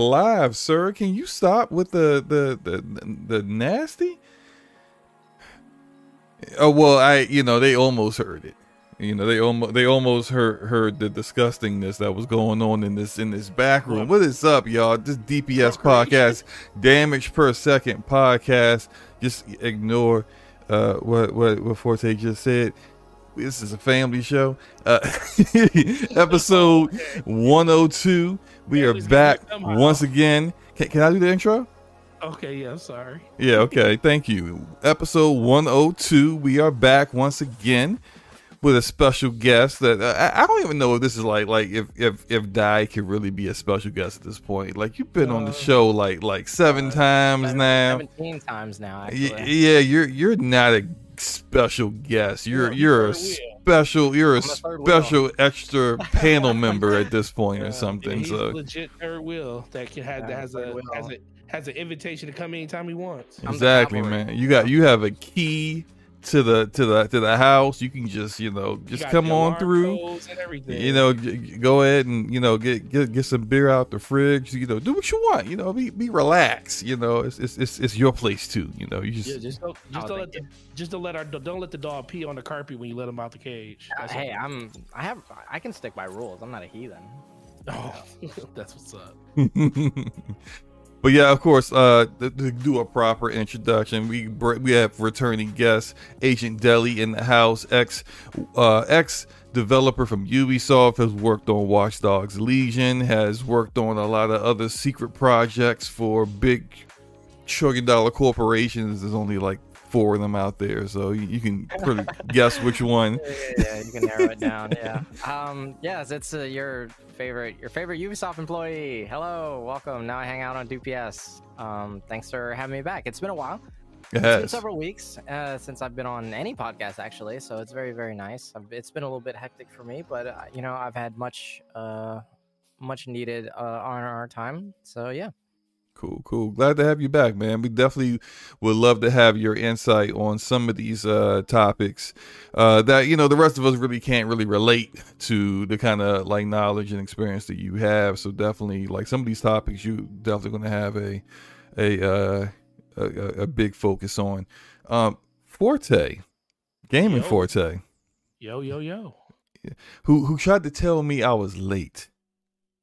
live, sir. Can you stop with the nasty? Oh, well, they almost heard it. They almost heard the disgustingness that was going on in this back room. What is up, y'all? This DPS podcast, damage per second podcast. Just ignore what Forte just said. This is a family show. Episode 102. We are back once again. Can I do the intro? Okay, yeah, I'm sorry. Yeah, okay, thank you. Episode 102. We are back once again with a special guest that I don't even know if this is if Di could really be a special guest at this point. Like, you've been on the show like seven times now. 17 times now, actually. Yeah, you're not a special guest. You're a special extra panel member at this point or something. He's so legit third wheel that has an invitation to come anytime he wants. Exactly, man. You have a key to the house. You can just come on through, go ahead and get some beer out the fridge, do what you want, be relaxed, it's your place too, don't let the dog pee on the carpet when you let him out the cage. Hey, I can stick by rules. I'm not a heathen. Oh, that's what's up. But yeah, of course, to do a proper introduction, we have returning guests, Agent Deli in the house, ex-developer from Ubisoft, has worked on Watch Dogs Legion, has worked on a lot of other secret projects for big trillion-dollar corporations. There's only like four of them out there, so you can pretty guess which one. Yeah, you can narrow it down. Yeah. Yes, it's your favorite Ubisoft employee. Hello, welcome. Now I hang out on DPS. Thanks for having me back. It's been a while. It's been several weeks since I've been on any podcast, actually. So it's very, very nice. It's been a little bit hectic for me, but I've had much needed R&R time. So yeah. Cool. Glad to have you back, man. We definitely would love to have your insight on some of these topics that the rest of us really can't really relate to the kind of knowledge and experience that you have. So definitely, some of these topics, you definitely going to have a big focus on. Forte, gaming Forte. Yo. Who tried to tell me I was late?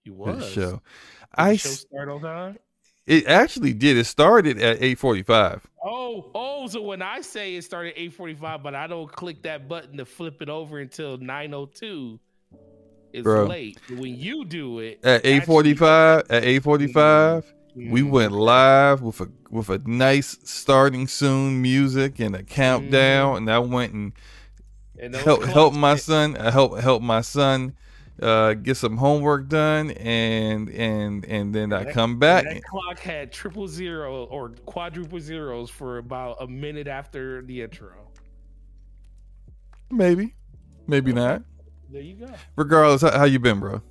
You was. The show. Show start on time. It actually did. It started at 8:45. Oh! So when I say it started at 8:45, but I don't click that button to flip it over until 9:02, it's late. When you do it at 8:45, we went live with a nice starting soon music and a countdown, and I went and helped my son. I helped my son get some homework done, and then I come back. That clock had 000 or 000 for about a minute after the intro. Maybe not. There you go. Regardless, how you been, bro?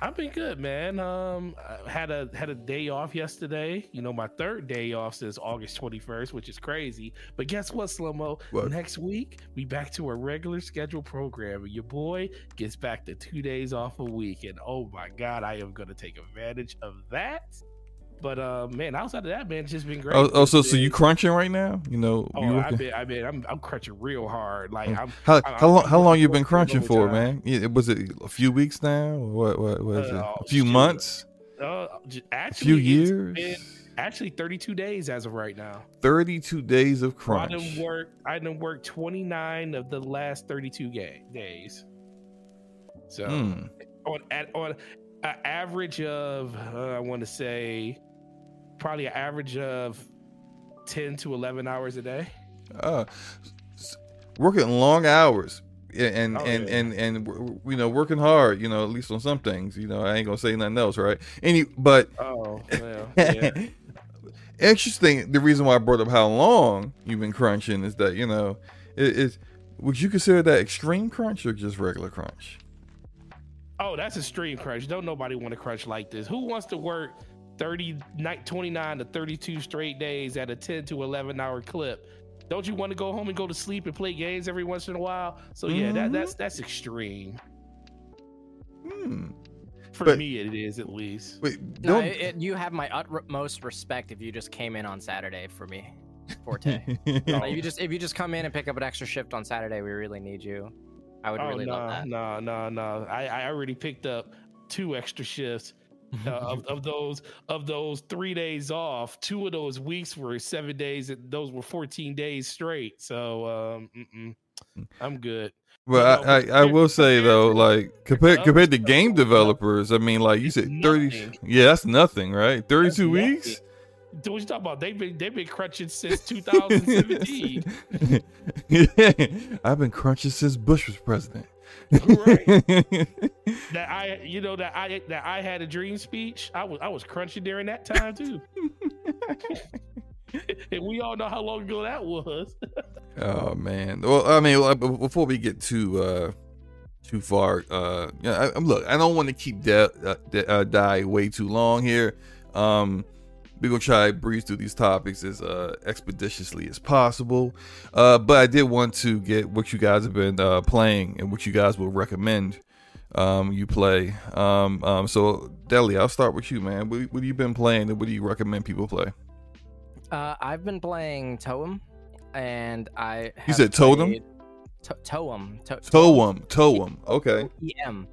I've been good, man. I had a day off yesterday. My third day off since August 21st, which is crazy. But guess what, Slow Mo? Next week, we back to a regular schedule program. Your boy gets back to 2 days off a week. And oh my God, I am going to take advantage of that. But man, outside of that, man, it's just been great. Oh, so you crunching right now? I'm crunching real hard. Like, how long you been crunching for, man? Was it a few weeks now? What was it? A few months? Actually, a few years. Actually, 32 days as of right now. 32 days of crunch. I done worked 29 of the last 32 days. So on an average of I want to say probably an average of 10 to 11 hours a day. Working long hours and working hard, at least on some things, I ain't gonna say nothing else, right? Interesting. The reason why I brought up how long you've been crunching is that, would you consider that extreme crunch or just regular crunch? Oh, that's a stream crunch. Don't nobody want to crunch like this. Who wants to work 29 to 32 straight days at a 10 to 11 hour clip? Don't you want to go home and go to sleep and play games every once in a while? So yeah, that's extreme. For me, it is, at least. Wait, no, you have my utmost respect if you just came in on Saturday for me, Forte. If you just come in and pick up an extra shift on Saturday, we really need you. I would really love that. No. I already picked up 2 extra shifts. Of those 3 days off, 2 of those weeks were 7 days, and those were 14 days straight. So I'm good. Well, I will say though, like compared to game developers, I mean, like you said, 30. Yeah, that's nothing, right? 32 weeks. Dude, what you talking about? They've been crunching since 2017. Yeah, I've been crunching since Bush was president. Right. That I had a dream speech. I was crunching during that time too. And we all know how long ago that was. Oh man. Well, I mean, before we get too far, yeah. Look, I don't want to keep die way too long here. We're gonna try to breeze through these topics as expeditiously as possible, but I did want to get what you guys have been playing and what you guys will recommend you play. So Deli, I'll start with you, man. What have you been playing, and what do you recommend people play? I've been playing Toem, and I have. You said Totem? Toem. Okay. E-M.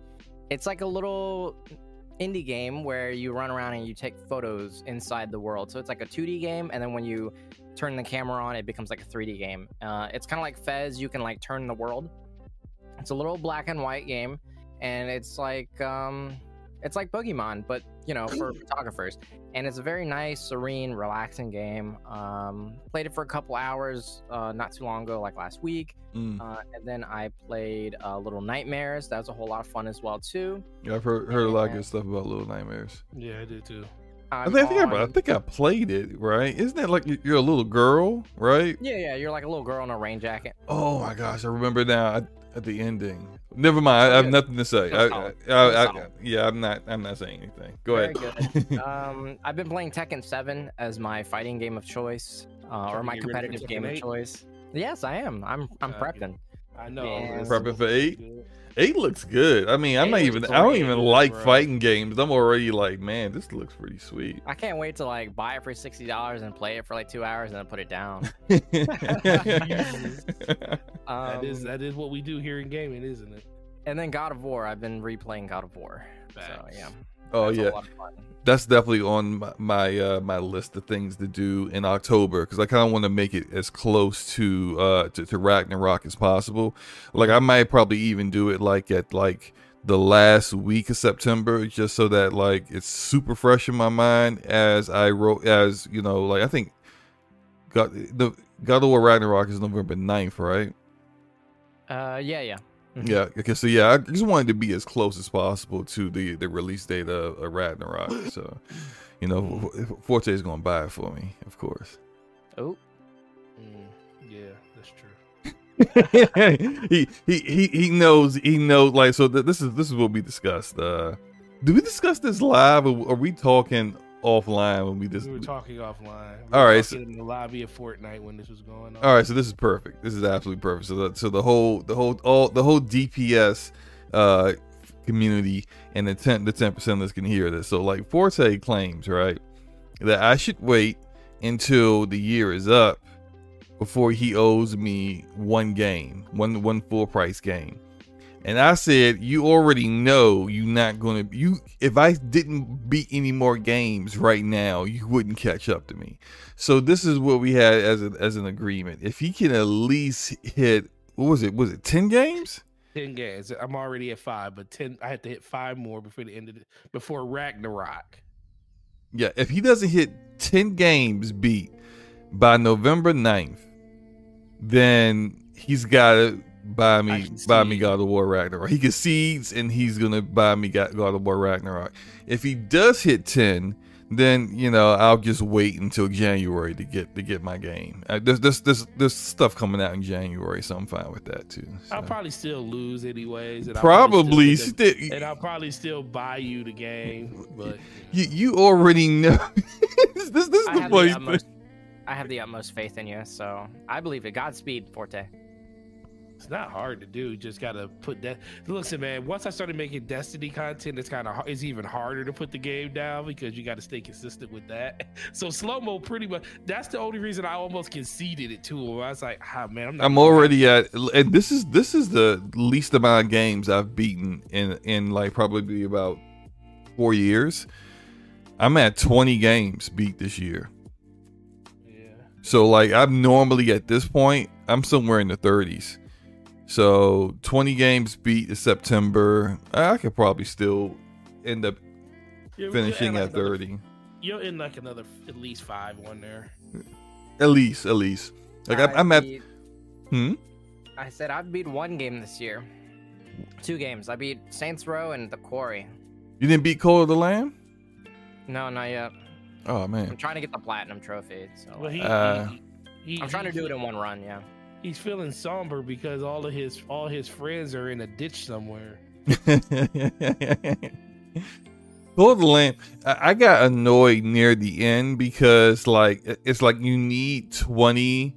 It's like a little indie game where you run around and you take photos inside the world. So it's like a 2D game, and then when you turn the camera on, it becomes like a 3D game. It's kind of like Fez. You can like turn the world. It's a little black and white game, and it's like Pokemon, but you know, for photographers. And it's a very nice, serene, relaxing game. Played it for a couple hours not too long ago, like last week. And then I played Little Nightmares. That was a whole lot of fun as well too. Yeah, I've heard a lot of good stuff about Little Nightmares. Yeah, I did too. I think I played it, right? Isn't that like you're a little girl, right? Yeah, you're like a little girl in a rain jacket. Oh my gosh, I remember now at the ending. Never mind. I have nothing to say. I'm not saying anything. Go ahead. Very good. I've been playing Tekken 7 as my fighting game of choice, or my competitive game of choice. Yes, I am. I'm prepping. I know. Yeah. Prepping for 8. 8 looks good. I mean, I don't even like fighting games. I'm already like, man, this looks pretty sweet. I can't wait to like buy it for $60 and play it for like 2 hours and then put it down. That is what we do here in gaming, isn't it? And then God of War. I've been replaying God of War. So yeah. Oh yeah. That's definitely on my list of things to do in October, because I kind of want to make it as close to Ragnarok as possible. Like I might probably even do it like at like the last week of September, just so that like it's super fresh in my mind as I wrote, as you know, like I think God of War Ragnarok is November 9th, right? Yeah. Yeah. Okay. So yeah, I just wanted to be as close as possible to the release date of Ragnarok. So, you know, Forte is gonna buy it for me, of course. Oh. Yeah, that's true. He knows. Like, so this is what we discussed. Do we discuss this live, or are we talking offline when we just? We were talking offline. All right, so in the lobby of Fortnite when this was going on. All right, so this is perfect. This is absolutely perfect. So the whole DPS community and the 10% list can hear this. So like Forte claims, right, that I should wait until the year is up before he owes me one full price game. And I said, you already know you're not going to. If I didn't beat any more games right now, you wouldn't catch up to me. So this is what we had as an agreement. If he can at least hit, what was it? Was it 10 games? 10 games. I'm already at 5, but 10. I had to hit 5 more before Ragnarok. Yeah, if he doesn't hit 10 games beat by November 9th, then he's got to buy me God of War Ragnarok. He concedes and he's gonna buy me God of War Ragnarok. If he does hit 10, then you know I'll just wait until January to get my game. There's stuff coming out in January, so I'm fine with that too. So. I'll probably still lose anyways. And I'll probably still buy you the game. But you already know. this is the funny thing. I have the utmost faith in you, so I believe it. Godspeed, Forte. It's not hard to do. You just gotta put that. Listen, man, once I started making Destiny content, it's kind of hard. It's even harder to put the game down because you got to stay consistent with that. So Slow Mo, pretty much, that's the only reason I almost conceded it to him. I was like, ah, man, I'm already at, and this is the least amount of games I've beaten in like probably about 4 years. I'm at 20 games beat this year. Yeah. So like, I'm normally at this point, I'm somewhere in the 30s. So 20 games beat is September. I could probably still end up finishing at 30. You're in like another at least 5 on there. At least. Like I said I've beat one game this year. 2 games. I beat Saints Row and The Quarry. You didn't beat Call of the Lamb? No, not yet. Oh man. I'm trying to get the platinum trophy. So well, I'm trying to do it in one run. Yeah. He's feeling somber because all his friends are in a ditch somewhere. Call of the Lamb, I got annoyed near the end because like it's like you need 20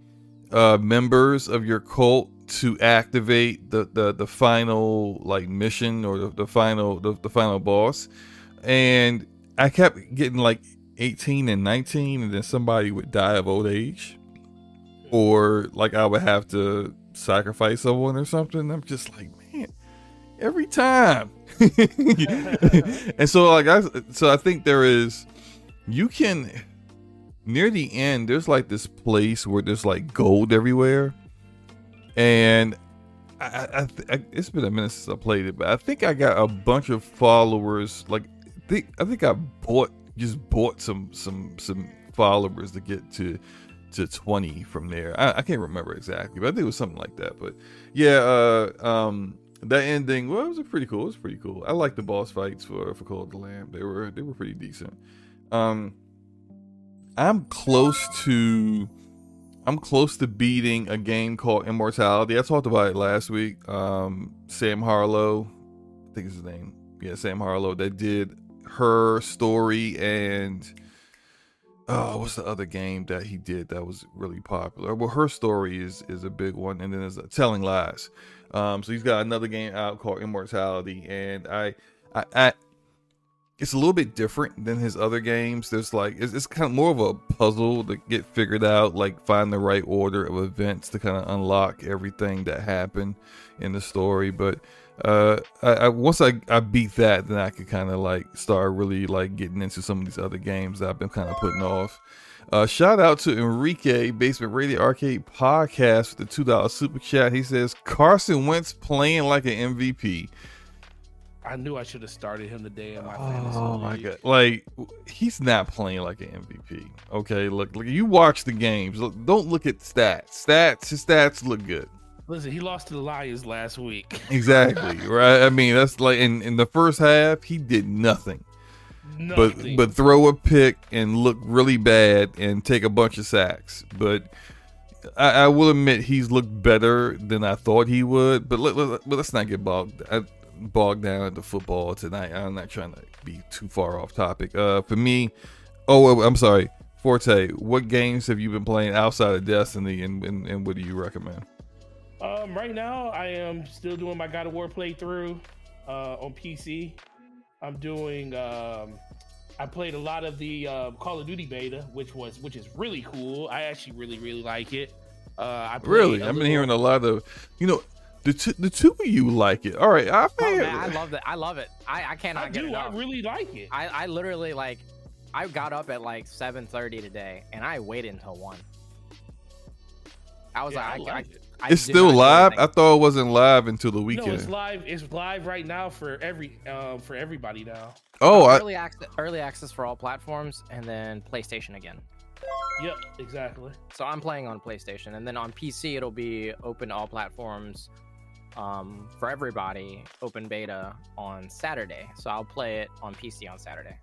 members of your cult to activate the final like mission or the final boss, and I kept getting like 18 and 19, and then somebody would die of old age. Or like I would have to sacrifice someone or something. I'm just like, man, every time. And so like I think there is, you can near the end, there's like this place where there's like gold everywhere, and I it's been a minute since I played it, but I think I got a bunch of followers. Like I think I bought some followers to get to 20 from there. I can't remember exactly, but I think it was something like that. But yeah, that ending, well, it was pretty cool. I like the boss fights for Call of the Lamb. They were pretty decent. I'm close to beating a game called Immortality. I talked about it last week. Sam Barlow, I think is his name. Yeah, Sam Barlow, that did Her Story and what's the other game that he did that was really popular? Well, Her Story is a big one, and then there's Telling Lies. So he's got another game out called Immortality, and I it's a little bit different than his other games. There's like it's kind of more of a puzzle to get figured out, like find the right order of events to kind of unlock everything that happened in the story. But once I beat that, then I could kind of like start really like getting into some of these other games that I've been kind of putting off. Shout out to Enrique, Basement Radio Arcade Podcast, with the $2 super chat. He says Carson Wentz playing like an MVP. I knew I should have started him today in my fantasy. Oh my god! Like, he's not playing like an MVP. Okay, look, you watch the games. Look, don't look at stats. His stats look good. Listen, he lost to the Lions last week. Exactly, right? I mean, that's like in the first half, he did nothing. But throw a pick and look really bad and take a bunch of sacks. But I will admit he's looked better than I thought he would. But let's not get bogged down into football tonight. I'm not trying to be too far off topic. For me, I'm sorry, Forte, what games have you been playing outside of Destiny, and what do you recommend? Right now, I am still doing my God of War playthrough on PC. I'm doing. I played a lot of the Call of Duty beta, which is really cool. I actually really like it. I've been hearing a lot of, the two of you like it. All right, I love it. I love it. I cannot get enough. I really like it. I literally like. I got up at like 7:30 today, and I waited until 1. I was like. It's still live. I thought it wasn't live until the weekend. No, it's live. It's live right now for everybody now. Oh, early access for all platforms, and then PlayStation again. Yep, exactly. So I'm playing on PlayStation, and then on PC it'll be open to all platforms, for everybody. Open beta on Saturday, so I'll play it on PC on Saturday.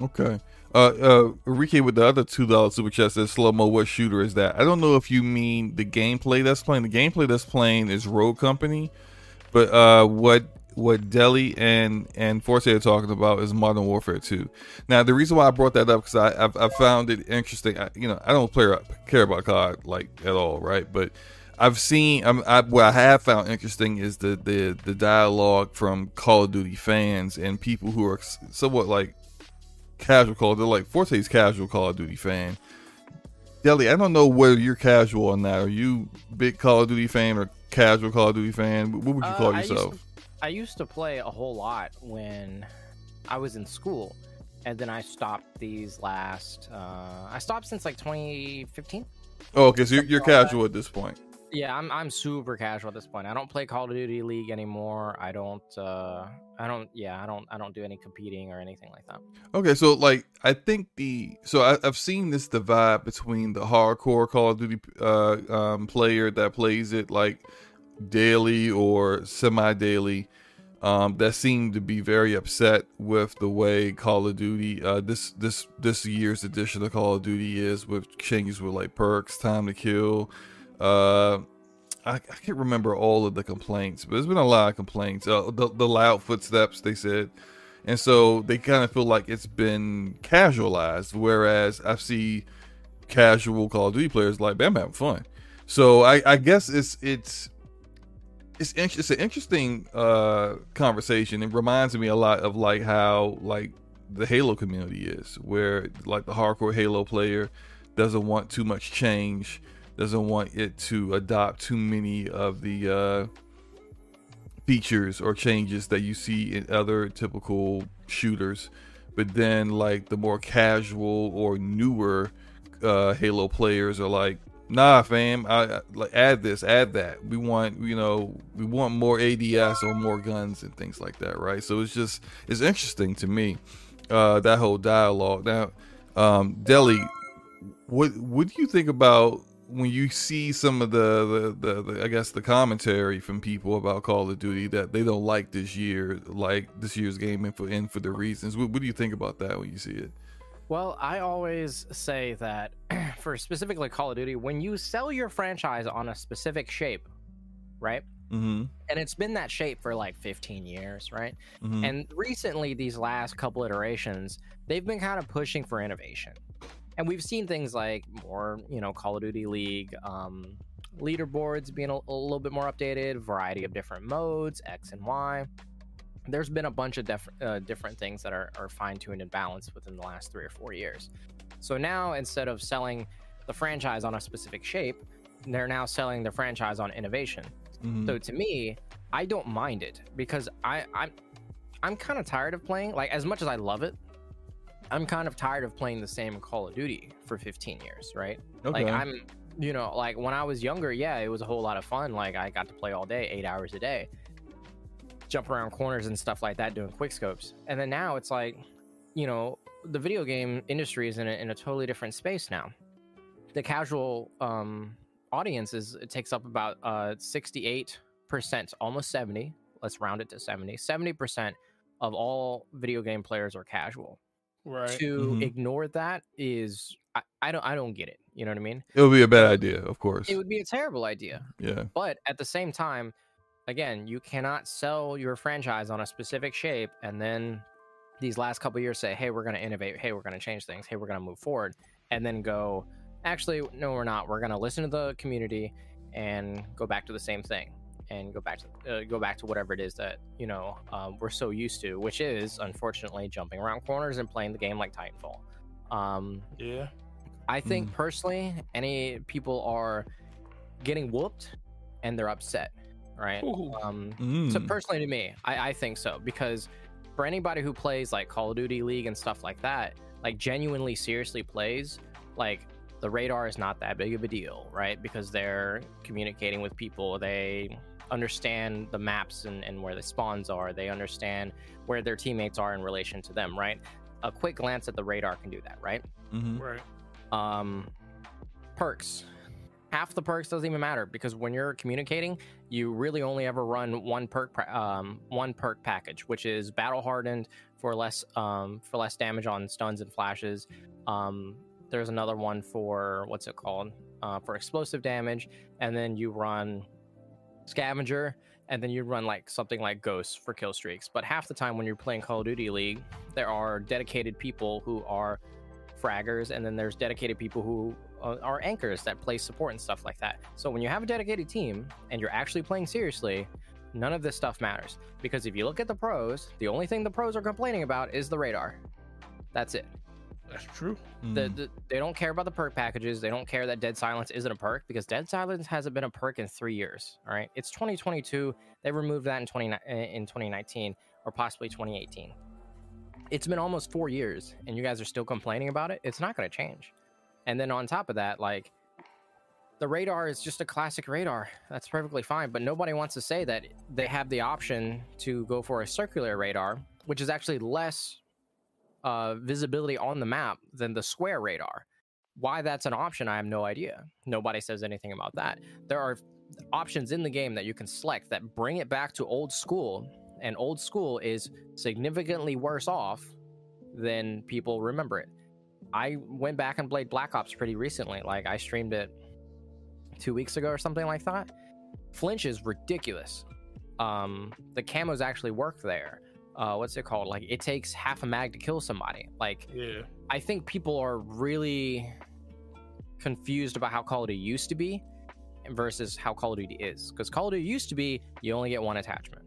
Okay. Enrique with the other $2 super chat says, Slow Mo, what shooter is that? I don't know if you mean the gameplay that's playing. The gameplay that's playing is Rogue Company, but what Deli and Forte are talking about is Modern Warfare 2. Now, the reason why I brought that up, because I found it interesting. I don't care about COD like at all, right? But I've seen, what I have found interesting is the dialogue from Call of Duty fans and people who are somewhat like casual Call. They're like, Forte's casual Call of Duty fan. Deli, I don't know whether you're casual or not. Are you big Call of Duty fan or casual Call of Duty fan? What would you call yourself? I used to play a whole lot when I was in school, and then I stopped these last. I stopped since like 2015. Oh, okay, so you're casual at this point. Yeah, I'm super casual at this point. I don't play Call of Duty League anymore. I don't do any competing or anything like that. Okay, so like I think I've seen this divide between the hardcore Call of Duty player that plays it like daily or semi-daily, that seemed to be very upset with the way Call of Duty this year's edition of Call of Duty is, with changes with like perks, time to kill. I can't remember all of the complaints, but there's been a lot of complaints. The loud footsteps, they said, and so they kind of feel like it's been casualized. Whereas I see casual Call of Duty players like, "Man, I'm having fun." So I guess it's an interesting conversation. It reminds me a lot of like how like the Halo community is, where like the hardcore Halo player doesn't want too much change. Doesn't want it to adopt too many of the features or changes that you see in other typical shooters. But then like the more casual or newer Halo players are like, nah, fam, I like add this, add that. We want, you know, we want more ADS or more guns and things like that, right? So it's just, it's interesting to me, that whole dialogue. Now, Deli, what do you think about when you see some of the I guess the commentary from people about Call of Duty that they don't like this year, like this year's game, and for the reasons? What do you think about that when you see it? Well, I always say that for specifically Call of Duty, when you sell your franchise on a specific shape, right? Mm-hmm. And it's been that shape for like 15 years, right? Mm-hmm. And recently, these last couple iterations, they've been kind of pushing for innovation. And we've seen things like more, you know, Call of Duty League leaderboards being a little bit more updated, variety of different modes, X and Y. There's been a bunch of different things that are fine-tuned and balanced within the last 3 or 4 years. So now, instead of selling the franchise on a specific shape, they're now selling the franchise on innovation. Mm-hmm. So to me, I don't mind it, because I'm kind of tired of playing, like, as much as I love it, I'm kind of tired of playing the same Call of Duty for 15 years, right? Okay. Like, I'm, you know, like when I was younger, yeah, it was a whole lot of fun. Like, I got to play all day, 8 hours a day, jump around corners and stuff like that, doing quick scopes. And then now it's like, you know, the video game industry is in a totally different space now. The casual audience takes up about 68%, almost 70. Let's round it to 70. 70% of all video game players are casual. Right. To mm-hmm. ignore that is I don't get it. You know what I mean? It would be a bad idea, of course. It would be a terrible idea. Yeah. But at the same time, again, you cannot sell your franchise on a specific shape and then these last couple of years say, hey, we're going to innovate. Hey, we're going to change things. Hey, we're going to move forward. And then go, actually, no, we're not. We're going to listen to the community and go back to the same thing and go back to whatever it is that, you know, we're so used to, which is, unfortunately, jumping around corners and playing the game like Titanfall. Yeah. I think, personally, any people are getting whooped and they're upset, right? So, personally, to me, I think so. Because for anybody who plays, like, Call of Duty League and stuff like that, like, genuinely, seriously plays, like, the radar is not that big of a deal, right? Because they're communicating with people. They understand the maps and where the spawns are. They understand where their teammates are in relation to them, right? A quick glance at the radar can do that, right? Mm-hmm. Right. Perks. Half the perks doesn't even matter, because when you're communicating, you really only ever run one perk package, which is battle hardened for less damage on stuns and flashes. There's another one for for explosive damage, and then you run scavenger, and then you run like something like ghosts for kill streaks. But half the time when you're playing Call of Duty League, there are dedicated people who are fraggers, and then there's dedicated people who are anchors that play support and stuff like that. So when you have a dedicated team and you're actually playing seriously, none of this stuff matters, because if you look at the pros, the only thing the pros are complaining about is the radar. That's it. That's true. They don't care about the perk packages. They don't care that Dead Silence isn't a perk, because Dead Silence hasn't been a perk in 3 years. All right, it's 2022. They removed that in 2019 or possibly 2018. It's been almost 4 years, and you guys are still complaining about it. It's not going to change. And then on top of that, like, the radar is just a classic radar. That's perfectly fine, but nobody wants to say that they have the option to go for a circular radar, which is actually less visibility on the map than the square radar. Why that's an option, I have no idea. Nobody says anything about that. There are options in the game that you can select that bring it back to old school, and old school is significantly worse off than people remember it. I went back and played Black Ops pretty recently. Like, I streamed it 2 weeks ago or something like that. Flinch is ridiculous. The camos actually work there. What's it called? Like, it takes half a mag to kill somebody. Like, yeah. I think people are really confused about how Call of Duty used to be versus how Call of Duty is. Because Call of Duty used to be, you only get one attachment.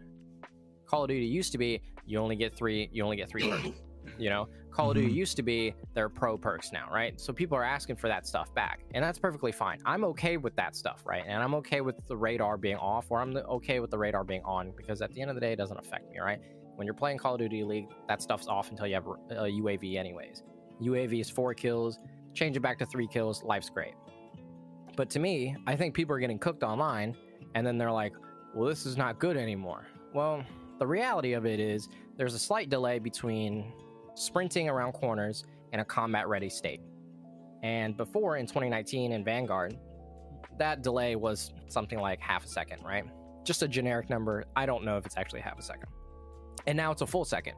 Call of Duty used to be, you only get three perks. You know, Call of Duty used to be, there are pro perks now, right? So people are asking for that stuff back, and that's perfectly fine. I'm okay with that stuff, right? And I'm okay with the radar being off, or I'm okay with the radar being on, because at the end of the day, it doesn't affect me, right? When you're playing Call of Duty League, that stuff's off until you have a UAV anyways. UAV is 4 kills, change it back to 3 kills, life's great. But to me, I think people are getting cooked online, and then they're like, well, this is not good anymore. Well, the reality of it is there's a slight delay between sprinting around corners in a combat ready state, and before in 2019 in Vanguard, that delay was something like half a second, right? Just a generic number. I don't know if it's actually half a second, and now it's a full second.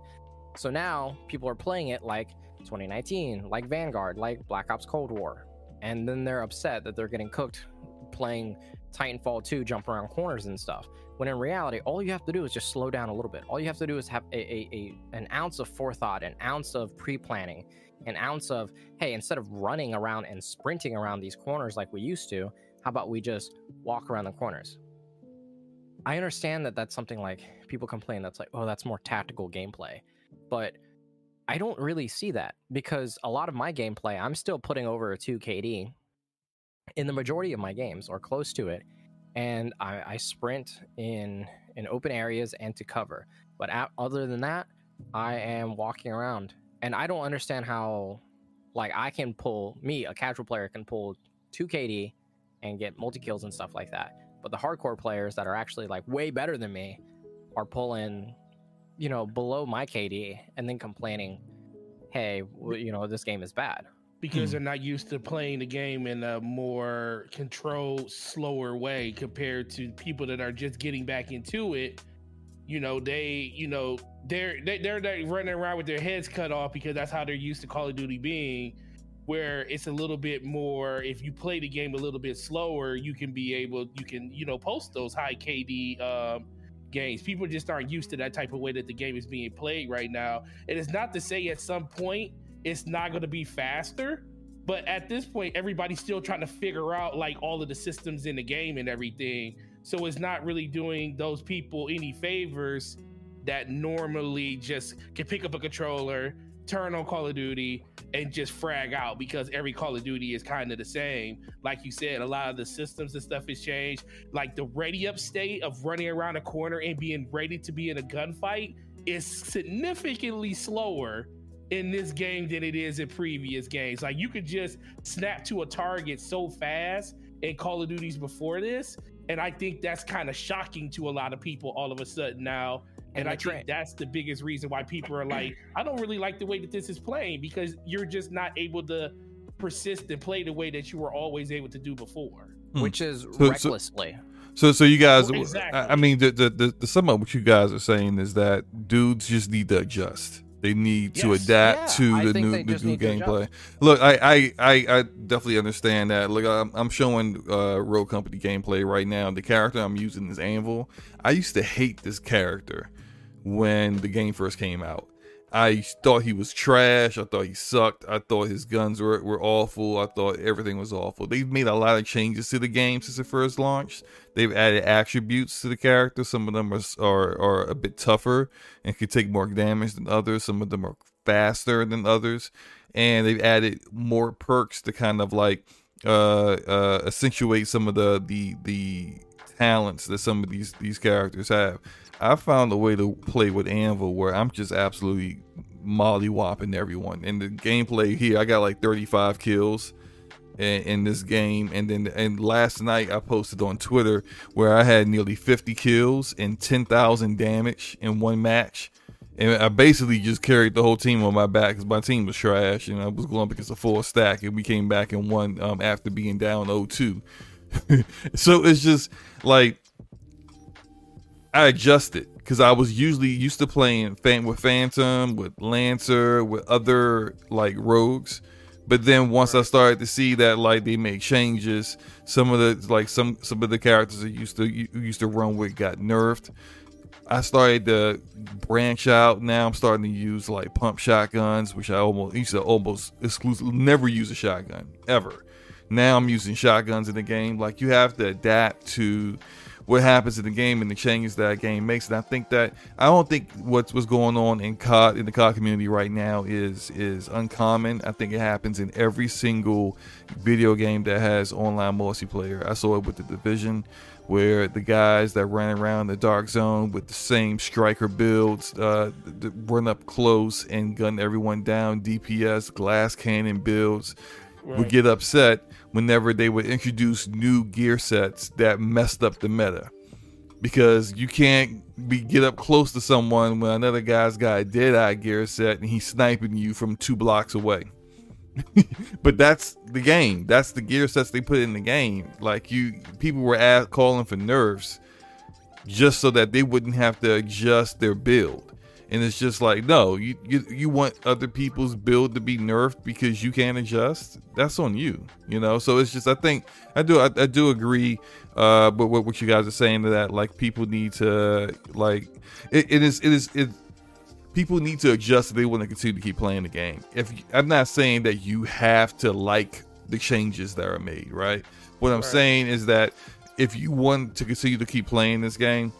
So now people are playing it like 2019, like Vanguard, like Black Ops Cold War, and then they're upset that they're getting cooked playing Titanfall 2 jump around corners and stuff, when in reality all you have to do is just slow down a little bit. All you have to do is have an ounce of forethought, an ounce of pre-planning, an ounce of, hey, instead of running around and sprinting around these corners like we used to, how about we just walk around the corners? I understand that that's something like people complain, that's like, oh, that's more tactical gameplay, but I don't really see that, because a lot of my gameplay, I'm still putting over a 2 KD in the majority of my games, or close to it, and I sprint in open areas and to cover. But other than that, I am walking around, and I don't understand how, like, a casual player can pull 2 KD and get multi kills and stuff like that, but the hardcore players that are actually like way better than me are pulling, you know, below my KD and then complaining, hey, you know, this game is bad. Because they're not used to playing the game in a more controlled, slower way compared to people that are just getting back into it. You know, they're running around with their heads cut off, because that's how they're used to Call of Duty being, where it's a little bit more, if you play the game a little bit slower, you can post those high KD games. People just aren't used to that type of way that the game is being played right now. And it's not to say at some point it's not going to be faster, but at this point, everybody's still trying to figure out like all of the systems in the game and everything. So it's not really doing those people any favors that normally just can pick up a controller, turn on Call of Duty, and just frag out, because every Call of Duty is kind of the same. Like you said, a lot of the systems and stuff has changed. Like the ready up state of running around a corner and being ready to be in a gunfight is significantly slower in this game than it is in previous games. Like, you could just snap to a target so fast in Call of Duties before this, and I think that's kind of shocking to a lot of people all of a sudden now, and I think that's the biggest reason why people are like, I don't really like the way that this is playing, because you're just not able to persist and play the way that you were always able to do before, which is recklessly. So you guys, exactly. I mean, the sum of what you guys are saying is that dudes just need to adjust. They need to adapt to the new gameplay. Look, I definitely understand that. Look, I'm showing Rogue Company gameplay right now. The character I'm using is Anvil. I used to hate this character when the game first came out. I thought he was trash. I thought he sucked. I thought his guns were awful. I thought everything was awful. They've made a lot of changes to the game since it first launched. They've added attributes to the character. Some of them are a bit tougher and could take more damage than others. Some of them are faster than others. And they've added more perks to kind of like accentuate some of the talents that some of these characters have. I found a way to play with Anvil where I'm just absolutely molly-whopping everyone. And the gameplay here, I got like 35 kills in this game. And then last night I posted on Twitter where I had nearly 50 kills and 10,000 damage in one match. And I basically just carried the whole team on my back because my team was trash. And I was going up against a full stack. And we came back and won after being down 0-2. So it's just like... I adjusted because I was usually used to playing with Phantom, with Lancer, with other like rogues. But then once I started to see that like they made changes, some of the like some of the characters that used to run with got nerfed. I started to branch out. Now I'm starting to use like pump shotguns, which I used to almost exclusively never use a shotgun ever. Now I'm using shotguns in the game. Like you have to adapt to what happens in the game and the changes that game makes. And I think that what's going on in COD, in the COD community right now is uncommon. I think it happens in every single video game that has online multiplayer. I saw it with The Division, where the guys that ran around the dark zone with the same striker builds, run up close and gun everyone down, DPS, glass cannon builds, right, would get upset whenever they would introduce new gear sets that messed up the meta, because you can't get up close to someone when another guy's got a dead-eye gear set and he's sniping you from 2 blocks away. But that's the game. That's the gear sets they put in the game. Like people were calling for nerfs just so that they wouldn't have to adjust their build. And it's just like, no, you want other people's build to be nerfed because you can't adjust? That's on you, you know? So it's just, I think, I do agree with what you guys are saying to that. Like, people need to, like, people need to adjust if they want to continue to keep playing the game. I'm not saying that you have to like the changes that are made, right? What I'm saying is that if you want to continue to keep playing this game,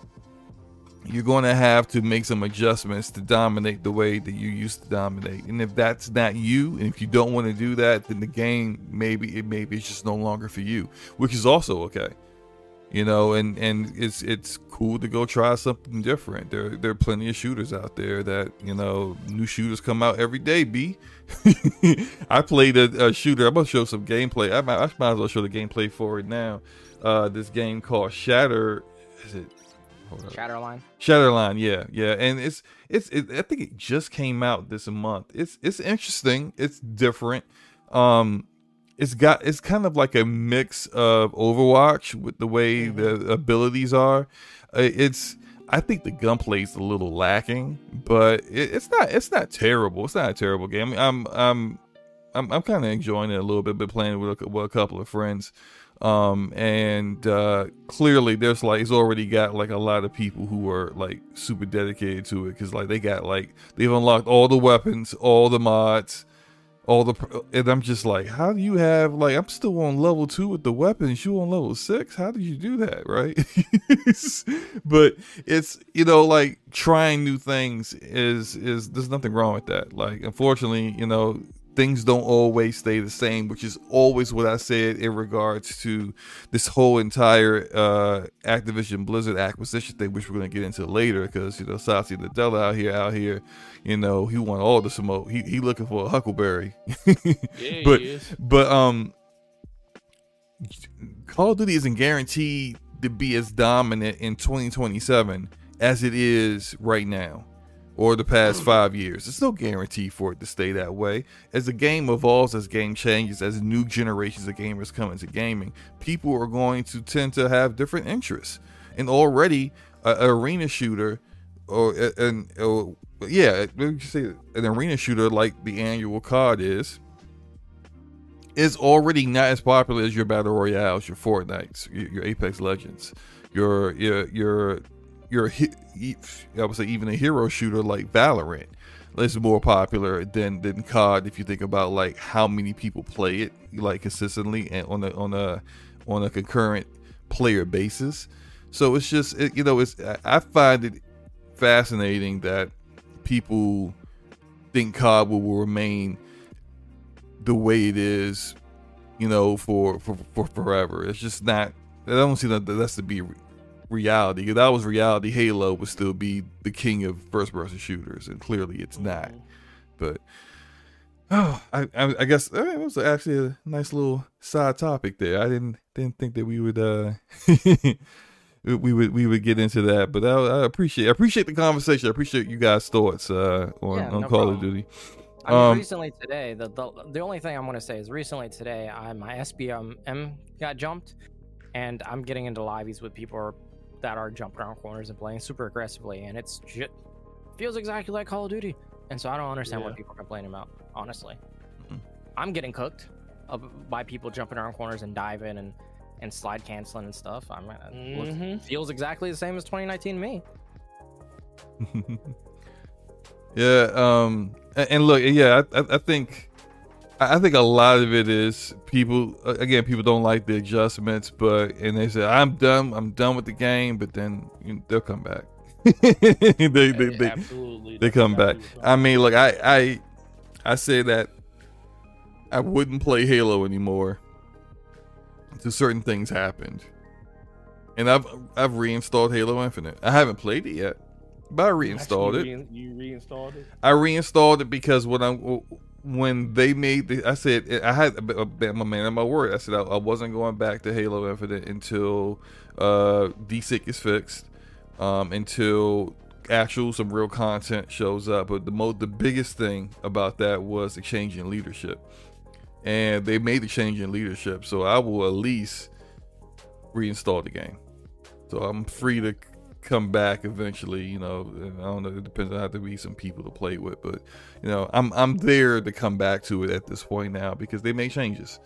you're going to have to make some adjustments to dominate the way that you used to dominate. And if that's not you, and if you don't want to do that, then the game, maybe it's just no longer for you, which is also okay. You know, and it's cool to go try something different. There are plenty of shooters out there that, you know, new shooters come out every day, B. I played a shooter. I'm going to show some gameplay. I might as well show the gameplay for it now. This game called Shatterline, yeah, and it's I think it just came out this month. It's interesting. It's different. It's kind of like a mix of Overwatch with the way the abilities are. I think the gunplay's a little lacking, but it's not terrible. It's not a terrible game. I'm kind of enjoying it a little bit, but playing with a couple of friends. Clearly there's like, it's already got like a lot of people who are like super dedicated to it. Cause like they've unlocked all the weapons, all the mods, and I'm just like, how do you have, like, I'm still on level 2 with the weapons. You on level 6. How did you do that? Right. But it's, you know, like trying new things is there's nothing wrong with that. Like, unfortunately, you know, things don't always stay the same, which is always what I said in regards to this whole entire Activision Blizzard acquisition thing, which we're going to get into later, because, you know, Satya Nadella out here, you know, he want all the smoke. He looking for a huckleberry. Yeah, but Call of Duty isn't guaranteed to be as dominant in 2027 as it is right now, or the past 5 years. There's no guarantee for it to stay that way. As the game evolves, as game changes, as new generations of gamers come into gaming, people are going to tend to have different interests. And already, an arena shooter, an arena shooter like the annual COD is already not as popular as your battle royales, your Fortnites, your Apex Legends, your I would say even a hero shooter like Valorant. it's more popular than COD if you think about like how many people play it like consistently and on a concurrent player basis. So it's just you know, it's, I find it fascinating that people think COD will remain the way it is, you know, for forever. It's just not. I don't see that that's to be reality. If that was reality, Halo would still be the king of first-person shooters, and clearly it's not. But I guess it was actually a nice little side topic there. I didn't think that we would we would get into that. But I appreciate the conversation. I appreciate you guys' thoughts on Call of Duty. I mean, recently today, the only thing I want to say is recently today, my SBM got jumped, and I'm getting into lobbies with people that are jumping around corners and playing super aggressively, and it's shit. Feels exactly like Call of Duty, and so I don't understand what people are complaining about, honestly. Mm-hmm. I'm getting cooked by people jumping around corners and diving and slide canceling and stuff. I mean, feels exactly the same as 2019 to me. Yeah. And look, yeah, I think a lot of it is people don't like the adjustments, and they say I'm done with the game, but then they'll come back. They come back. I mean, look, I say that I wouldn't play Halo anymore until certain things happened, and I've reinstalled Halo Infinite. I haven't played it yet, but I reinstalled it. You reinstalled it? I reinstalled it because when they made the, I said, I had my man on my word. I said I wasn't going back to Halo Infinite until DSIC is fixed, until some real content shows up. But the biggest thing about that was the change in leadership, and they made the change in leadership. So I will at least reinstall the game, so I'm free to come back eventually. You know, I don't know, it depends on how, to be some people to play with, but you know, I'm there to come back to it at this point now because they made changes.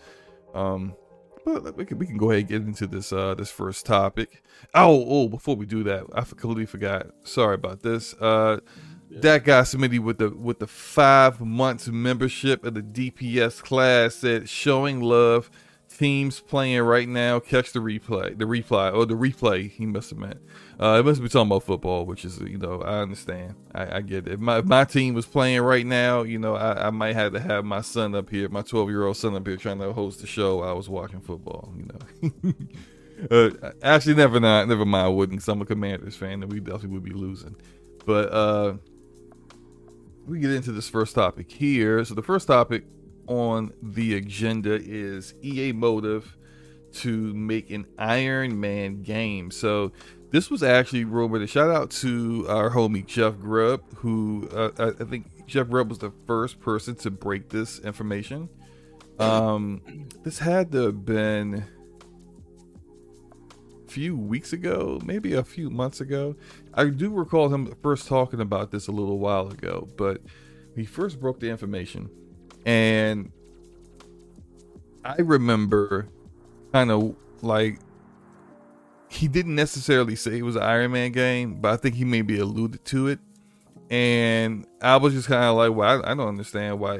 But we can go ahead and get into this this first topic. Before we do that, I completely forgot, sorry about this. That guy submitted with the 5 months membership of the DPS class said, showing love, teams playing right now, catch the replay. He must have meant it must be talking about football, which is, you know, I understand, I get it. If my team was playing right now, you know, I might have to have my son up here, my 12-year-old son up here, trying to host the show. I was watching football, you know. Actually, never mind, I wouldn't, because I'm a Commanders fan and we definitely would be losing. But we get into this first topic here. So the first topic on the agenda is EA motive to make an Iron Man game. So this was actually rumored. A shout out to our homie Jeff Grubb, who I think Jeff Grubb was the first person to break this information. This had to have been a few weeks ago, maybe a few months ago. I do recall him first talking about this a little while ago, but he first broke the information. And I remember kind of like, he didn't necessarily say it was an Iron Man game, but I think he maybe alluded to it. And I was just kind of like, well, I don't understand why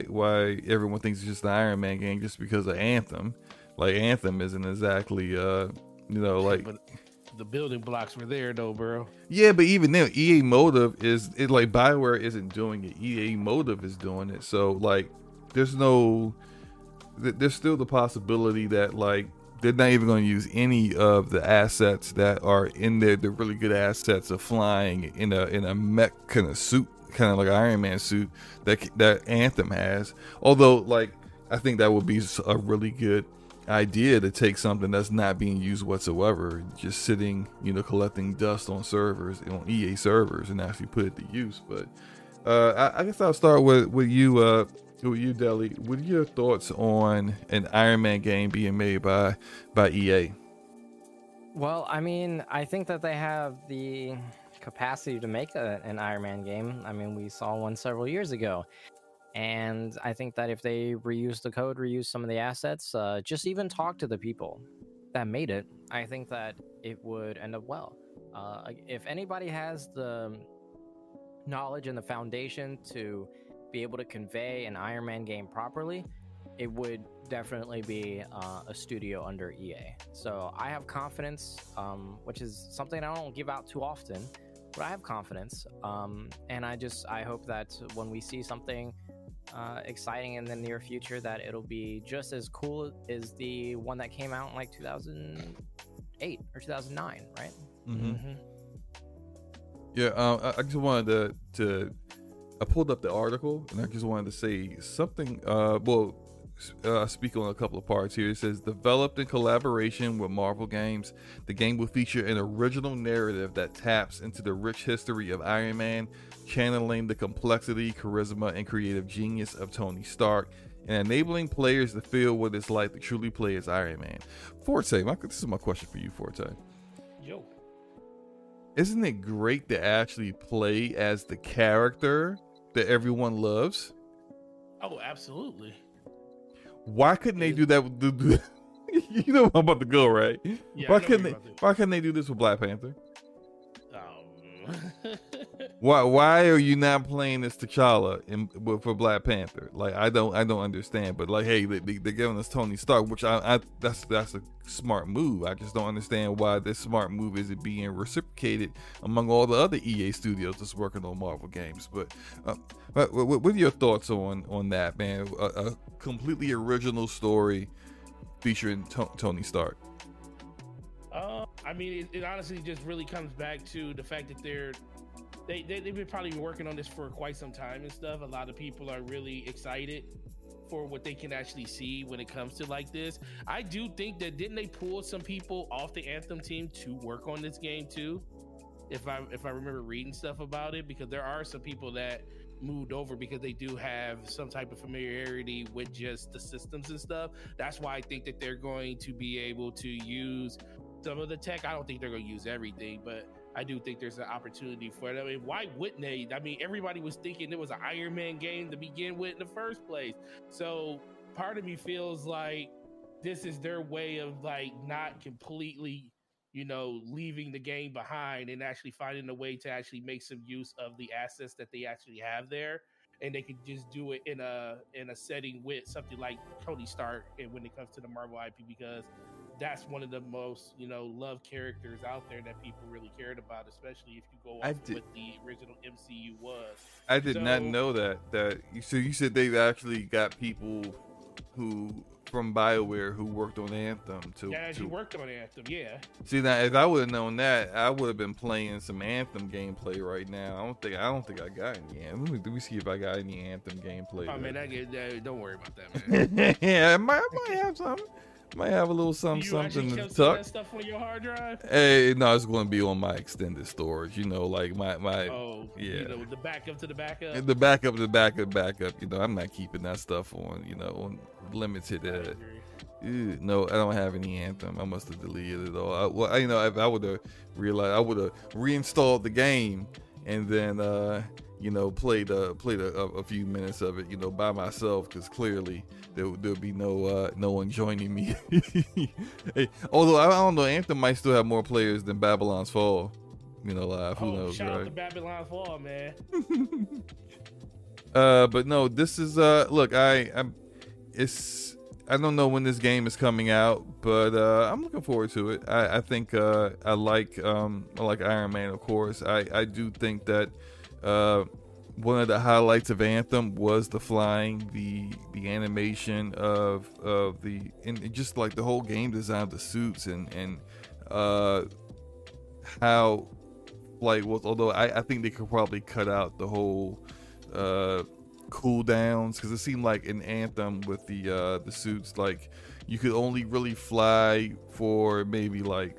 everyone thinks it's just an Iron Man game just because of Anthem. Like, Anthem isn't exactly, you know, like... But the building blocks were there though, bro. Yeah, but even then, EA Motive is like, BioWare isn't doing it. EA Motive is doing it. So like, there's still the possibility that like they're not even going to use any of the assets that are in there, the really good assets of flying in a mech kind of suit, kind of like an Iron Man suit that Anthem has. Although, like, I think that would be a really good idea to take something that's not being used whatsoever, just sitting, you know, collecting dust on servers, on EA servers, and actually put it to use. But I guess I'll start with you. You, Deli, what are your thoughts on an Iron Man game being made by EA? Well, I mean, I think that they have the capacity to make an Iron Man game. I mean, we saw one several years ago. And I think that if they reuse the code, reuse some of the assets, just even talk to the people that made it, I think that it would end up well. If anybody has the knowledge and the foundation to be able to convey an Iron Man game properly, it would definitely be a studio under EA. So I have confidence, which is something I don't give out too often, but I have confidence. And I hope that when we see something exciting in the near future, that it'll be just as cool as the one that came out in like 2008 or 2009, right? Mm-hmm. Mm-hmm. Yeah, I just wanted to I pulled up the article, and I just wanted to say something. Speak on a couple of parts here. It says, developed in collaboration with Marvel Games, the game will feature an original narrative that taps into the rich history of Iron Man, channeling the complexity, charisma, and creative genius of Tony Stark, and enabling players to feel what it's like to truly play as Iron Man. Forte, this is my question for you, Forte. Yo. Isn't it great to actually play as the character that everyone loves? Oh, absolutely. Why couldn't they do that? You know where I'm about to go, right? Yeah, why couldn't they do this with Black Panther? Why are you not playing this T'Challa for Black Panther? Like, I don't understand. But like, hey, they're giving us Tony Stark, which that's a smart move. I just don't understand why this smart move isn't being reciprocated among all the other EA studios that's working on Marvel games. But what are your thoughts on that, man? A completely original story featuring Tony Stark. I mean, it honestly just really comes back to the fact that they've been probably working on this for quite some time and stuff. A lot of people are really excited for what they can actually see when it comes to like this. I do think that didn't they pull some people off the Anthem team to work on this game too? If I remember reading stuff about it, because there are some people that moved over because they do have some type of familiarity with just the systems and stuff. That's why I think that they're going to be able to use some of the tech. I don't think they're going to use everything, but I do think there's an opportunity for it. I mean, why wouldn't they? I mean, everybody was thinking it was an Iron Man game to begin with in the first place. So part of me feels like this is their way of like not completely, you know, leaving the game behind and actually finding a way to actually make some use of the assets that they actually have there. And they could just do it in a setting with something like Tony Stark. And when it comes to the Marvel IP, because that's one of the most, you know, loved characters out there that people really cared about, especially if you go off what the original MCU was. I did not know that. So you said they've actually got people who from BioWare who worked on Anthem too. Yeah, she worked on Anthem. Yeah. See, now if I would have known that, I would have been playing some Anthem gameplay right now. I don't think I got any. Let me see if I got any Anthem gameplay. Oh man, don't worry about that, man. Yeah, I might have something. Might have a little something to tuck. That stuff on your hard drive? Hey, no, it's going to be on my extended storage. You know, like my yeah, you know, the backup to the backup. The backup to the backup. You know, I'm not keeping that stuff on. You know, on limited. No, I don't have any Anthem. I must have deleted it all. If I would have realized, I would have reinstalled the game and then you know, played a few minutes of it, you know, by myself, because clearly there'll be no one joining me. Hey, although I don't know, Anthem might still have more players than Babylon's Fall, you know, live. Who knows, shout right? Out to Babylon's Fall, man. But no, this is look, I don't know when this game is coming out, but I'm looking forward to it. I think I like Iron Man, of course. I do think that. One of the highlights of Anthem was the flying, the animation of the, and just like the whole game design of the suits and how like was, although I think they could probably cut out the whole cooldowns, because it seemed like in Anthem with the suits, like you could only really fly for maybe like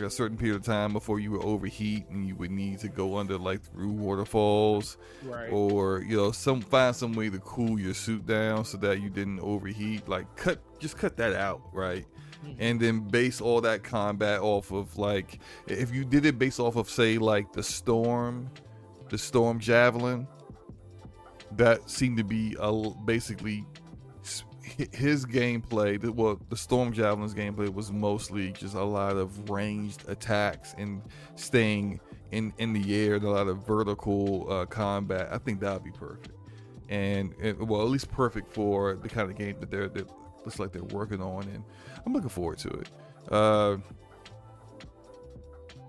a certain period of time before you would overheat and you would need to go under like through waterfalls, right? Or, you know, find some way to cool your suit down so that you didn't overheat. Like cut that out, right? Mm-hmm. And then base all that combat off of, like, if you did it based off of, say, like the storm javelin, that seemed to be basically his gameplay. Well, the Storm Javelin's gameplay was mostly just a lot of ranged attacks and staying in the air and a lot of vertical combat, I think that would be perfect. And well, at least perfect for the kind of game that they're looks like they're working on, and I'm looking forward to it.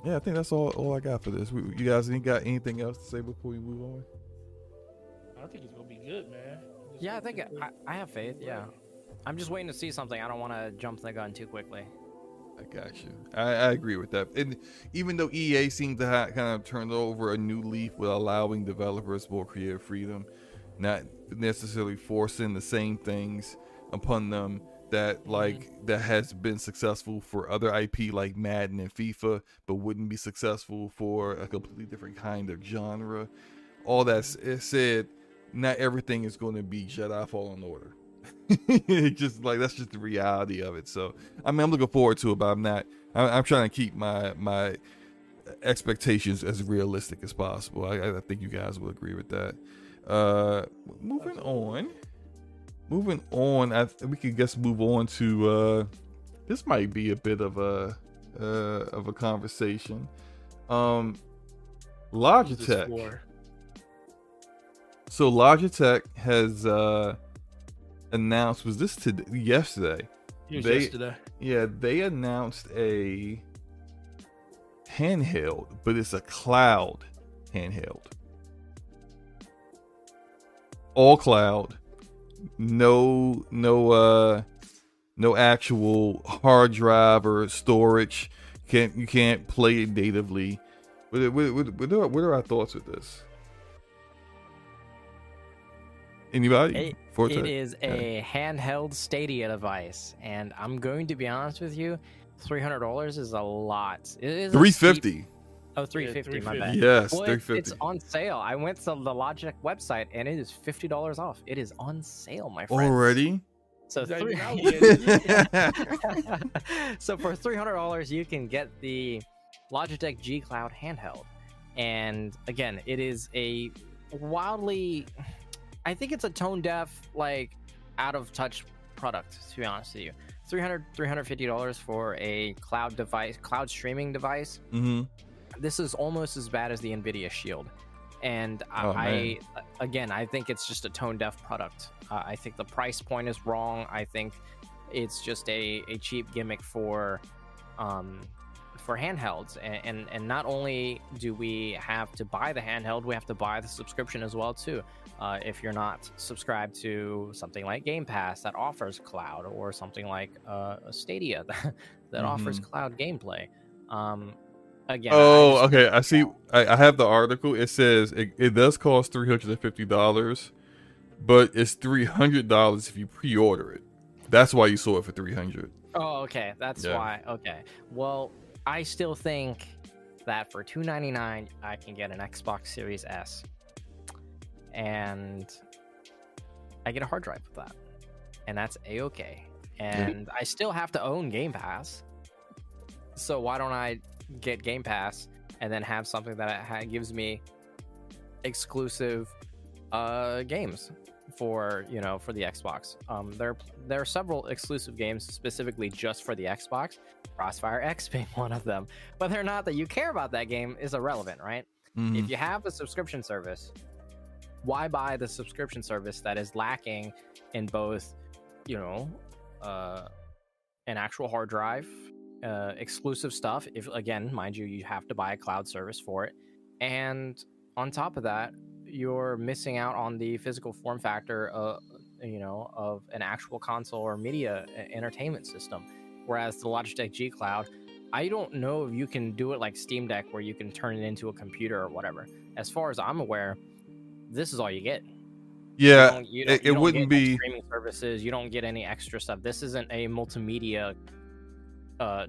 Yeah, I think that's all I got for this. You guys got anything else to say before we move on? I think it's gonna be good, man. Yeah, I think I have faith. Yeah, I'm just waiting to see something. I don't want to jump the gun too quickly. I got you. I agree with that. And even though EA seems to have kind of turned over a new leaf with allowing developers more creative freedom, not necessarily forcing the same things upon them that that has been successful for other IP like Madden and FIFA, but wouldn't be successful for a completely different kind of genre. All that said, not everything is going to be Jedi Fallen Order. Just like that's just the reality of it. So I mean, I'm looking forward to it, but I'm trying to keep my expectations as realistic as possible. I think you guys will agree with that. Moving on, we can guess move on to this might be a bit of a conversation. Logitech. So Logitech has announced, was this today? Yesterday? Yesterday. Yeah, they announced a handheld, but it's a cloud handheld. All cloud, no actual hard drive or storage. You can't play it natively. What are our thoughts with this? Anybody? Forte? It is a handheld Stadia device, and I'm going to be honest with you, $300 is a lot. It is $350. Oh, $350, my bad. Yes, well, $350. It's on sale. I went to the Logitech website, and it is $50 off. It is on sale, my friend. Already? So, so for $300, you can get the Logitech G Cloud handheld. And again, it is a wildly... I think it's a tone-deaf, like, out-of-touch product, to be honest with you. $300-$350 for a cloud device, cloud streaming device. Mm-hmm. This is almost as bad as the Nvidia Shield, and I think it's just a tone-deaf product. I think the price point is wrong. I think it's just a cheap gimmick for handhelds, and not only do we have to buy the handheld, we have to buy the subscription as well too. If you're not subscribed to something like Game Pass that offers cloud, or something like a Stadia that offers cloud gameplay. Again, I see. I have the article. It says it does cost $350, but it's $300 if you pre-order it. That's why you saw it for $300. Oh, okay. That's why. Okay. Well, I still think that for $299, I can get an Xbox Series S, and I get a hard drive with that, and that's A-okay. And I still have to own Game Pass, so why don't I get Game Pass and then have something that gives me exclusive games for the Xbox. There are several exclusive games specifically just for the Xbox, Crossfire X being one of them, but they're not that you care about. That game is irrelevant, right? If you have a subscription service, why buy the subscription service that is lacking in both an actual hard drive, exclusive stuff, if again, mind you have to buy a cloud service for it, and on top of that you're missing out on the physical form factor of an actual console or media entertainment system. Whereas the Logitech G Cloud, I don't know if you can do it like Steam Deck where you can turn it into a computer or whatever. As far as I'm aware, this is all you get. Yeah, you don't wouldn't get be streaming services. You don't get any extra stuff. This isn't a multimedia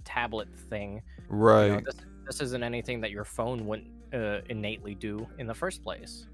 tablet thing, right? This isn't anything that your phone wouldn't innately do in the first place.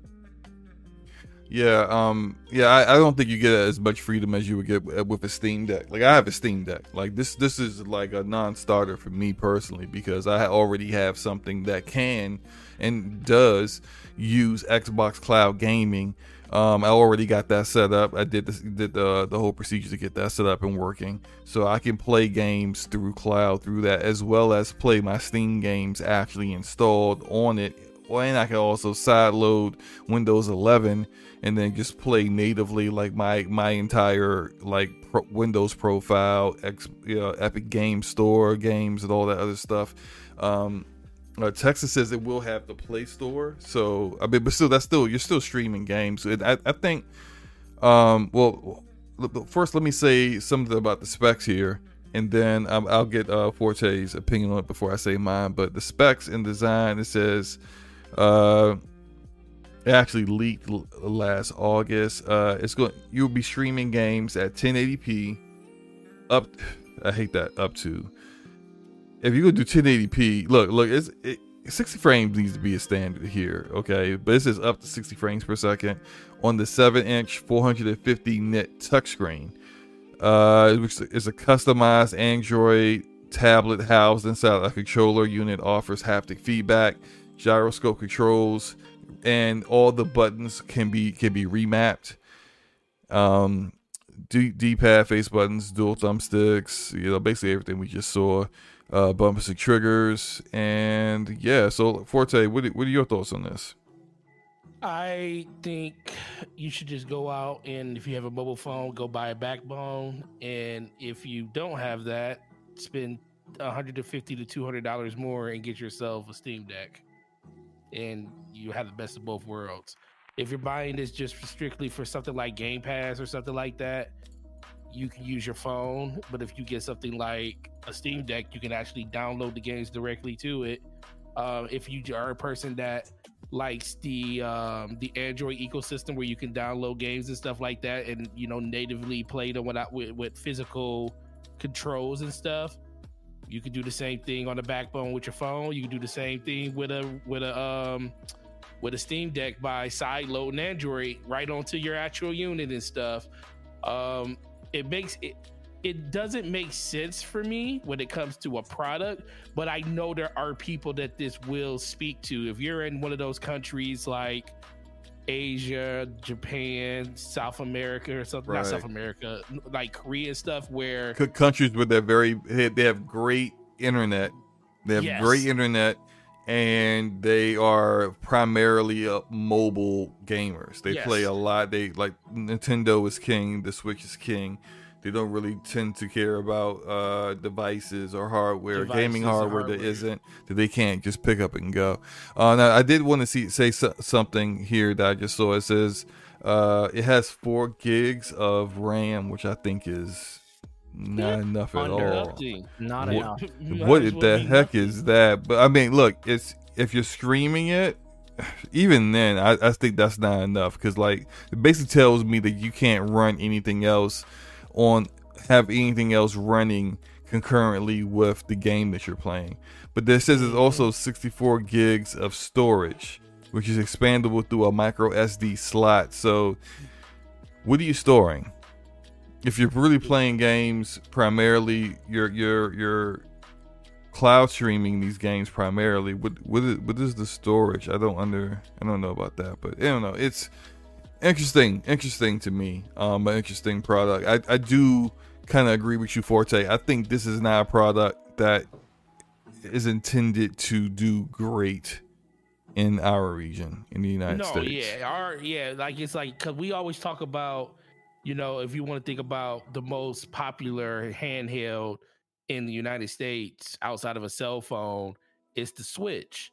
Yeah, I don't think you get as much freedom as you would get with a Steam Deck. Like, I have a Steam Deck. Like, this is like a non-starter for me personally, because I already have something that can and does use Xbox Cloud Gaming. I already got that set up. I did the whole procedure to get that set up and working, so I can play games through cloud through that, as well as play my Steam games actually installed on it. And I can also sideload Windows 11 and then just play natively, like my entire Windows profile, Epic Game Store games and all that other stuff. Texas says it will have the Play Store, so I mean, but still, you're still streaming games. I think. Well, first let me say something about the specs here, and then I'll get Forte's opinion on it before I say mine. But the specs and design, it says. It actually leaked last August. You'll be streaming games at 1080p up. I hate that up to. If you go do 1080p, look, it's 60 frames needs to be a standard here, okay? But this is up to 60 frames per second on the 7-inch 450 nit touchscreen. It's a customized Android tablet housed inside a controller unit. Offers haptic feedback, gyroscope controls, and all the buttons can be remapped. D-pad, face buttons, dual thumbsticks, basically everything we just saw. Bumpers and triggers, and yeah. So Forte, what are your thoughts on this? I think you should just go out, and if you have a mobile phone, go buy a backbone, and if you don't have that, spend $150 to $200 more and get yourself a Steam Deck, and you have the best of both worlds. If you're buying this just strictly for something like Game Pass or something like that, you can use your phone, but if you get something like a Steam Deck, you can actually download the games directly to it. If you are a person that likes the Android ecosystem where you can download games and stuff like that, and natively play them without with physical controls and stuff, you can do the same thing on the backbone with your phone. You can do the same thing with a Steam Deck by sideloading Android right onto your actual unit and stuff. It doesn't make sense for me when it comes to a product, but I know there are people that this will speak to. If you're in one of those countries like Asia, Japan, South America, or something, right. Not South America, like Korea and stuff, where countries with they have great internet, and they are primarily mobile gamers. They play a lot. They like Nintendo is king. The Switch is king. They don't really tend to care about devices or hardware, gaming hardware that isn't, that they can't just pick up and go. Now, I did want to say something here that I just saw. It says it has 4 gigs of RAM, which I think is not enough at all. Not enough. What the heck is that? But I mean, look, it's if you're streaming it, even then, I think that's not enough, because it basically tells me that you can't run anything else. Have anything else running concurrently with the game that you're playing. But this says it's also 64 gigs of storage, which is expandable through a micro SD slot. So what are you storing? If you're really playing games primarily, you're cloud streaming these games primarily, what is the storage? I don't know about that, but I don't know. It's interesting to me, an interesting product. I do kind of agree with you, Forte. I think this is not a product that is intended to do great in our region, in the United States. Because we always talk about, if you want to think about the most popular handheld in the United States outside of a cell phone, it's the Switch.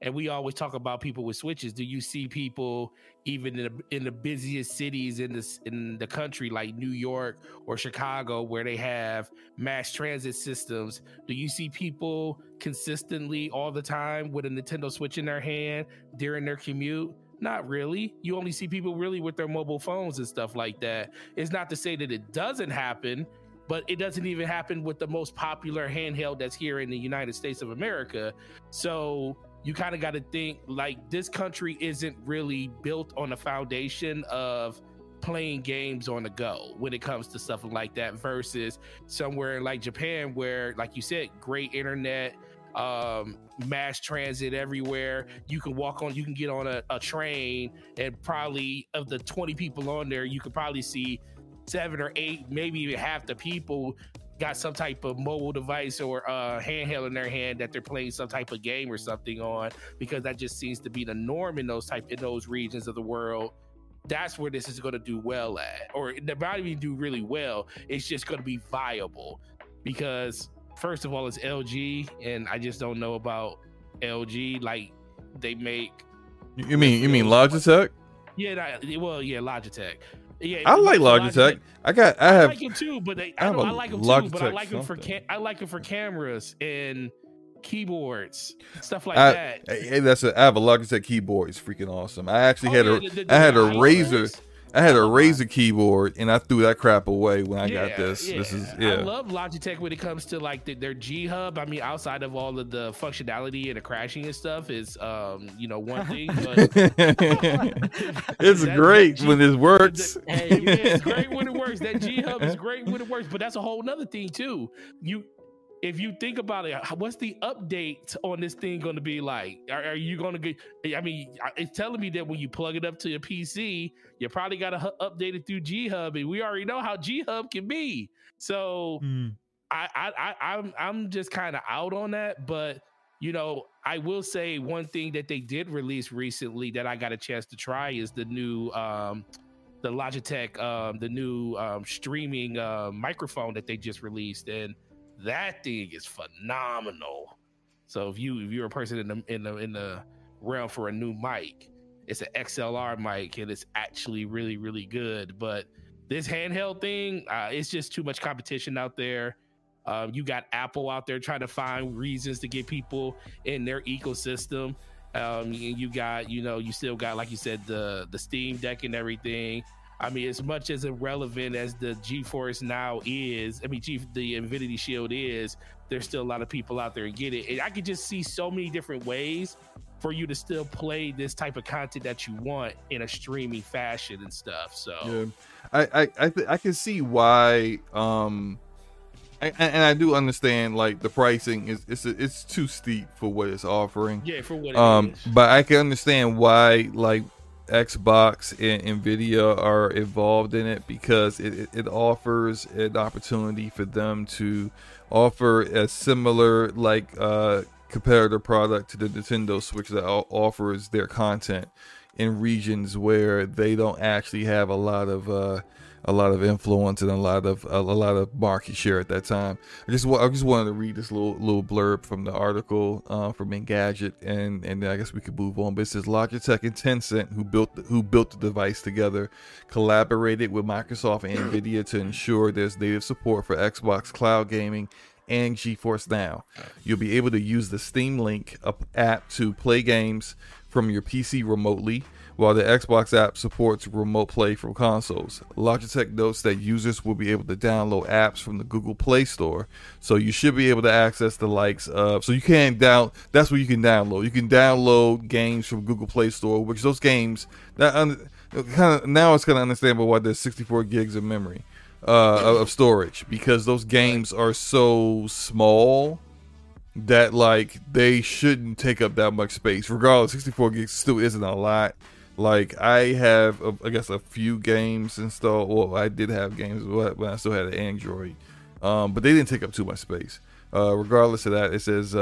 And we always talk about people with Switches. Do you see people even in the busiest cities in the country, like New York or Chicago, where they have mass transit systems? Do you see people consistently all the time with a Nintendo Switch in their hand during their commute? Not really. You only see people really with their mobile phones and stuff like that. It's not to say that it doesn't happen, but it doesn't even happen with the most popular handheld that's here in the United States of America. So you kind of got to think like this country isn't really built on a foundation of playing games on the go when it comes to stuff like that, versus somewhere like Japan where, like you said, great internet, mass transit everywhere. You can walk on, you can get on a train, and probably of the 20 people on there, you could probably see 7 or 8, maybe even half the people got some type of mobile device or handheld in their hand that they're playing some type of game or something on, because that just seems to be the norm in those type, in those regions of the world. That's where this is going to do well at, or not even do really well. It's just going to be viable because, first of all, it's LG, and I just don't know about LG. Like, they make... You mean Logitech? Yeah, Logitech. Yeah, I like Logitech. I like it too, but I like them too. But I like them for cameras and keyboards, stuff like that. Hey, I have a Logitech keyboard. It's freaking awesome. I actually had a Razer keyboard, and I threw that crap away when I got this. Yeah. This is, yeah. I love Logitech when it comes to like their G Hub. I mean, outside of all of the functionality and the crashing and stuff, is one thing. But it's great when it works. It's great when it works. That G Hub is great when it works. But that's a whole nother thing too. If you think about it, what's the update on this thing going to be like? Are you going to get... I mean, it's telling me that when you plug it up to your PC, you probably got to update it through G-Hub, and we already know how G-Hub can be. So I'm just kind of out on that, but I will say one thing that they did release recently that I got a chance to try is the new... the Logitech, the new streaming microphone that they just released, and that thing is phenomenal. So if you're a person in the realm for a new mic, it's an XLR mic, and it's actually really, really good. But this handheld thing, it's just too much competition out there. You got Apple out there trying to find reasons to get people in their ecosystem. And you got, you still got, like you said, the Steam Deck and everything. I mean, as much as irrelevant as the GeForce Now is, the Nvidia Shield is, there's still a lot of people out there and get it. And I could just see so many different ways for you to still play this type of content that you want in a streaming fashion and stuff. So yeah. I can see why, and I do understand like the pricing is it's too steep for what it's offering. Yeah, for what it is. But I can understand why like Xbox and Nvidia are involved in it, because it offers an opportunity for them to offer a similar like competitor product to the Nintendo Switch that offers their content in regions where they don't actually have a lot of influence and a lot of market share at that time. I just wanted to read this little blurb from the article from Engadget, and I guess we could move on. But it says Logitech and Tencent, who built the device together, collaborated with Microsoft and Nvidia to ensure there's native support for Xbox Cloud Gaming and GeForce Now. You'll be able to use the Steam Link app to play games from your PC remotely, while the Xbox app supports remote play from consoles. Logitech notes that users will be able to download apps from the Google Play Store, so you should be able to access the likes of... So you can down... That's what you can download. You can download games from Google Play Store, which those games... now it's kind of understandable why there's 64 gigs of memory of storage, because those games are so small that like they shouldn't take up that much space. Regardless, 64 gigs still isn't a lot. Like I have, a few games installed. Well, I did have games when I still had an Android, but they didn't take up too much space. Regardless of that, it says,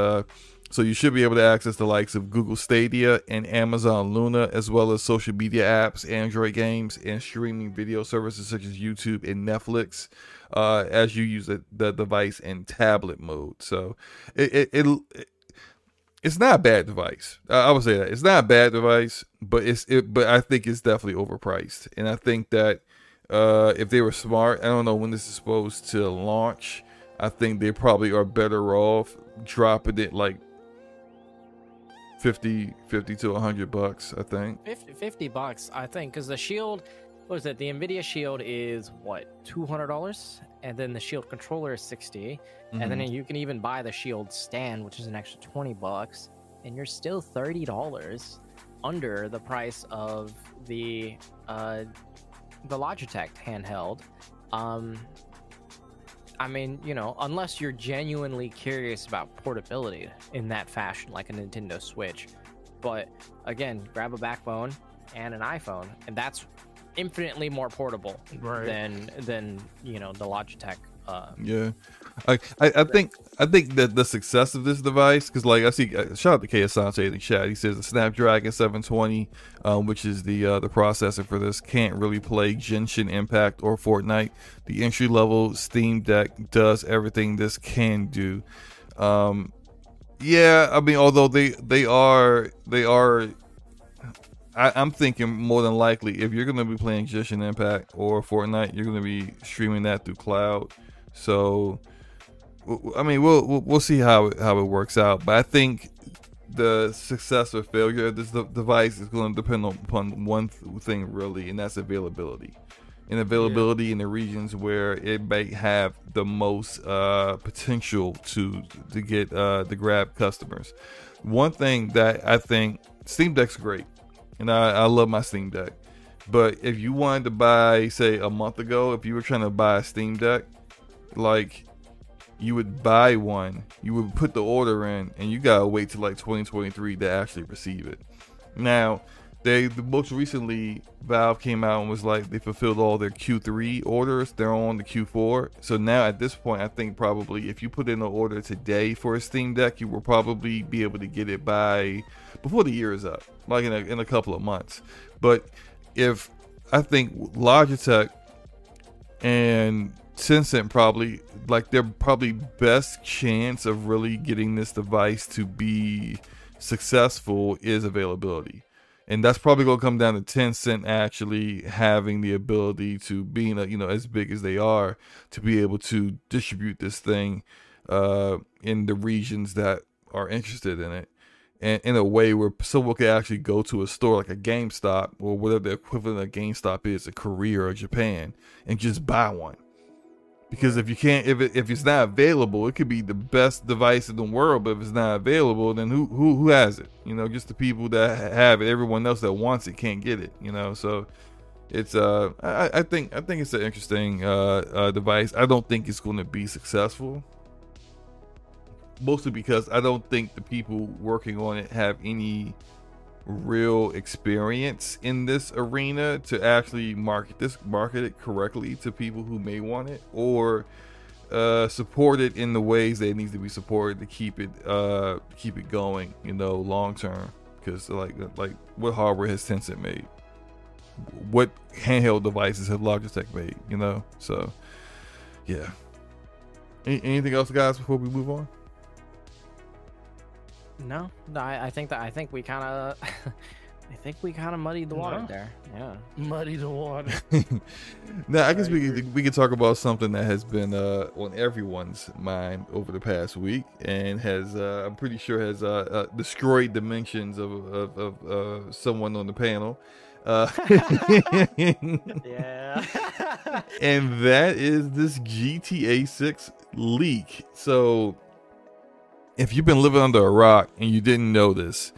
so you should be able to access the likes of Google Stadia and Amazon Luna, as well as social media apps, Android games, and streaming video services such as YouTube and Netflix, as you use the device in tablet mode. So it's not a bad device. I would say that it's not a bad device, but but I think it's definitely overpriced. And I think that if they were smart, I don't know when this is supposed to launch. I think they probably are better off dropping it like $50 to $100. I think $50, I think, because the Shield, what is it? The Nvidia Shield is what, $200, and then the Shield controller is $60, and then you can even buy the Shield stand, which is an extra $20, and you're still $30 under the price of the Logitech handheld. I mean, you know, unless you're genuinely curious about portability in that fashion, like a Nintendo Switch. But again, grab a backbone and an iPhone, and that's infinitely more portable than you know, the Logitech. I think that the success of this device, because like I see, shout out to KSante in the chat. He says the Snapdragon 720, which is the processor for this, can't really play Genshin Impact or Fortnite. The entry level Steam Deck does everything this can do. Yeah, I mean, although they are. I'm thinking more than likely, if you're going to be playing Genshin Impact or Fortnite, you're going to be streaming that through cloud. So, I mean, we'll see how it works out. But I think the success or failure of this device is going to depend upon one thing really, and that's availability. And availability in the regions where it may have the most potential to get to grab customers. One thing that I think Steam Deck's great. And I love my Steam Deck. But if you wanted to buy, say, a month ago, if you were trying to buy a Steam Deck, like, you would buy one, you would put the order in, and you gotta wait till like 2023 to actually receive it. Now, most recently, Valve came out and was like, they fulfilled all their Q3 orders. They're on the Q4. So now at this point, I think probably if you put in an order today for a Steam Deck, you will probably be able to get it by before the year is up, like in a couple of months. But if I think Logitech and Tencent probably, like, their probably best chance of really getting this device to be successful is availability. And that's probably going to come down to Tencent actually having the ability to, being as big as they are, to be able to distribute this thing in the regions that are interested in it, and in a way where someone could actually go to a store like a GameStop or whatever the equivalent of GameStop is in Korea or Japan and just buy one. Because if you can't, if it's not available, it could be the best device in the world, but if it's not available, then who has it? You know, just the people that have it. Everyone else that wants it can't get it. You know, so it's I think it's an interesting device. I don't think it's going to be successful, mostly because I don't think the people working on it have any real experience in this arena to actually market it correctly to people who may want it, or support it in the ways that it needs to be supported to keep it going, you know, long term. Because like what hardware has Tencent made? What handheld devices have Logitech made? You know, so yeah. Anything else, guys, before we move on? No, I think we kind of, muddied the water there. Yeah, muddied the water. Now, I guess we could talk about something that has been on everyone's mind over the past week, and has I'm pretty sure has destroyed the mentions of someone on the panel. Yeah. And that is this GTA 6 leak. So, if you've been living under a rock and you didn't know this,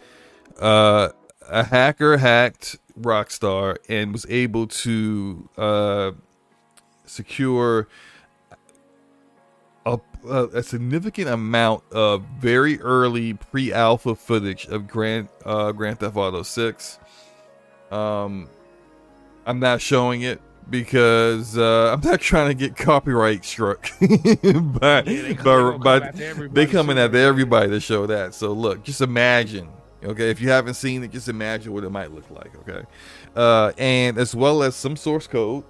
a hacker hacked Rockstar and was able to secure a significant amount of very early pre-alpha footage of Grand Theft Auto VI. I'm not showing it, because I'm not trying to get copyright struck. They coming after everybody to show that. So look, just imagine, okay? If you haven't seen it, just imagine what it might look like, okay? And as well as some source code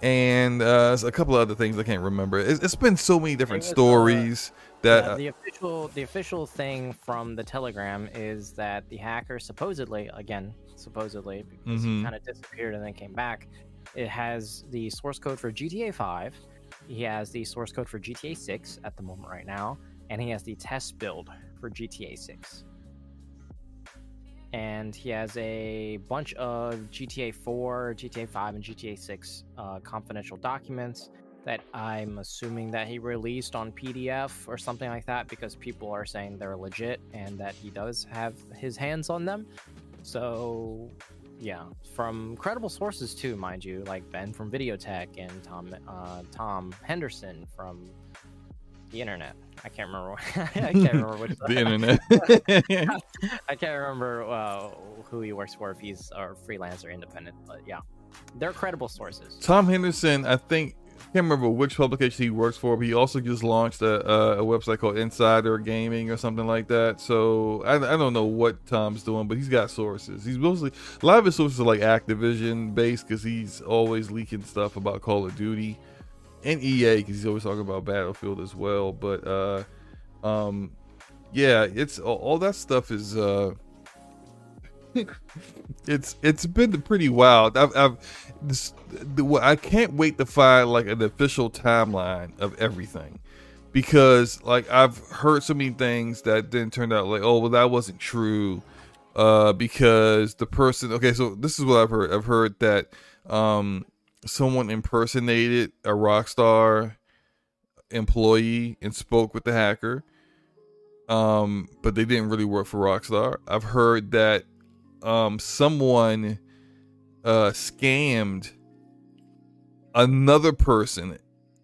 and a couple of other things I can't remember. It's been so many different stories. The official thing from the Telegram is that the hacker supposedly, because he kind of disappeared and then came back. It has the source code for GTA 5. He has the source code for GTA 6 at the moment right now. And he has the test build for GTA 6. And he has a bunch of GTA 4, GTA 5, and GTA 6 confidential documents that I'm assuming that he released on PDF or something like that, because people are saying they're legit and that he does have his hands on them. So yeah, from credible sources too, mind you, like Ben from Videotech and Tom Henderson from the internet. I can't remember. Which the internet. I can't remember who he works for, if he's a freelance or independent, but yeah, they're credible sources. Tom Henderson, I think. I can't remember which publication he works for, but he also just launched a website called Insider Gaming or something like that. So I don't know what Tom's doing, but he's got sources. He's mostly, a lot of his sources are like Activision based, because he's always leaking stuff about Call of Duty and EA, because he's always talking about Battlefield as well. But yeah, it's all that stuff is it's been pretty wild. I can't wait to find like an official timeline of everything, because like I've heard so many things that then turned out like, oh well, that wasn't true, because the person. Okay, so this is what I've heard. I've heard that someone impersonated a Rockstar employee and spoke with the hacker, but they didn't really work for Rockstar. I've heard that someone scammed another person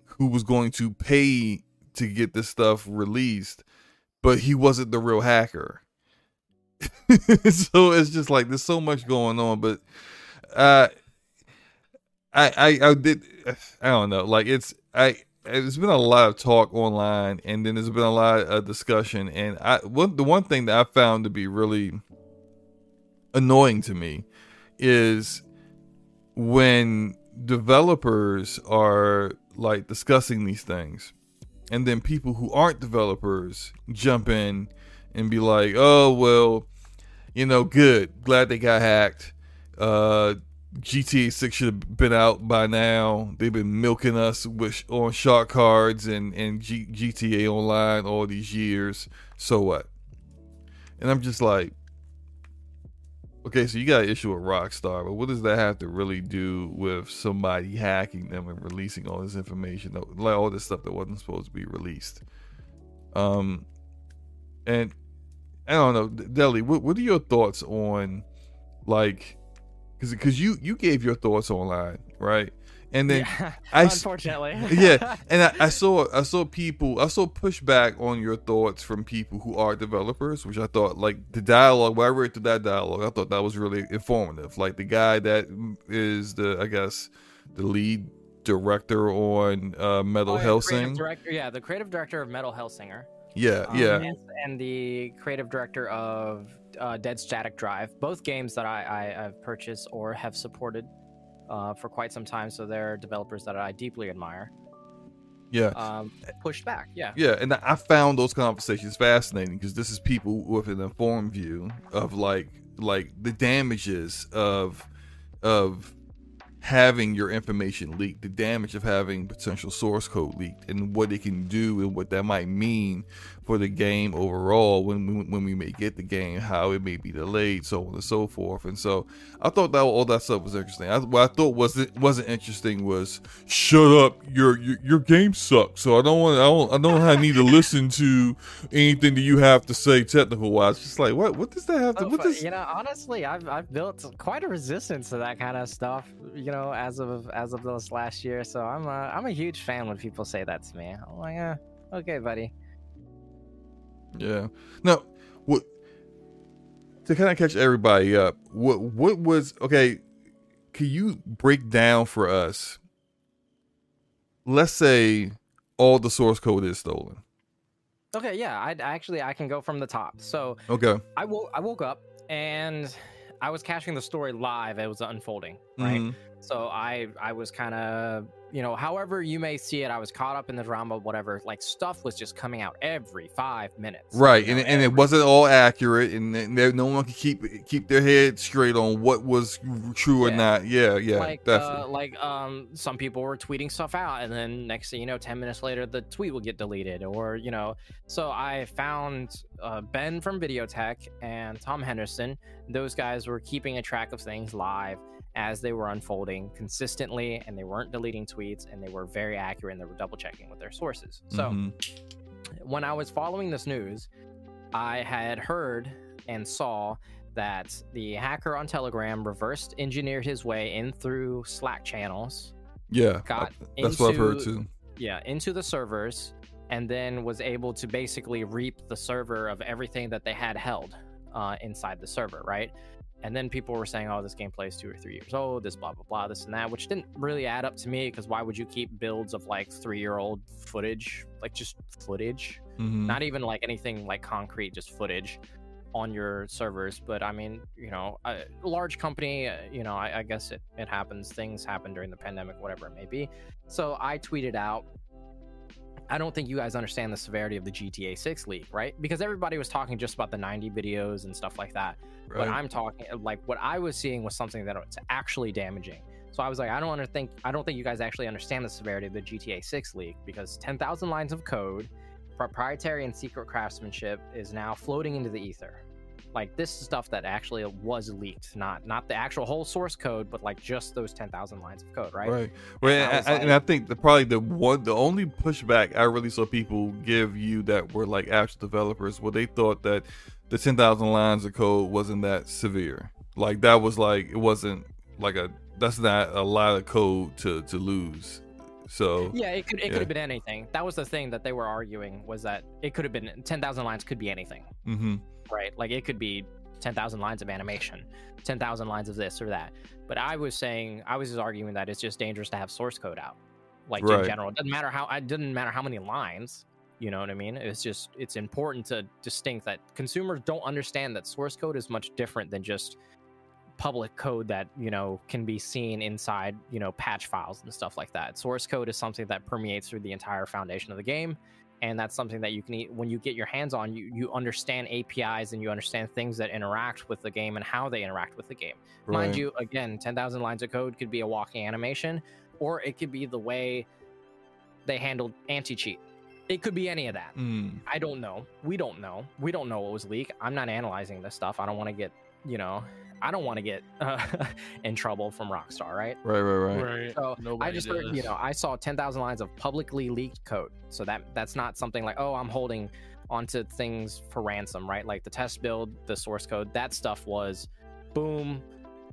who was going to pay to get this stuff released, but he wasn't the real hacker. So it's just like there's so much going on, but I don't know, like it's been a lot of talk online, and then there's been a lot of discussion, and the one thing that I found to be really annoying to me is when developers are like discussing these things, and then people who aren't developers jump in and be like, oh well, you know, good, glad they got hacked, GTA 6 should have been out by now, they've been milking us on shark cards and GTA Online all these years, so what? And I'm just like, okay, so you got an issue with Rockstar, but what does that have to really do with somebody hacking them and releasing all this information, like all this stuff that wasn't supposed to be released? And I don't know, Deli, what are your thoughts on, like, because you gave your thoughts online, right? And then yeah, unfortunately, yeah, and I saw people, I saw pushback on your thoughts from people who are developers, which I thought, like the dialogue, when I read through that dialogue, I thought that was really informative. Like the guy that is the lead director on Metal Hellsinger, the creative director of Metal Hellsinger, and the creative director of Dead Static Drive, both games that I've purchased or have supported for quite some time, so they're developers that I deeply admire. Yeah, pushed back. Yeah, and I found those conversations fascinating, because this is people with an informed view of like the damages of having your information leaked, the damage of having potential source code leaked, and what it can do and what that might mean for the game overall, when we may get the game, how it may be delayed, so on and so forth. And so I thought that all that stuff was interesting. What I thought wasn't interesting was, shut up, your game sucks, so I don't need to listen to anything that you have to say technical wise. Just like, what does that have to? Honestly, I've built quite a resistance to that kind of stuff, you know, as of this last year. So I'm a huge fan when people say that to me. I'm like, okay, buddy. Yeah. Now, to kind of catch everybody up, what was, okay, can you break down for us, let's say all the source code is stolen? Okay, yeah, I can go from the top. So okay, I woke up and I was catching the story live. It was unfolding, right? Mm-hmm. So I was kind of, you know, however you may see it, I was caught up in the drama, whatever, like stuff was just coming out every 5 minutes. Right. You know, and it wasn't all accurate, and no one could keep their head straight on what was true or not. Yeah. Like, definitely. Some people were tweeting stuff out, and then next thing you know, 10 minutes later, the tweet will get deleted, or, you know, so I found Ben from Videotech and Tom Henderson. Those guys were keeping a track of things live. as they were unfolding consistently, and they weren't deleting tweets, and they were very accurate, and they were double checking with their sources. So when I was following this news, I had heard and saw that the hacker on Telegram reverse engineered his way in through Slack channels. What I've heard too. Into the servers, and then was able to basically reap the server of everything that they had held inside the server, right? And then people were saying, oh, this gameplay is 2 or 3 years old, this blah, blah, blah, this and that, which didn't really add up to me, because why would you keep builds of like 3-year-old footage, like just footage, not even like anything like concrete, just footage on your servers? But I mean, you know, a large company, you know, I guess it happens. Things happen during the pandemic, whatever it may be. So I tweeted out, I don't think you guys understand the severity of the GTA 6 leak, right? Because everybody was talking just about the 90 videos and stuff like that. Right. But I'm talking like what I was seeing was something that it's actually damaging. So I was like, I don't think you guys actually understand the severity of the GTA 6 leak, because 10,000 lines of code, proprietary and secret craftsmanship is now floating into the ether. Like, this stuff that actually was leaked, not the actual whole source code, but like just those 10,000 lines of code, right? Right. Well, and I think the only pushback I really saw people give you that were like actual developers, where they thought that the 10,000 lines of code wasn't that severe. Like, that was like, it wasn't like that's not a lot of code to lose. So yeah, it could have been anything. That was the thing that they were arguing, was that it could have been 10,000 lines, could be anything. Right, like it could be 10,000 lines of animation, 10,000 lines of this or that. But I was just arguing that it's just dangerous to have source code out, like in general. It doesn't matter how many lines, you know what I mean? It's just, it's important to distinct that consumers don't understand that source code is much different than just public code that, you know, can be seen inside, you know, patch files and stuff like that. Source code is something that permeates through the entire foundation of the game. And that's something that you can eat when you get your hands on. You understand APIs and you understand things that interact with the game and how they interact with the game. Right. Mind you, again, 10,000 lines of code could be a walking animation, or it could be the way they handled anti-cheat. It could be any of that. I don't know. We don't know what was leaked. I'm not analyzing this stuff. I don't want to get, you know, in trouble from Rockstar, right? Right. So nobody heard, you know, I saw 10,000 lines of publicly leaked code. So that's not something like, oh, I'm holding onto things for ransom, right? Like the test build, the source code, that stuff was boom.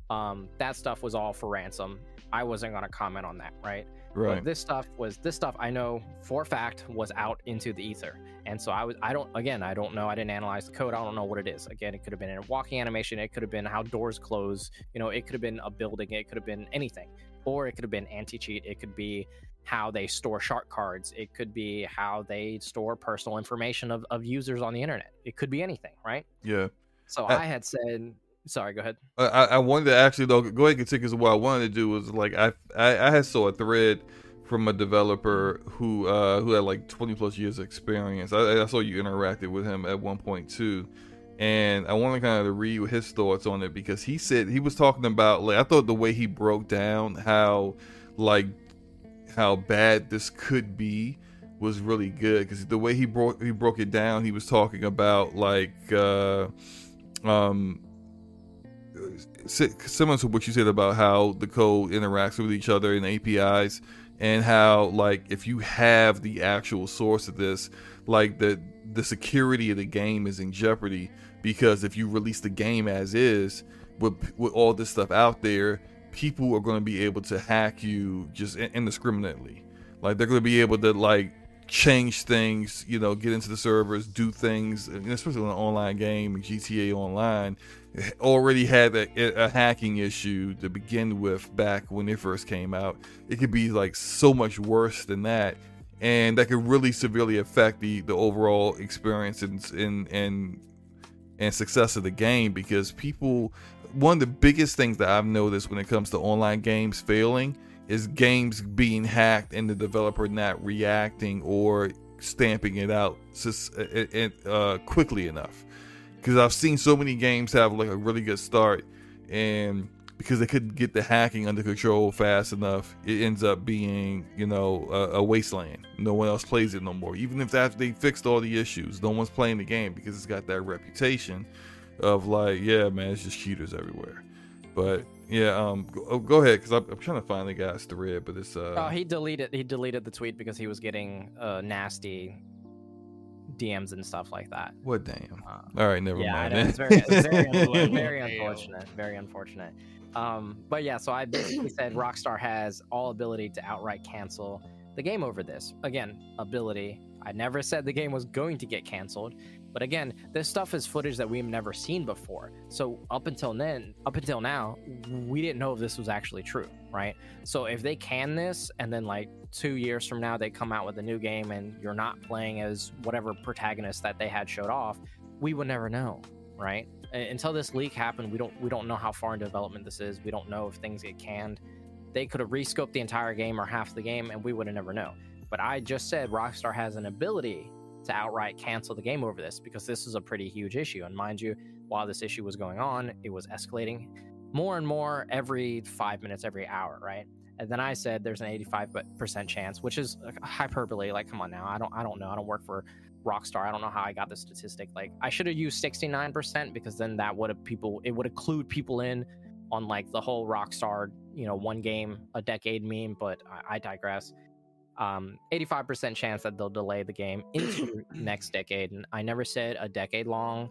That stuff was all for ransom. I wasn't going to comment on that, right? Right. But this stuff I know for a fact was out into the ether. And so I don't know. I didn't analyze the code. I don't know what it is. Again, it could have been a walking animation. It could have been how doors close. You know, it could have been a building. It could have been anything. Or it could have been anti-cheat. It could be how they store shark cards. It could be how they store personal information of users on the internet. It could be anything, right? Yeah. So I had said... Sorry, go ahead. I wanted to actually, though, go ahead and take us. What I wanted to do was, like, I saw a thread from a developer who had like 20 plus years of experience. I saw you interacted with him at one point too, and I wanted kind of read his thoughts on it, because he said he was talking about, like, I thought the way he broke down how bad this could be was really good, because the way he broke it down, he was talking about similar to what you said about how the code interacts with each other in APIs, and how, like, if you have the actual source of this, like, the security of the game is in jeopardy, because if you release the game as is with all this stuff out there, people are going to be able to hack you just indiscriminately. Like, they're going to be able to, like, change things, you know, get into the servers, do things, especially in an online game. GTA Online already had a hacking issue to begin with back when it first came out. It could be like so much worse than that, and that could really severely affect the overall experience and success of the game, because people, one of the biggest things that I've noticed when it comes to online games failing is games being hacked and the developer not reacting or stamping it out quickly enough. Because I've seen so many games have like a really good start, and because they couldn't get the hacking under control fast enough, it ends up being, you know, a wasteland. No one else plays it no more. Even if they fixed all the issues, no one's playing the game, because it's got that reputation of, like, yeah, man, it's just cheaters everywhere. But Yeah, go ahead, because I'm trying to find the guy's thread, but it's... Oh, he deleted the tweet because he was getting nasty DMs and stuff like that. What damn? All right, never mind. Yeah, it's very unfortunate. But yeah, so I basically said Rockstar has all ability to outright cancel the game over this. Again, ability. I never said the game was going to get canceled. But again, this stuff is footage that we've never seen before. So up until now, we didn't know if this was actually true, right? So if they can this, and then like 2 years from now, they come out with a new game and you're not playing as whatever protagonist that they had showed off, we would never know, right? Until this leak happened, we don't know how far in development this is. We don't know if things get canned. They could have rescoped the entire game or half the game, and we would have never known. But I just said Rockstar has an ability to outright cancel the game over this, because this is a pretty huge issue. And mind you, while this issue was going on, it was escalating more and more every 5 minutes, every hour, right? And then I said there's an 85% chance, which is hyperbole. Like, come on now. I don't know. I don't work for Rockstar. I don't know how I got the statistic. Like, I should have used 69%, because then that would have clued people in on like the whole Rockstar, you know, one game a decade meme. But I digress. 85% chance that they'll delay the game into next decade, and I never said a decade-long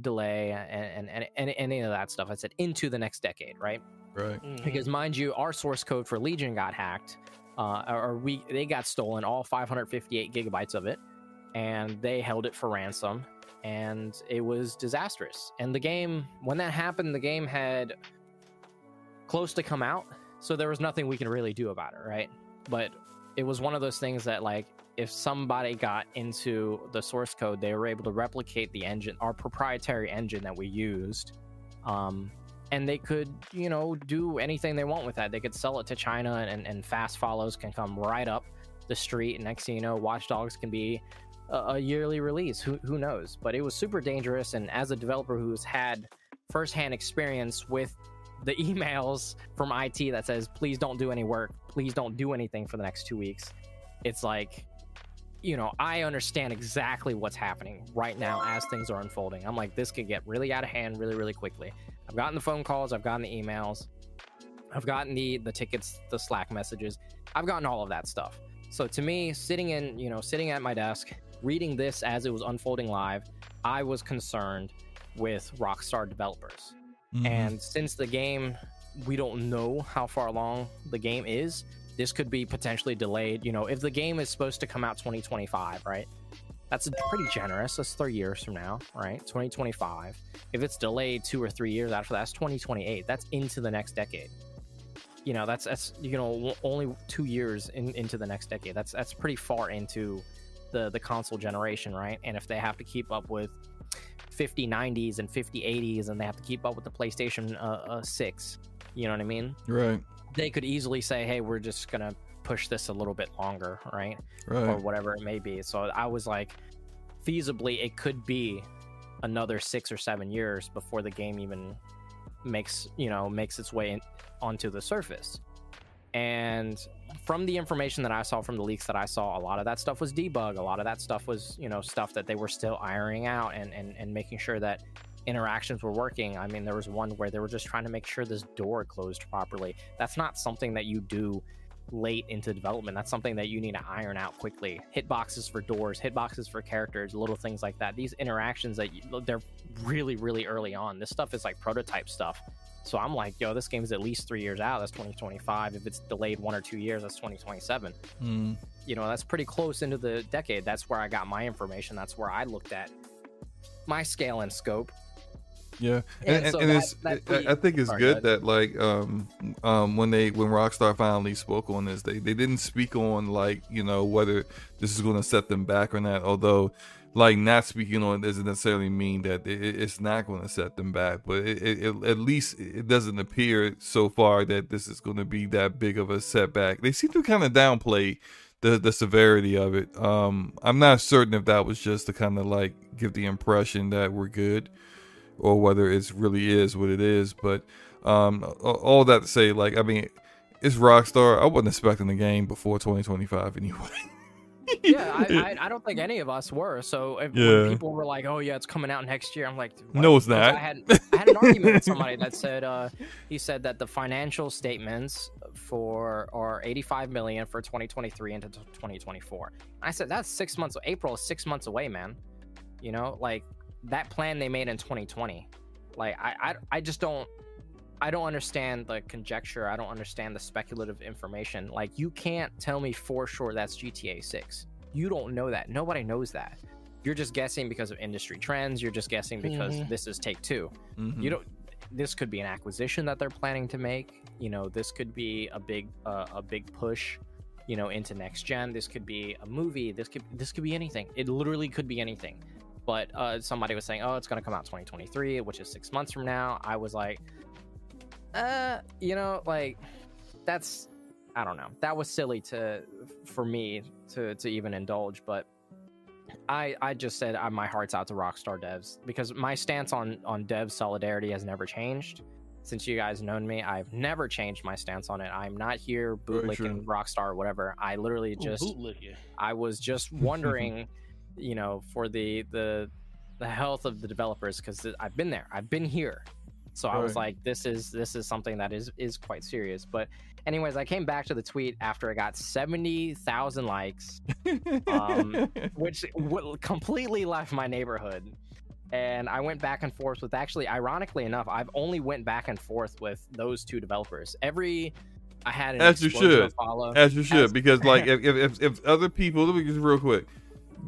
delay and any of that stuff. I said into the next decade, right? Right. Mm-hmm. Because mind you, our source code for Legion got hacked, they got stolen, all 558 gigabytes of it, and they held it for ransom, and it was disastrous. And the game, when that happened, the game had close to come out, so there was nothing we can really do about it, right? But it was one of those things that, like, if somebody got into the source code, they were able to replicate the engine, our proprietary engine that we used, and they could, you know, do anything they want with that. They could sell it to China, and fast follows can come right up the street, and next thing you know, Watch Dogs can be a yearly release. Who knows? But it was super dangerous, and as a developer who's had firsthand experience with the emails from IT that says, please don't do any work, please don't do anything for the next 2 weeks, it's like, you know, I understand exactly what's happening right now as things are unfolding. I'm like, this could get really out of hand really, really quickly. I've gotten the phone calls, I've gotten the emails, I've gotten the tickets, the Slack messages, I've gotten all of that stuff. So to me, sitting at my desk, reading this as it was unfolding live, I was concerned with Rockstar developers. Mm-hmm. And since the game, we don't know how far along the game is, this could be potentially delayed. You know, if the game is supposed to come out 2025, right? That's pretty generous. That's 3 years from now, right? 2025. If it's delayed 2 or 3 years after that, that's 2028. That's into the next decade. You know, that's you know, only 2 years into the next decade. That's pretty far into the console generation, right? And if they have to keep up with 5090s and 5080s, and they have to keep up with the PlayStation 6, you know what I mean? Right. They could easily say, hey, we're just gonna push this a little bit longer, right? Or whatever it may be. So I was like, feasibly, it could be another 6 or 7 years before the game even makes its way onto the surface. And from the information that I saw, from the leaks that I saw, a lot of that stuff was debug. A lot of that stuff was, you know, stuff that they were still ironing out and making sure that interactions were working. I mean, there was one where they were just trying to make sure this door closed properly. That's not something that you do late into development. That's something that you need to iron out quickly. Hitboxes for doors, hitboxes for characters, little things like that. These interactions they're really, really early on. This stuff is like prototype stuff. So I'm like, yo, this game is at least 3 years out. That's 2025. If it's delayed 1 or 2 years, that's 2027. Mm. You know, that's pretty close into the decade. That's where I got my information. That's where I looked at my scale and scope. Yeah, I think it's good that, like, when Rockstar finally spoke on this, they didn't speak on, like, you know, whether this is going to set them back or not. Although, like, not speaking on it doesn't necessarily mean that it's not going to set them back, but at least it doesn't appear so far that this is going to be that big of a setback. They seem to kind of downplay the severity of it. I'm not certain if that was just to kind of, like, give the impression that we're good, or whether it really is what it is. But all that to say, like, I mean, it's Rockstar. I wasn't expecting the game before 2025 anyway. Yeah, I don't think any of us were. So if when people were like, "Oh yeah, it's coming out next year," I'm like, what? "No, it's not." I had an argument with somebody that said he said that the financial statements for are $85 million for 2023 into 2024. I said that's 6 months. April is 6 months away, man. You know, like that plan they made in 2020. Like I just don't. I don't understand the conjecture. I don't understand the speculative information. Like, you can't tell me for sure that's GTA 6. You don't know that. Nobody knows that. You're just guessing because of industry trends. You're just guessing because this is Take Two. You don't. This could be an acquisition that they're planning to make. You know, this could be a big push, you know, into next gen. This could be a movie. This could be anything. It literally could be anything. But somebody was saying, oh, it's going to come out 2023, which is 6 months from now. I was like, you know, like that's, I don't know. That was silly for me to even indulge, but I just said my heart's out to Rockstar devs, because my stance on dev solidarity has never changed. Since you guys known me, I've never changed my stance on it. I'm not here bootlicking Rockstar or whatever. I literally just, I was just wondering, you know, for the health of the developers, because I've been there, I've been here. So I was like, this is something that is quite serious. But anyways, I came back to the tweet after it got 70,000 likes, which completely left my neighborhood. And I went back and forth with, actually, ironically enough, I've only went back and forth with those two developers. I had an explosion of follow. As you should, because like if other people, let me just real quick.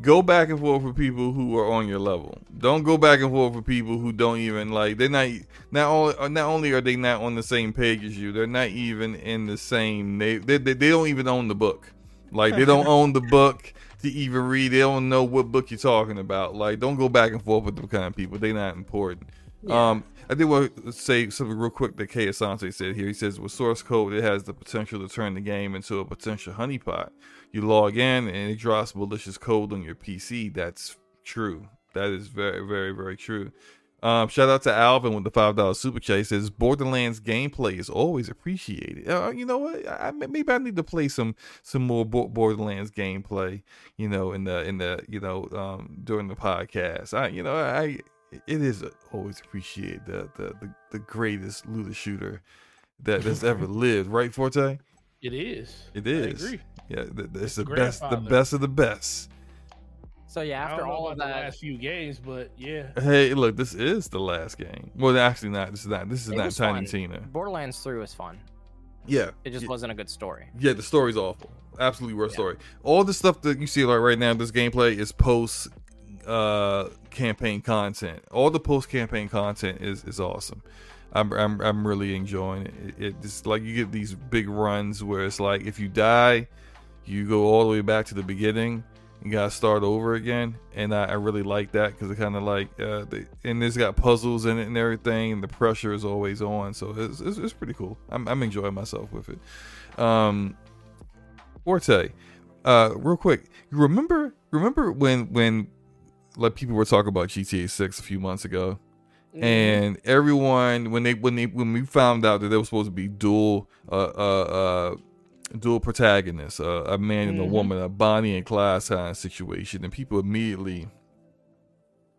Go back and forth with people who are on your level. Don't go back and forth with people who don't even like. They're not only are they not on the same page as you, they're not even in the same. They don't even own the book. Like, they don't own the book to even read. They don't know what book you're talking about. Like, don't go back and forth with the kind of people. They're not important. Yeah. I did want to say something real quick that K. Asante said here. He says, with source code, it has the potential to turn the game into a potential honeypot. You log in and it drops malicious code on your PC. That's true. That is very, very, very true. Shout out to Alvin with the $5 super chat. He says, Borderlands gameplay is always appreciated. You know what? Maybe I need to play some more Borderlands gameplay, you know, in the you know, during the podcast. It is always appreciated, the greatest looter shooter that's ever lived, right, Forte? It is. I agree. Yeah, it's the best of the best. So yeah, after all of that, the last few games, but yeah. Hey, look, this is the last game. Well, actually, not. This is not Tiny Tina. Borderlands 3 was fun. Yeah, it just wasn't a good story. Yeah, the story's awful. Absolutely worst story. All the stuff that you see like right now, this gameplay is post. Campaign content. All the post campaign content is awesome. I'm really enjoying it. It just like you get these big runs where it's like if you die, you go all the way back to the beginning. You gotta start over again, and I really like that because it kind of like and it's got puzzles in it and everything, and the pressure is always on. So it's pretty cool. I'm enjoying myself with it. Forte, real quick, remember when like people were talking about GTA 6 a few months ago, and everyone when we found out that there was supposed to be dual protagonists, a man and a woman, a Bonnie and Clyde situation, and people immediately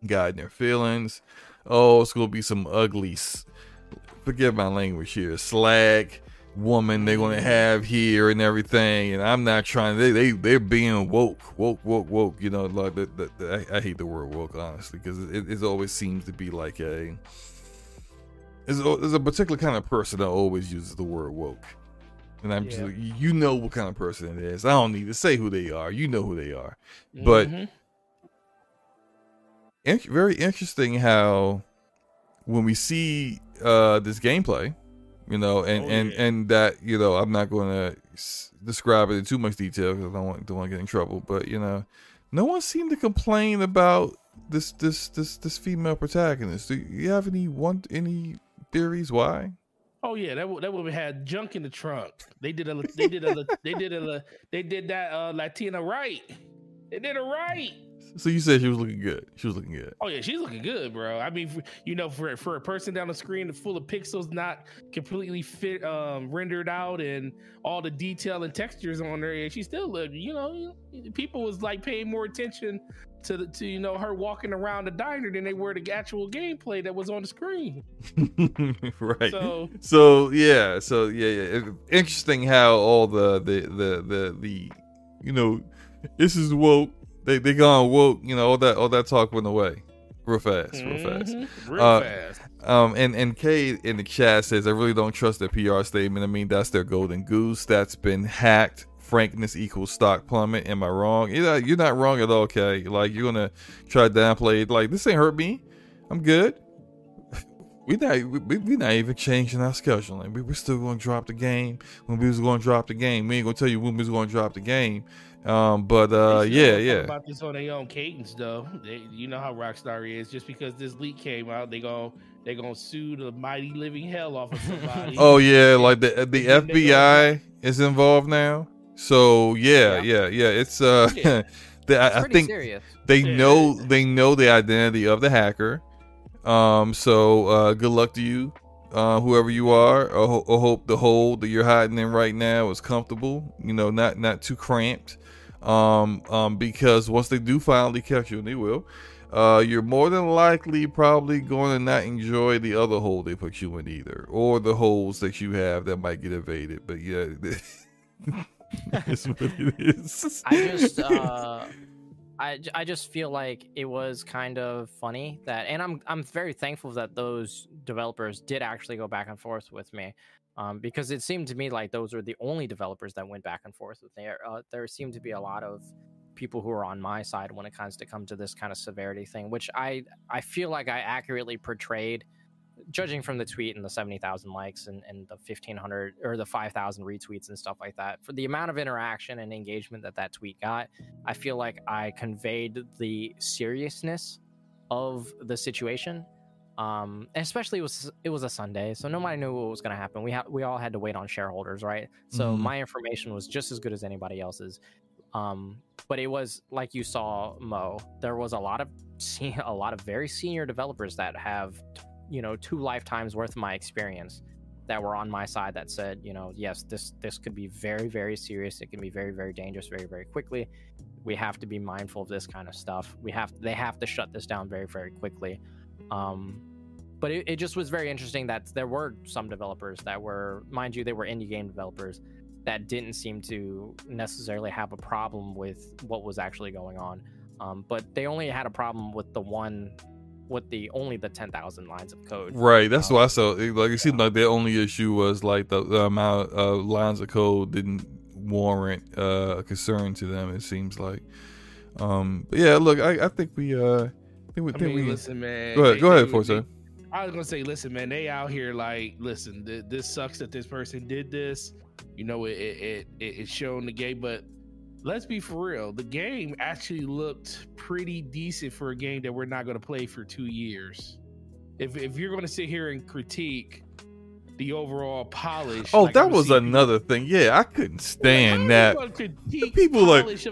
got in their feelings. Oh, it's gonna be some ugly, forgive my language here, slag woman they're gonna have here and everything, and I'm not trying. They're being woke. You know, like I hate the word woke honestly, because it always seems to be like there's a particular kind of person that always uses the word woke, and I'm just like, you know what kind of person it is. I don't need to say who they are. You know who they are. But very interesting how when we see this gameplay. You know, and that, you know, I'm not going to describe it in too much detail because I don't want to get in trouble. But you know, no one seemed to complain about this female protagonist. Do you have any theories why? Oh yeah, that woman had junk in the trunk. They did that Latina right. They did it right. So you said she was looking good. She was looking good. Oh yeah, she's looking good, bro. I mean, you know, for a person down the screen full of pixels, not completely fit, rendered out, and all the detail and textures on there, and she still looked. You know, people was like paying more attention to the, to, you know, her walking around the diner than they were the actual gameplay that was on the screen. Right. So yeah. Interesting how all the you know, this is woke. They gone woke, you know, all that talk went away real fast. And Kay in the chat says, I really don't trust their PR statement. I mean, that's their golden goose. That's been hacked. Frankness equals stock plummet. Am I wrong? You're not wrong at all, Kay. Like, you're gonna try to downplay it. Like, this ain't hurt me. I'm good. We're not even changing our scheduling. We're still gonna drop the game when we was gonna drop the game. We ain't gonna tell you when we was gonna drop the game. But about this on their own cadence, though. You know how Rockstar is. Just because this leak came out, they gonna sue the mighty living hell off of somebody. Oh yeah, like the FBI is involved now. So yeah. It's I think they know the identity of the hacker. So good luck to you. Whoever you are, I hope the hole that you're hiding in right now is comfortable, you know, not too cramped, because once they do finally catch you, and they will, you're more than likely probably going to not enjoy the other hole they put you in either, or the holes that you have that might get invaded. But yeah, that's what it is. I just feel like it was kind of funny that, and I'm very thankful that those developers did actually go back and forth with me, because it seemed to me like those were the only developers that went back and forth with me. There seemed to be a lot of people who are on my side when it comes to this kind of severity thing, which I feel like I accurately portrayed, judging from the tweet and the 70,000 likes and the 1,500 or the 5,000 retweets and stuff like that. For the amount of interaction and engagement that tweet got, I feel like I conveyed the seriousness of the situation. Especially it was a Sunday, so nobody knew what was going to happen. We all had to wait on shareholders, right? So my information was just as good as anybody else's. But it was, like you saw, Mo, there was a lot of very senior developers that have, you know, 2 lifetimes worth of my experience that were on my side that said, you know, yes, this could be very, very serious. It can be very, very dangerous, very, very quickly. We have to be mindful of this kind of stuff. They have to shut this down very, very quickly. But it just was very interesting that there were some developers that were, mind you, they were indie game developers that didn't seem to necessarily have a problem with what was actually going on. But they only had a problem with the 10,000 lines of code, right? That's why. So like it seemed like their only issue was like the amount of lines of code didn't warrant a concern to them. It seems like, but yeah. Look, I think we listen, man. Go ahead, Forte. I was gonna say, listen, man. They out here like, listen. This sucks that this person did this. You know, it's showing the game, but let's be for real. The game actually looked pretty decent for a game that we're not going to play for 2 years. If you're going to sit here and critique the overall polish, oh, like that was another thing. Yeah, I couldn't stand that. The people like this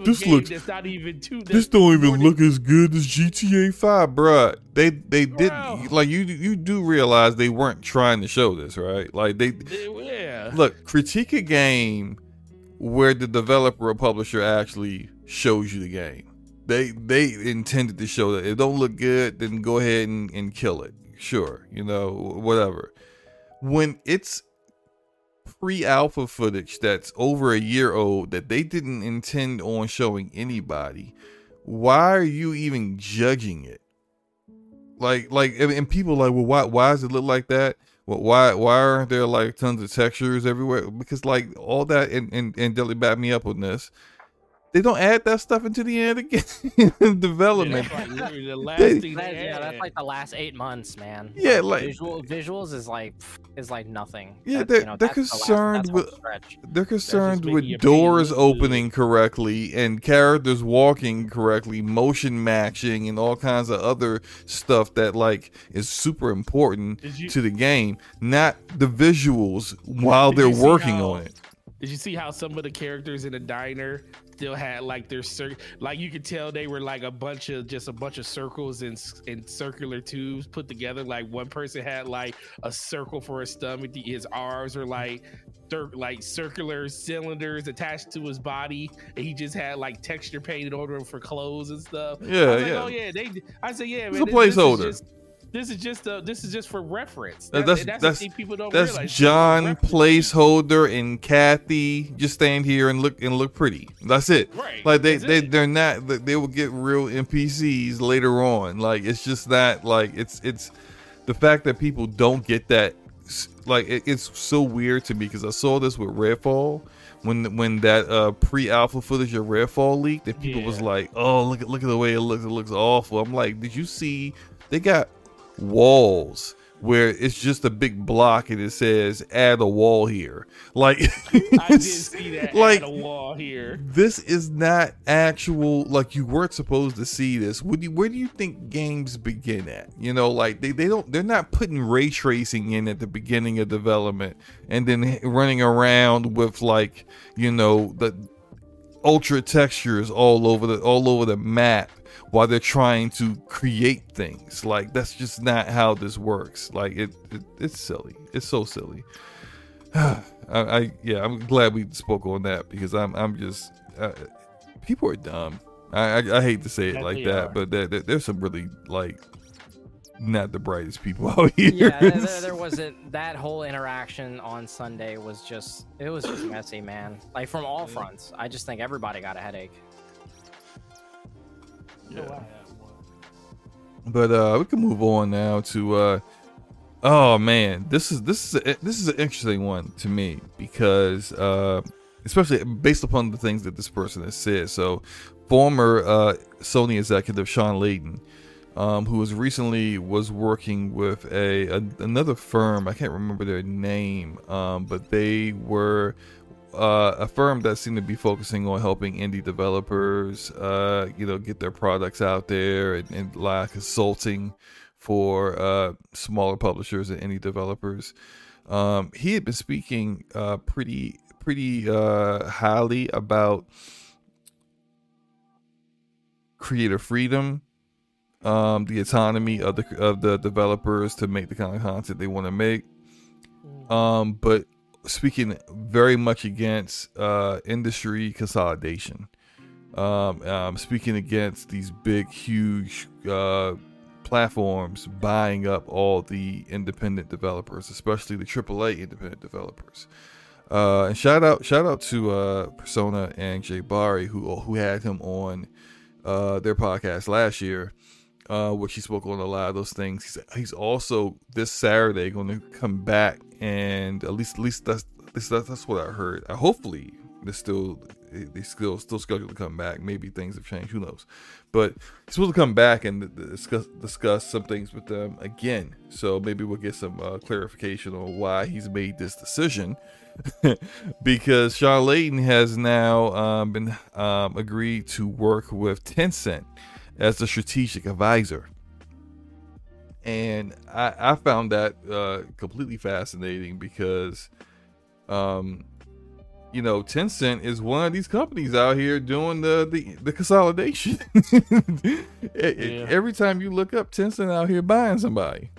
don't even look as good as GTA 5, bruh. They didn't like you do realize they weren't trying to show this, right? Like look, critique a game where the developer or publisher actually shows you the game. They intended to show that. If it don't look good, then go ahead and kill it. Sure, you know, whatever. When it's pre-alpha footage that's over a year old that they didn't intend on showing anybody, why are you even judging it? Like, and people are like, well, why does it look like that? Well, why aren't there like tons of textures everywhere? Because like all that, and Deli backed me up on this, they don't add that stuff into the end again. Development. Yeah, that's like the last that's like the last 8 months, man. Yeah, like visuals is like nothing. Yeah, they're concerned with doors opening correctly and characters walking correctly, motion matching, and all kinds of other stuff that like is super important to the game, not the visuals while they're working on it. Did you see how some of the characters in the diner still had like their like you could tell they were like a bunch of circles and circular tubes put together. Like one person had like a circle for his stomach. His arms are like circular cylinders attached to his body, and he just had like texture painted on him for clothes and stuff. Yeah, I said, yeah, man, it's a placeholder. This is just for reference. That's John placeholder and Kathy just stand here and look pretty. That's it. Right. Like they will get real NPCs later on. Like it's just that. Like it's the fact that people don't get that. Like it's so weird to me because I saw this with Redfall when that pre-alpha footage of Redfall leaked that people was like, oh look at the way it looks. It looks awful. I'm like, did you see? They got walls where it's just a big block and it says add a wall here. Like I did see that, like, add a wall here. This is not actual, like you weren't supposed to see this. Where do you think games begin at? You know, like they're not putting ray tracing in at the beginning of development and then running around with like, you know, the ultra textures all over the map while they're trying to create things. Like that's just not how this works. Like it's silly. It's so silly. I'm glad we spoke on that because I'm just people are dumb. I hate to say it like that, but there's some really like not the brightest people out here. Yeah, there wasn't. That whole interaction on Sunday was just messy, man. Like from all fronts. I just think everybody got a headache. Yeah. But we can move on now to this is an interesting one to me because especially based upon the things that this person has said. So former Sony executive Sean Layden, who was recently working with another firm, I can't remember their name, but they were a firm that seemed to be focusing on helping indie developers, get their products out there and like consulting for smaller publishers and indie developers. He had been speaking pretty highly about creative freedom, the autonomy of the developers to make the kind of content they want to make, but speaking very much against industry consolidation, speaking against these big, huge platforms buying up all the independent developers, especially the AAA independent developers. And shout out to Persona and Jay Bari, who had him on their podcast last year, which he spoke on a lot of those things. He's also this Saturday going to come back, and at least that's what I heard. Hopefully they're still scheduled to come back. Maybe things have changed, who knows, but he's supposed to come back and discuss some things with them again, so maybe we'll get some clarification on why he's made this decision because Sean Layden has now been agreed to work with Tencent as the strategic advisor. And I found that completely fascinating because, Tencent is one of these companies out here doing the consolidation. Every time you look up, Tencent out here buying somebody,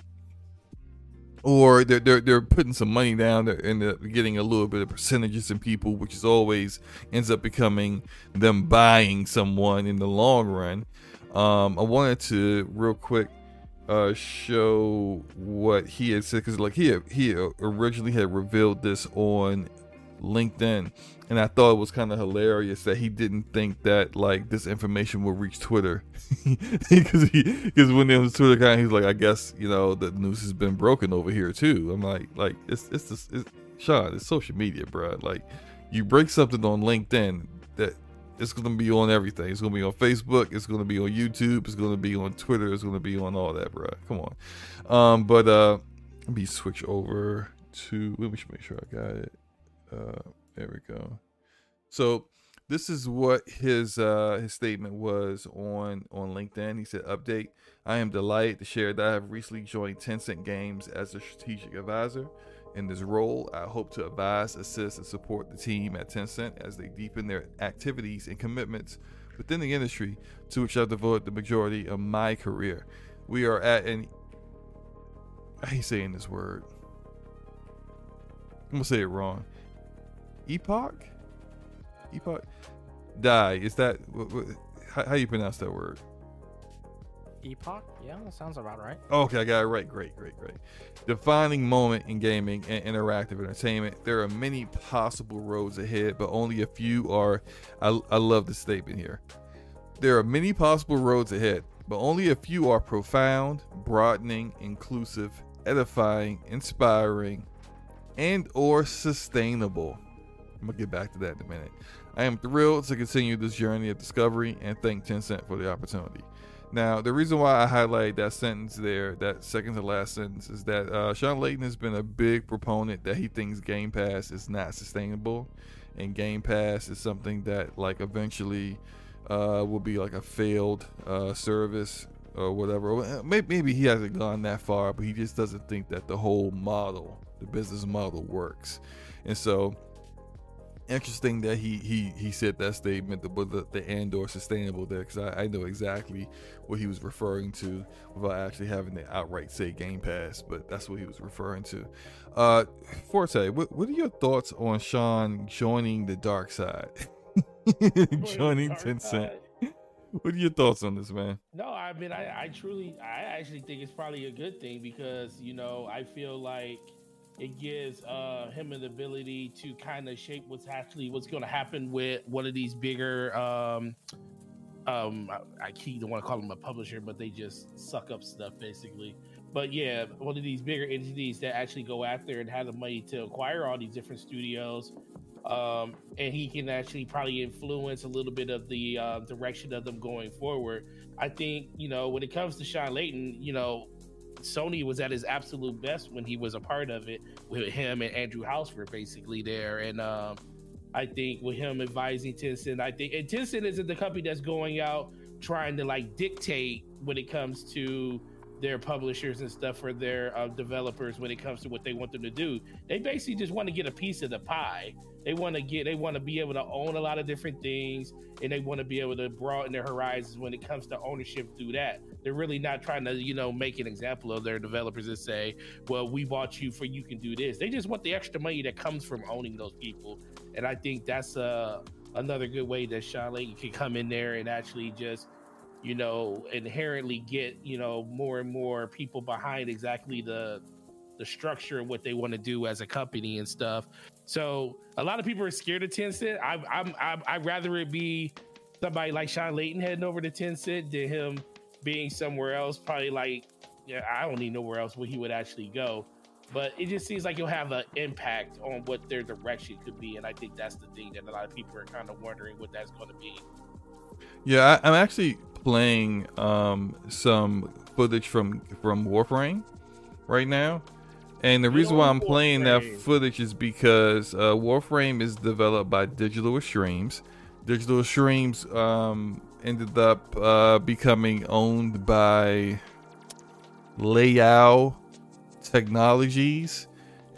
or they're putting some money down and getting a little bit of percentages in people, which is always ends up becoming them buying someone in the long run. I wanted to real quick show what he had said because, like, he originally had revealed this on LinkedIn, and I thought it was kind of hilarious that he didn't think that like this information would reach Twitter because when it was Twitter guy, he's like, I guess the news has been broken over here too. I'm like it's Sean, it's social media, bro. Like you break something on LinkedIn that. It's going to be on everything. It's going to be on Facebook. It's going to be on YouTube. It's going to be on Twitter. It's going to be on all that, bro. Come on. Let me switch over to... Let me make sure I got it. There we go. So this is what his statement was on LinkedIn. He said, update. I am delighted to share that I have recently joined Tencent Games as a strategic advisor. In this role, I hope to advise, assist, and support the team at Tencent as they deepen their activities and commitments within the industry to which I've devoted the majority of my career. We are at an... I hate saying this word. I'm going to say it wrong. Epoch? Epoch? Die. Is that... how do you pronounce that word? Epoch? Yeah, that sounds about right. Okay, I got it right. Great. Defining moment in gaming and interactive entertainment. There are many possible roads ahead, but only a few are... I love this statement here. There are many possible roads ahead, but only a few are profound, broadening, inclusive, edifying, inspiring, and or sustainable. I'm gonna get back to that in a minute. I am thrilled to continue this journey of discovery and thank Tencent for the opportunity. Now, the reason why I highlight that sentence there, that second to last sentence, is that Sean Layton has been a big proponent that he thinks Game Pass is not sustainable, and Game Pass is something that like eventually will be like a failed service or whatever. Maybe he hasn't gone that far, but he just doesn't think that the whole model, the business model, works. And so interesting that he said that statement with the and or sustainable there, because I know exactly what he was referring to without actually having to outright say Game Pass, but that's what he was referring to. Forte, what are your thoughts on Sean joining the dark side? Joining Tencent. What are your thoughts on this, man? No, I mean, I actually think it's probably a good thing, because, you know, I feel like it gives him an ability to kind of shape what's going to happen with one of these bigger, I don't want to call them a publisher, but they just suck up stuff basically. But yeah, one of these bigger entities that actually go after and have the money to acquire all these different studios. And he can actually probably influence a little bit of the direction of them going forward. I think, you know, when it comes to Sean Layton, you know, Sony was at his absolute best when he was a part of it, with him and Andrew House were basically there. And I think with him advising Tencent, and Tencent isn't the company that's going out trying to like dictate when it comes to their publishers and stuff, for their developers, when it comes to what they want them to do. They basically just want to get a piece of the pie. They want to be able to own a lot of different things, and they want to be able to broaden their horizons when it comes to ownership through that. They're really not trying to, you know, make an example of their developers and say, well, we bought you for you can do this. They just want the extra money that comes from owning those people. And I think that's another good way that Sean Layton can come in there and actually just, you know, inherently get, you know, more and more people behind exactly the structure of what they want to do as a company and stuff. So a lot of people are scared of Tencent. I'd rather it be somebody like Sean Layton heading over to Tencent than him being somewhere else. Probably like, yeah, I don't even know where else where he would actually go, but it just seems like you'll have an impact on what their direction could be. And I think that's the thing that a lot of people are kind of wondering what that's going to be. Yeah, I'm actually playing some footage from Warframe right now, and the reason why I'm playing that footage is because Warframe is developed by Digital Extremes. Digital Extremes ended up becoming owned by Liao Technologies,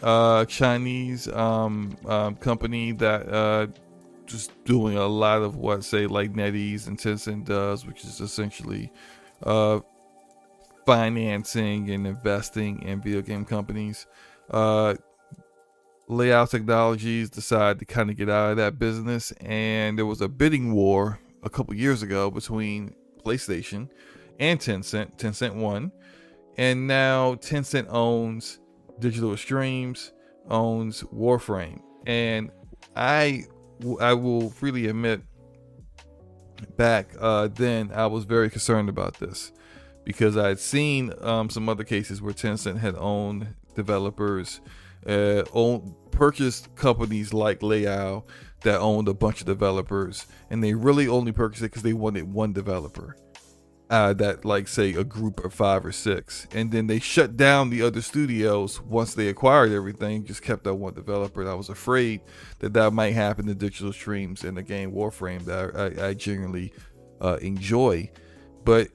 Chinese company that just doing a lot of what, say, like NetEase and Tencent does, which is essentially financing and investing in video game companies. Liao Technologies decided to kind of get out of that business, and there was a bidding war a couple years ago between PlayStation and Tencent. Tencent won, and now Tencent owns Digital Extremes, owns Warframe, and I will freely admit, back then I was very concerned about this, because I had seen some other cases where Tencent had owned developers, purchased companies like Liao that owned a bunch of developers, and they really only purchased it because they wanted one developer, that like say a group of 5 or 6, and then they shut down the other studios once they acquired everything, just kept that one developer. And I was afraid that might happen to Digital Streams and the game Warframe that I genuinely enjoy, but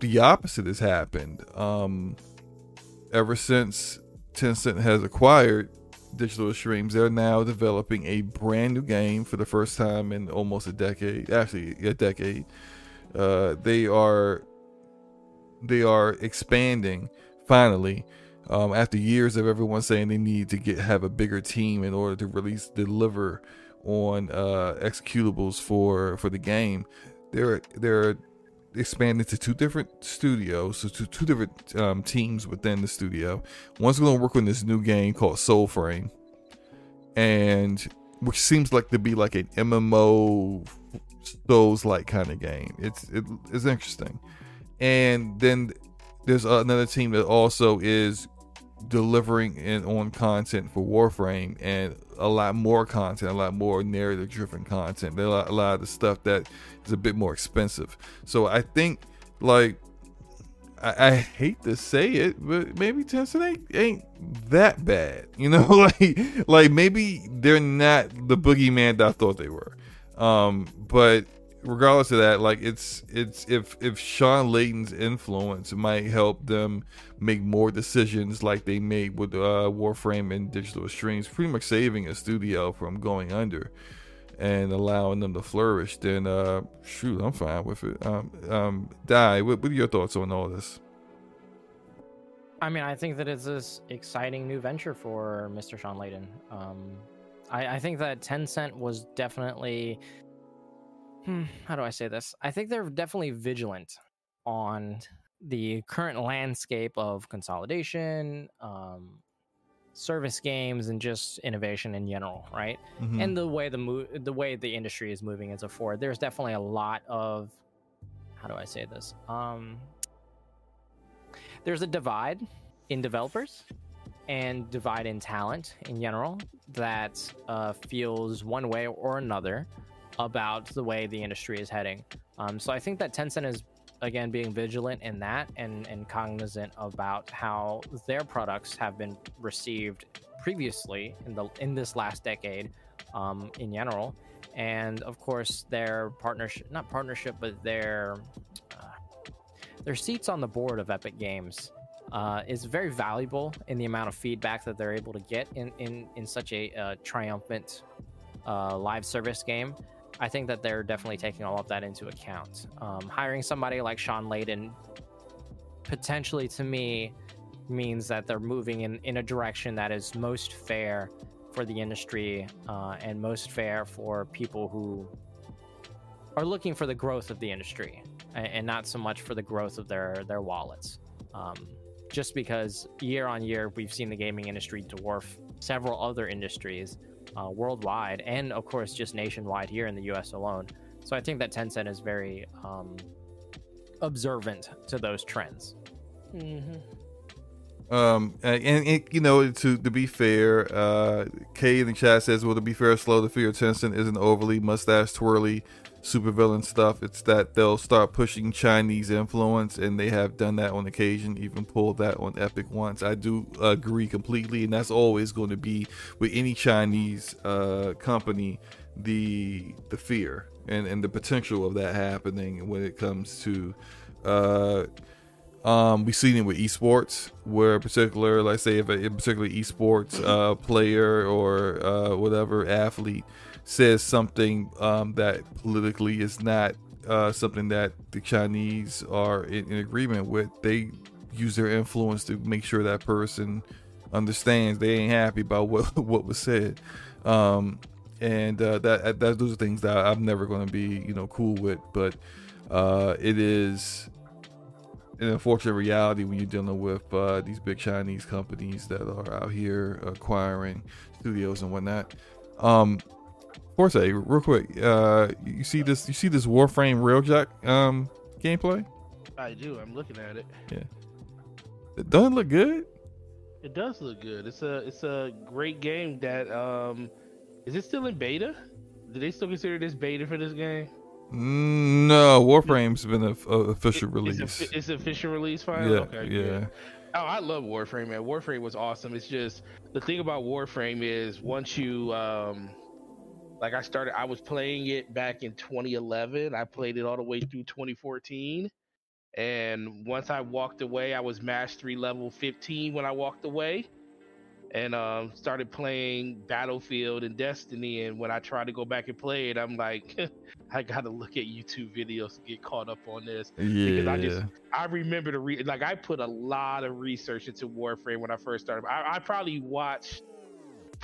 the opposite has happened ever since Tencent has acquired Digital Extremes, they're now developing a brand new game for the first time in almost a decade. Actually, a decade. They are expanding finally. After years of everyone saying they need to have a bigger team in order to deliver on executables for the game, they're expanded to two different studios, so two different teams within the studio. One's going to work on this new game called Soul Frame, and which seems like to be like an MMO, those like kind of game. It's interesting. And then there's another team that also is delivering on content for Warframe, and a lot more content, a lot more narrative driven content. There are a lot of the stuff that is a bit more expensive. So I think, like, I hate to say it, but maybe Tencent ain't that bad, you know? like maybe they're not the boogeyman that I thought they were. But regardless of that, like, if Sean Layton's influence might help them make more decisions like they made with Warframe and Digital Extremes, pretty much saving a studio from going under and allowing them to flourish, then shoot, I'm fine with it. Dai, what are your thoughts on all this? I mean, I think that it's this exciting new venture for Mr. Sean Layton. I think that Tencent was definitely... how do I say this? I think they're definitely vigilant on the current landscape of consolidation, service games, and just innovation in general, right? Mm-hmm. And the way the industry is moving as a forward, there's definitely a lot of, how do I say this? There's a divide in developers and divide in talent in general that feels one way or another about the way the industry is heading. So I think that Tencent is, again, being vigilant in that and cognizant about how their products have been received previously in this last decade in general. And of course, their their seats on the board of Epic Games is very valuable in the amount of feedback that they're able to get in such a triumphant live service game. I think that they're definitely taking all of that into account. Hiring somebody like Sean Layton potentially, to me, means that they're moving in a direction that is most fair for the industry and most fair for people who are looking for the growth of the industry and not so much for the growth of their wallets. Just because year on year, we've seen the gaming industry dwarf several other industries worldwide, and of course just nationwide here in the US alone. So I think that Tencent is very observant to those trends. Mm-hmm. And you know, to be fair, Kay in the chat says, well, to be fair, Slow, the fear of Tencent isn't overly mustache twirly supervillain stuff. It's that they'll start pushing Chinese influence, and they have done that on occasion, even pulled that on Epic once. I do agree completely, and that's always going to be with any Chinese company, the fear and the potential of that happening when it comes to we've seen it with esports, where a particular, like, say if a particular esports player or whatever athlete says something that politically is not something that the Chinese are in agreement with, they use their influence to make sure that person understands they ain't happy about what was said. That those are things that I'm never going to be, you know, cool with. But it is an unfortunate reality when you're dealing with these big Chinese companies that are out here acquiring studios and whatnot. Forte, real quick, you see this Warframe Railjack gameplay? I do. I'm looking at it. Yeah, it doesn't look good. It does look good. It's a great game. That is it still in beta? Do they still consider this beta for this game? No, Warframe's been an official release. It's an official release finally. Yeah, okay, yeah. Good. Oh, I love Warframe, man. Warframe was awesome. It's just the thing about Warframe is once you like, I was playing it back in 2011. I played it all the way through 2014. And once I walked away, I was match 3 level 15 when I walked away. and started playing Battlefield and Destiny. And when I tried to go back and play it, I'm like, I gotta look at YouTube videos to get caught up on this. Yeah. Because I remember like I put a lot of research into Warframe when I first started. I probably watched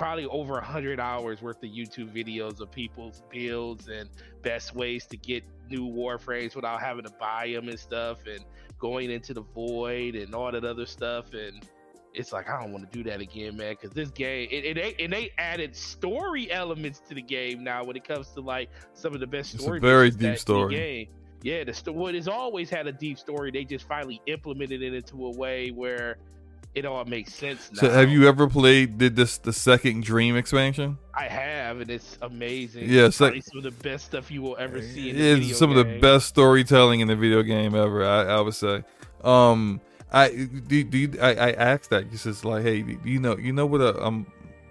over 100 hours worth of YouTube videos of people's builds and best ways to get new Warframes without having to buy them and stuff, and going into the void and all that other stuff. And it's like, I don't want to do that again, man, because this game, and they added story elements to the game now when it comes to like some of the best story. It's a very deep story. Game. Yeah, well, it's always had a deep story. They just finally implemented it into a way where it all makes sense now. So have you ever played the second Dream expansion? I have, and it's amazing. Yeah, it's like some of the best stuff you will ever see in the video game. Of the best storytelling in the video game ever, I would say. I asked that. He says like, hey, you know what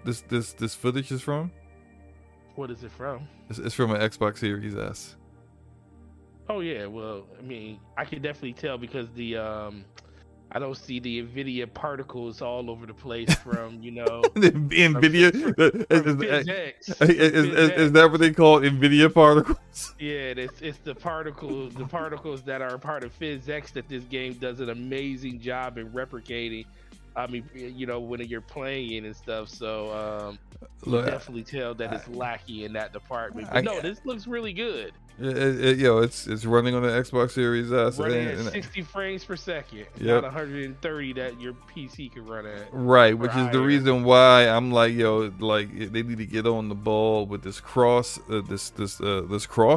this footage is from? What is it from? It's from an Xbox Series S. Oh yeah, well, I mean, I can definitely tell because the I don't see the Nvidia particles all over the place from, you know. Nvidia? Is that what they call Nvidia particles? Yeah, it's the particles that are part of PhysX that this game does an amazing job in replicating. I mean, you know, when you're playing it and stuff. So look, you definitely tell that it's lacking in that department. But this looks really good. It's running on the Xbox Series S. Running at 60 frames per second, not 130 that your PC can run at. Right, which is the reason why I'm like, they need to get on the ball with this cross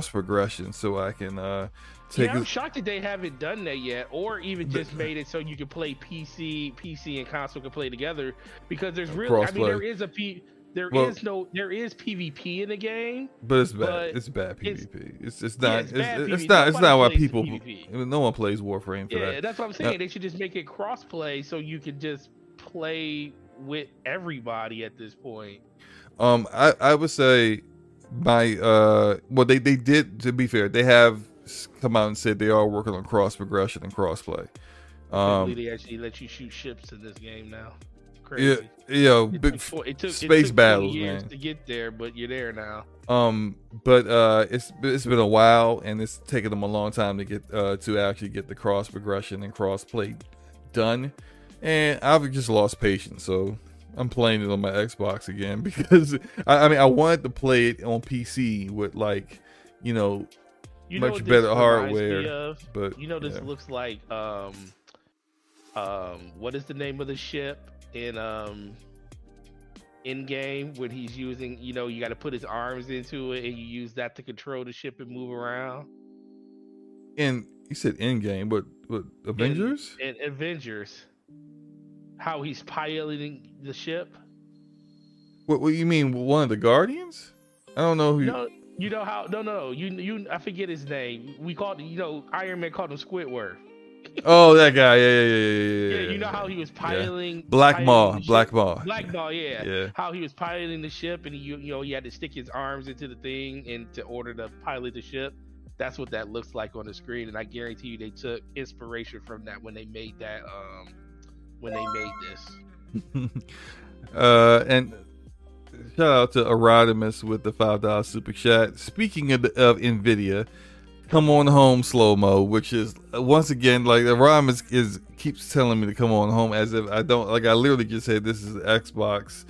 progression, so I can. I'm shocked that they haven't done that yet, or even just made it so you can play PC and console can play together. Because there's really, there is PvP in the game, but it's bad. It's bad PvP. It's not why people. No one plays Warframe for that. Yeah, that's what I'm saying. They should just make it cross-play so you can just play with everybody at this point. I would say my they did, to be fair, they have come out and said they are working on cross progression and cross play. They actually let you shoot ships in this game now. Crazy. It took space battles, years, man, to get there, but you're there now. It's been a while, and it's taken them a long time to get to actually get the cross progression and cross play done. And I've just lost patience, so I'm playing it on my Xbox again because I wanted to play it on PC with much better hardware, but this looks like what is the name of the ship in game when he's using, you got to put his arms into it and you use that to control the ship and move around. And you said in game, but Avengers? In Avengers, how he's piloting the ship. What you mean? One of the Guardians? I don't know who. No. You know how? No. You. I forget his name. We called. Iron Man called him Squidward. Oh, that guy. Yeah. You know how he was piloting Black Maw. Yeah. How he was piloting the ship, and he had to stick his arms into the thing and to order to pilot the ship. That's what that looks like on the screen, and I guarantee you they took inspiration from that when they made that. When they made this. Shout out to Erodimus with the $5 super chat. Speaking of Nvidia, come on home, Slow Mo, which is once again like Erodimus keeps telling me to come on home as if I don't. Like I literally just said, this is Xbox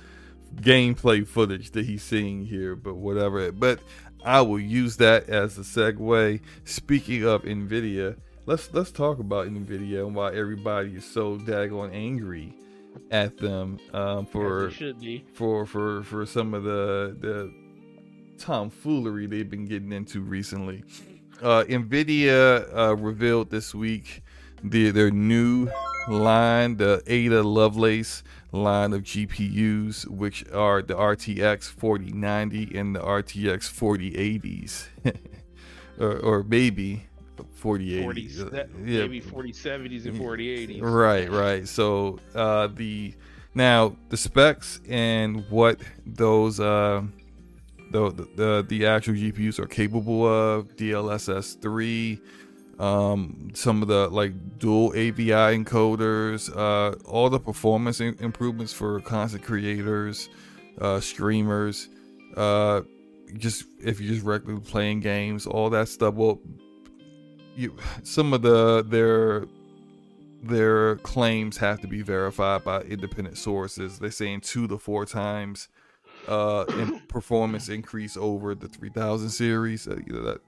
gameplay footage that he's seeing here, but whatever. But I will use that as a segue. Speaking of Nvidia, let's talk about Nvidia and why everybody is so daggone angry at them for some of the tomfoolery they've been getting into recently. Nvidia revealed this week their new line, the Ada Lovelace line of GPUs, which are the RTX 4090 and the RTX 4080s, or maybe 4080s, maybe 4070s and 4080s. Right. So the specs and what those the actual GPUs are capable of, DLSS 3, Some of the like dual AVI encoders, all the performance improvements for content creators, streamers, just if you're just regularly playing games, all that stuff. Well, some of their claims have to be verified by independent sources. They're saying 2 to 4 times in performance increase over the 3000 series. That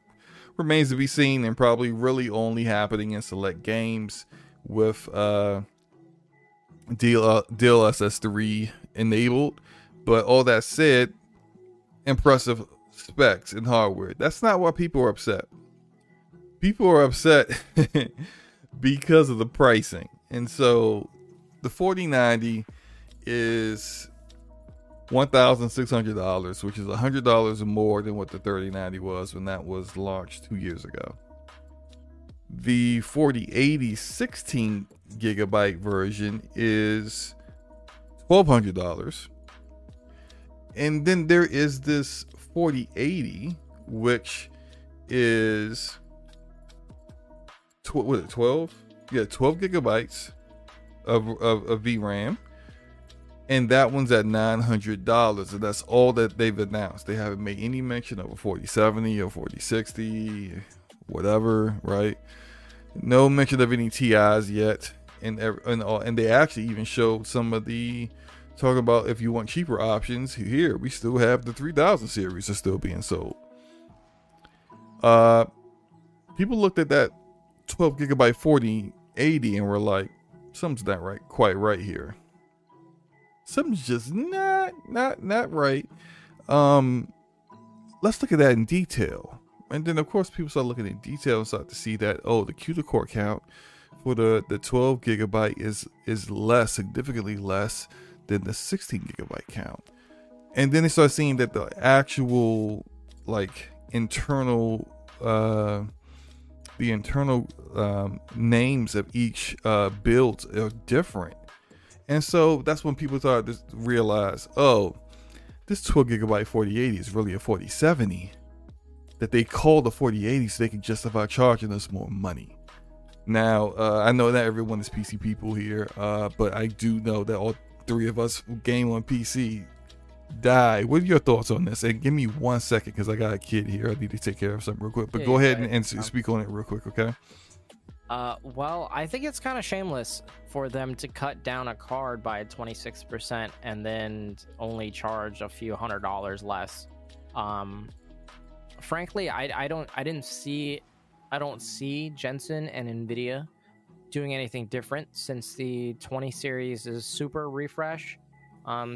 remains to be seen, and probably really only happening in select games with DLSS3 enabled. But all that said, impressive specs and hardware. That's not why people are upset. People are upset because of the pricing. And so the 4090 is $1,600, which is $100 more than what the 3090 was when that was launched 2 years ago. The 4080 16 gigabyte version is $1,200. And then there is this 4080, which is 12? Yeah, 12 gigabytes of VRAM. And that one's at $900, and that's all that they've announced. They haven't made any mention of a 4070 or 4060, whatever, right? No mention of any TIs yet, and they actually even showed some of the talk about if you want cheaper options. Here, we still have the 3000 series that's still being sold. People looked at that 12 gigabyte 4080 and were like, something's not right, quite right here. Something's just not right. Let's look at that in detail. And then, of course, people start looking in detail and start to see that, oh, the Q-to-core count for the 12 gigabyte is less, significantly less than the 16 gigabyte count. And then they start seeing that the actual, like, internal, names of each build are different. And so that's when people started to realize, oh, this 12 gigabyte 4080 is really a 4070 that they call the 4080 so they can justify charging us more money. Now, I know that everyone is PC people here, but I do know that all three of us who game on PC die. What are your thoughts on this? And give me 1 second because I got a kid here. I need to take care of something real quick. But yeah, go ahead and speak on it real quick, okay? Well, I think it's kind of shameless for them to cut down a card by 26% and then only charge a few $100 less. Frankly, I don't see Jensen and Nvidia doing anything different since the 20 series is super refresh.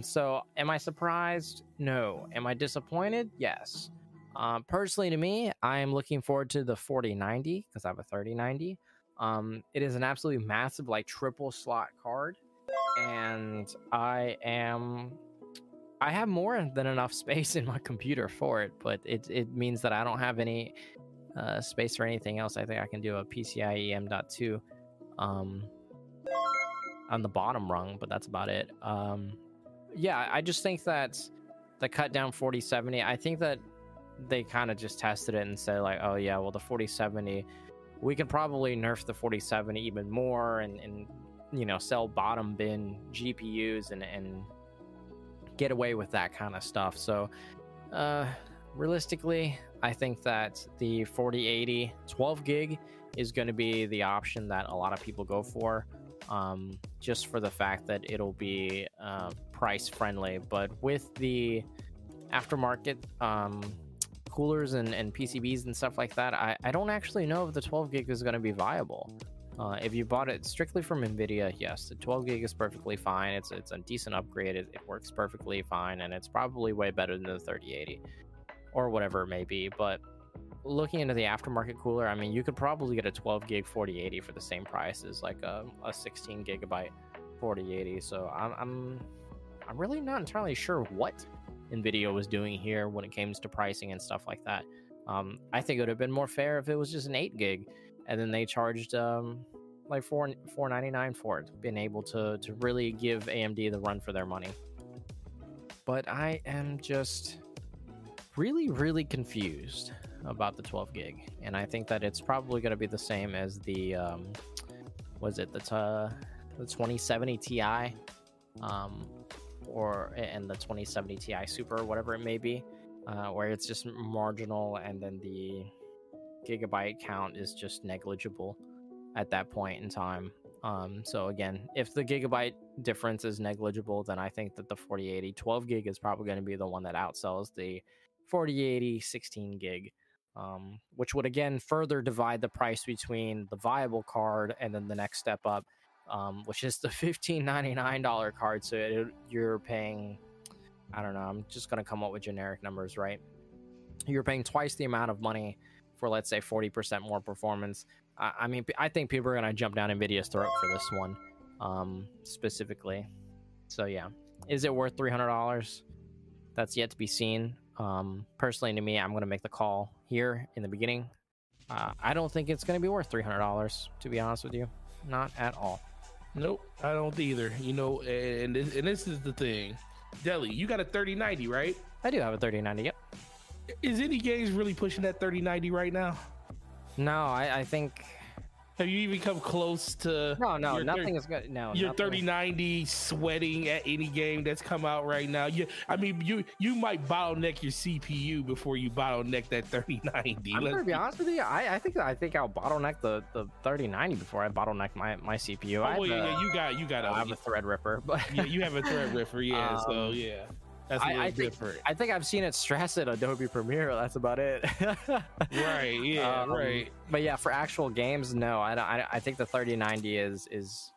So am I surprised? No. Am I disappointed? Yes. Personally, to me, I am looking forward to the 4090 because I have a 3090. It is an absolutely massive, like, triple slot card, and I have more than enough space in my computer for it, but it means that I don't have any space for anything else. I think I can do a PCIe M.2 on the bottom rung, but that's about it. Yeah, I just think that the cut down 4070, I think that they kind of just tested it and said, like, oh yeah, well, the 4070, we can probably nerf the 4070 even more and you know, sell bottom bin GPUs and get away with that kind of stuff. So realistically, I think that the 4080 12 gig is going to be the option that a lot of people go for, just for the fact that it'll be price friendly. But with the aftermarket coolers and PCBs and stuff like that, I don't actually know if the 12 gig is going to be viable. If you bought it strictly from Nvidia, yes, the 12 gig is perfectly fine. It's a decent upgrade. It works perfectly fine, and it's probably way better than the 3080 or whatever it may be. But looking into the aftermarket cooler, I mean, you could probably get a 12 gig 4080 for the same price as like a 16 gigabyte 4080. So I'm really not entirely sure what Nvidia was doing here when it came to pricing and stuff like that. I think it would have been more fair if it was just an 8 gig and then they charged like $4.99 for it, being able to really give AMD the run for their money. But I am just really confused. about the 12 gig, and I think that it's probably going to be the same as the was it the 2070 Ti or and the 2070 Ti Super, whatever it may be, where it's just marginal, and then the gigabyte count is just negligible at that point in time. So again, if the gigabyte difference is negligible, then I think that the 4080 12 gig is probably going to be the one that outsells the 4080 16 gig, which would again further divide the price between the viable card and then the next step up, which is the $1599 card. So you're paying, I don't know, I'm just going to come up with generic numbers, right? You're paying twice the amount of money for, let's say, 40% more performance. I mean, I think people are going to jump down Nvidia's throat for this one, specifically. So yeah, is it worth $300? That's yet to be seen. Personally, to me, I'm going to make the call here in the beginning. I don't think it's going to be worth $300, to be honest with you. Not at all. Nope, I don't either. You know, and this is the thing. Deli, you got a 3090, right? I do have a 3090, yep. Is any games really pushing that 3090 right now? No, I think. Have you even come close to? No, nothing is good. No, your 3090 sweating at any game that's come out right now. You might bottleneck your CPU before you bottleneck that 3090. I'm gonna be honest with you. I think I'll bottleneck the 3090 before I bottleneck my CPU. Oh, well, yeah, you got. I have a Threadripper, but yeah, you have a Threadripper, yeah. So yeah. That's different. I think I've seen it stress at Adobe Premiere. That's about it. Right. Yeah. Right. But yeah, for actual games, no. I think the 3090 is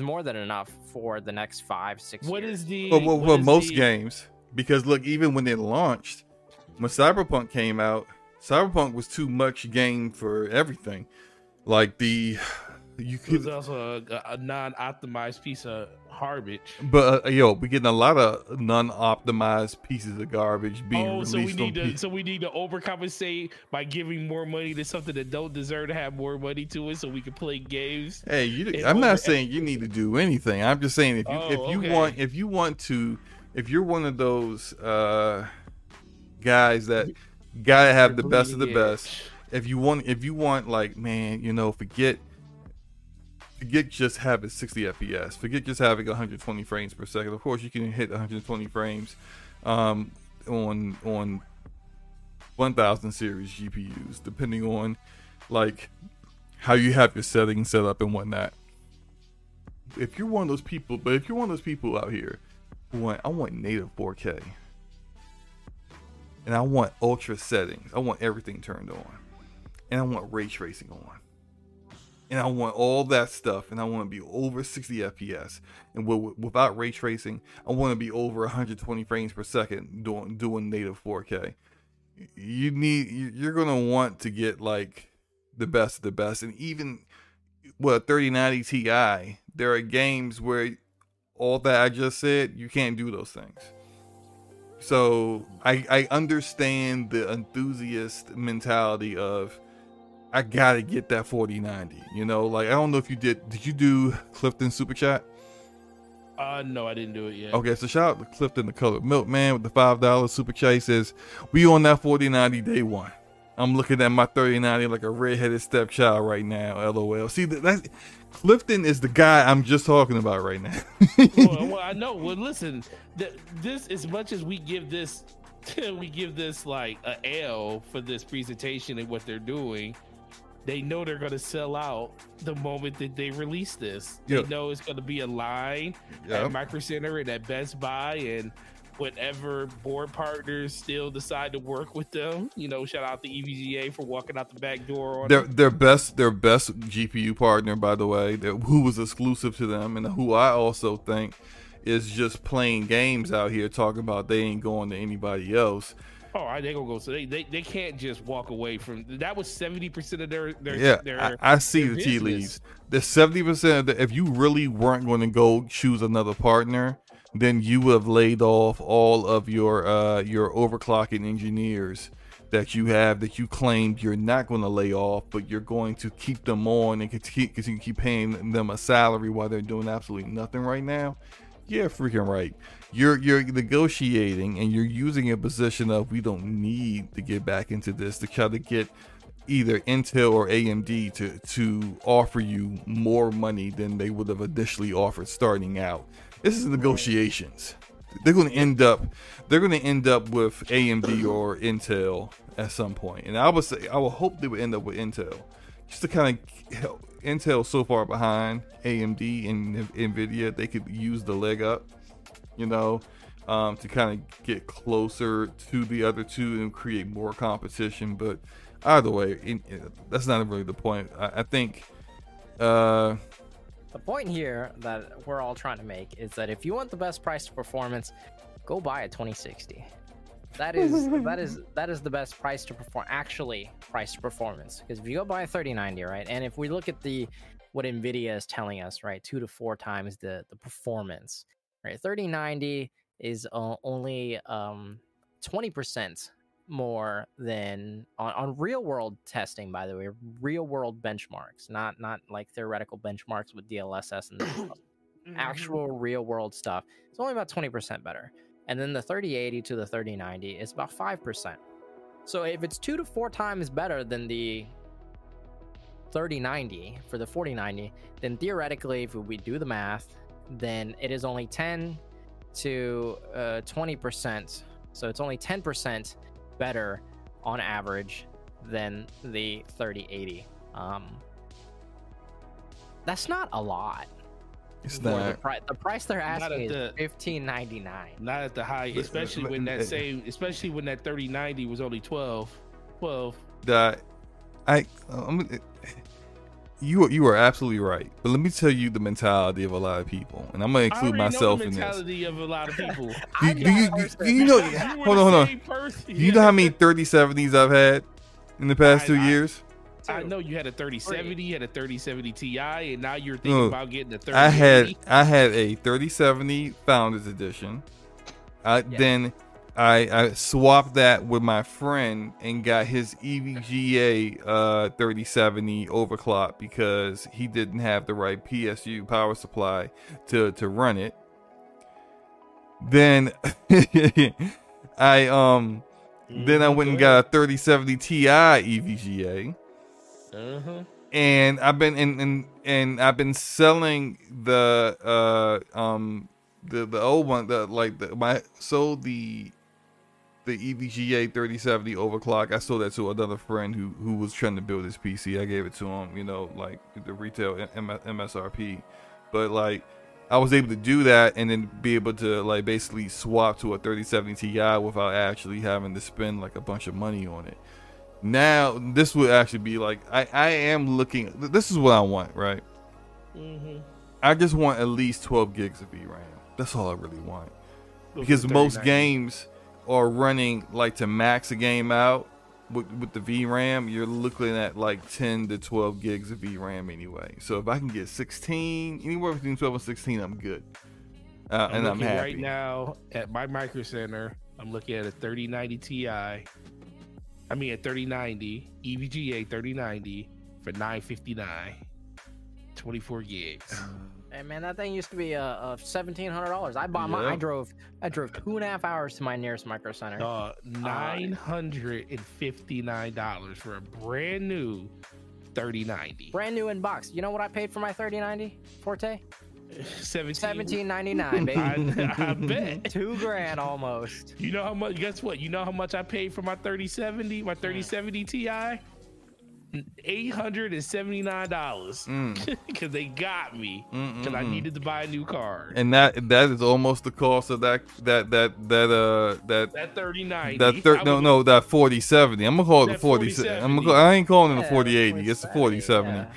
more than enough for the next 5-6. Years. Games, because look, even when it launched, when Cyberpunk came out, Cyberpunk was too much game for everything. Like it was also a non-optimized piece of garbage. But we're getting a lot of non-optimized pieces of garbage being released. So we need to overcompensate by giving more money to something that don't deserve to have more money to it, so we can play games. Hey, I'm not saying you need to do anything. I'm just saying if you're one of those guys that gotta have the best of the best. If you want, like, man, you know, forget just having 60 FPS. Forget just having 120 frames per second. Of course, you can hit 120 frames on 1000 series GPUs, depending on like how you have your settings set up and whatnot. If you're one of those people out here who I want native 4K, and I want ultra settings, I want everything turned on, and I want ray tracing on, and I want all that stuff, and I want to be over 60 FPS. And without ray tracing, I want to be over 120 frames per second doing native 4K. You're going to want to get like the best of the best. And even 3090 Ti, there are games where all that I just said, you can't do those things. So I understand the enthusiast mentality of, I gotta get that 4090. You know, like, I don't know if you did you do Clifton Super Chat? No, I didn't do it yet. Okay, so shout out to Clifton the Colored Milkman with the $5 Super Chat. He says, we on that 4090 day one. I'm looking at my 3090 like a redheaded stepchild right now, LOL. See, that's Clifton is the guy I'm just talking about right now. well, I know. Well, listen, this, as much as we give this like a L for this presentation and what they're doing, they know they're going to sell out the moment that they release this. Yep. They know it's going to be a line at Micro Center and at Best Buy and whatever board partners still decide to work with them. You know, shout out to EVGA for walking out the back door on their best GPU partner, by the way, who was exclusive to them, and who I also think is just playing games out here talking about they ain't going to anybody else. Oh, they gonna go. So they can't just walk away from that. Was 70% of their I see the tea leaves. The 70%. If you really weren't going to go choose another partner, then you would have laid off all of your overclocking engineers that you have, that you claimed you're not going to lay off, but you're going to keep them on and continue to keep paying them a salary while they're doing absolutely nothing right now. Yeah, freaking right. You're negotiating and you're using a position of we don't need to get back into this to try to get either Intel or AMD to offer you more money than they would have initially offered starting out. This is negotiations. They're going to end up with AMD or Intel at some point. And I would hope they would end up with Intel. Just to kind of help Intel so far behind AMD and Nvidia, they could use the leg up, to kind of get closer to the other two and create more competition. But either way, that's not really the point. I think the point here that we're all trying to make is that if you want the best price to performance, go buy a 2060. That is the best price to perform, actually price to performance. Because if you go buy a 3090, right, and if we look at what Nvidia is telling us, right, 2 to 4 times the performance, right, 3090 is only 20% more than on real world testing, by the way, real world benchmarks, not like theoretical benchmarks with DLSS and actual real world stuff. It's only about 20% better. And then the 3080 to the 3090 is about 5%. So if it's 2 to 4 times better than the 3090 for the 4090, then theoretically, if we do the math, then it is only 10 to 20%. So it's only 10% better on average than the 3080. That's not a lot. It's not the price they're asking is $15.99. Not at the high, especially when that that 3090 was only 12. You are absolutely right, but let me tell you the mentality of a lot of people, and I'm gonna include myself in this. Mentality of a lot of people. do you know? Hold on. Do you know how many 3070s I've had in the past 2 years? I know you had a 3070, you had a 3070 Ti, and now you're thinking about getting a 3070. I had a 3070 Founders Edition. Then I swapped that with my friend and got his EVGA 3070 overclocked because he didn't have the right PSU power supply to run it. Then I went and got a 3070 Ti EVGA. Uh-huh. And I've been selling the old one, the EVGA 3070 overclock. I sold that to another friend who was trying to build his PC. I gave it to him, the retail MSRP. But I was able to do that and then be able to basically swap to a 3070 Ti without actually having to spend a bunch of money on it. Now this would actually be I am looking. This is what I want, right? Mm-hmm. I just want at least 12 gigs of VRAM. That's all I really want, because most games are running to max a game out with the VRAM. You're looking at 10 to 12 gigs of VRAM anyway. So if I can get 16, anywhere between 12 and 16, I'm good, and I'm happy. Right now at my Micro Center, I'm looking at a 3090 Ti. I mean, at 3090 EVGA 3090 for $959, 24 gigs. Hey man, that thing used to be $1,700. I bought mine. I drove 2.5 hours to my nearest Micro Center. $959 for a brand new 3090. Brand new in box. You know what I paid for my 3090 Forte? $1,799, baby. I bet $2,000 almost. You know how much? Guess what? You know how much I paid for my 3070, my 3070 Ti? $879. Because they got me. Because I needed to buy a new card. And that is almost the cost of that 3090. That 4070. I'm gonna call it the 4070. I ain't calling it a 4080. It's a 4070. Yeah.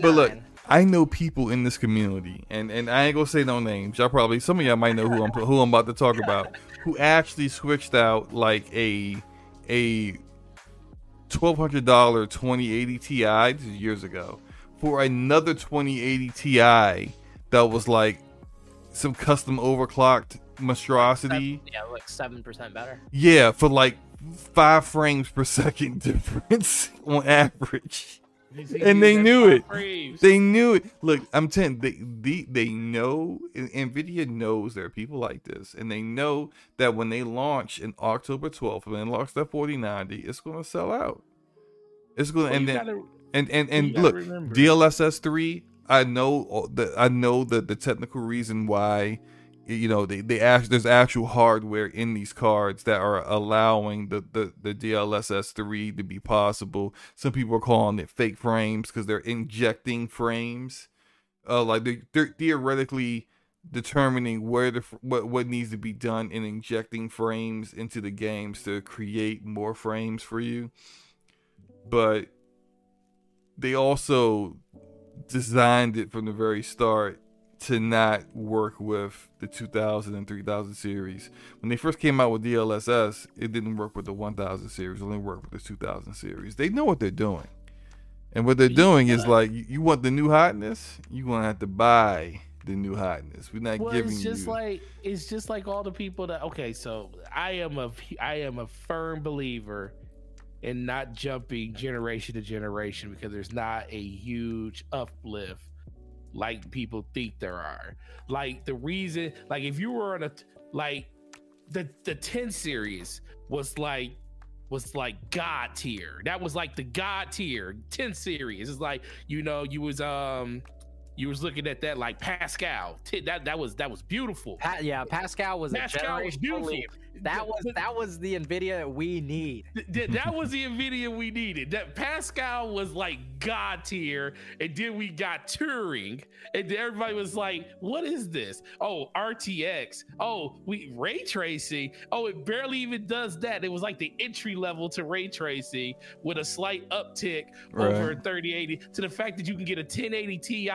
But look. I know people in this community, and I ain't gonna say no names. Y'all probably, some of y'all might know who I'm about to talk about, who actually switched out a $1,200 2080 Ti years ago for another 2080 Ti that was some custom overclocked monstrosity. Yeah, 7% better. Yeah, for 5 frames per second difference on average. And they knew it. They knew it. Look, I'm telling you, they know, NVIDIA knows there are people like this. And they know that when they launch in October 12th, when they launch that 4090, it's going to sell out. It's going to, and look, remember. DLSS 3, I know the technical reason why, you know, there's actual hardware in these cards that are allowing the DLSS 3 to be possible. Some people are calling it fake frames because they're injecting frames, like they're theoretically determining where what needs to be done in injecting frames into the games to create more frames for you. But they also designed it from the very start to not work with the 2000 and 3000 series. When they first came out with DLSS, it didn't work with the 1000 series, it only worked with the 2000 series. They know what they're doing. And what they're doing is like, you want the new hotness? You're going to have to buy the new hotness. We're not giving you. It's just like all the people that, okay, so I am a firm believer in not jumping generation to generation because there's not a huge uplift like people think there are. Like the reason, like if you were on a, like the 10 series was like God tier. That was like the God tier 10 series. It's like, you know, you was looking at that like Pascal. That was beautiful. Yeah, Pascal was a generational leap. That was the NVIDIA we need. That was the NVIDIA we needed. That Pascal was like God tier, and then we got Turing, and everybody was like, "What is this? Oh, RTX. Oh, we ray tracing. Oh, it barely even does that." It was like the entry level to ray tracing with a slight uptick over 3080 to the fact that you can get a 1080 Ti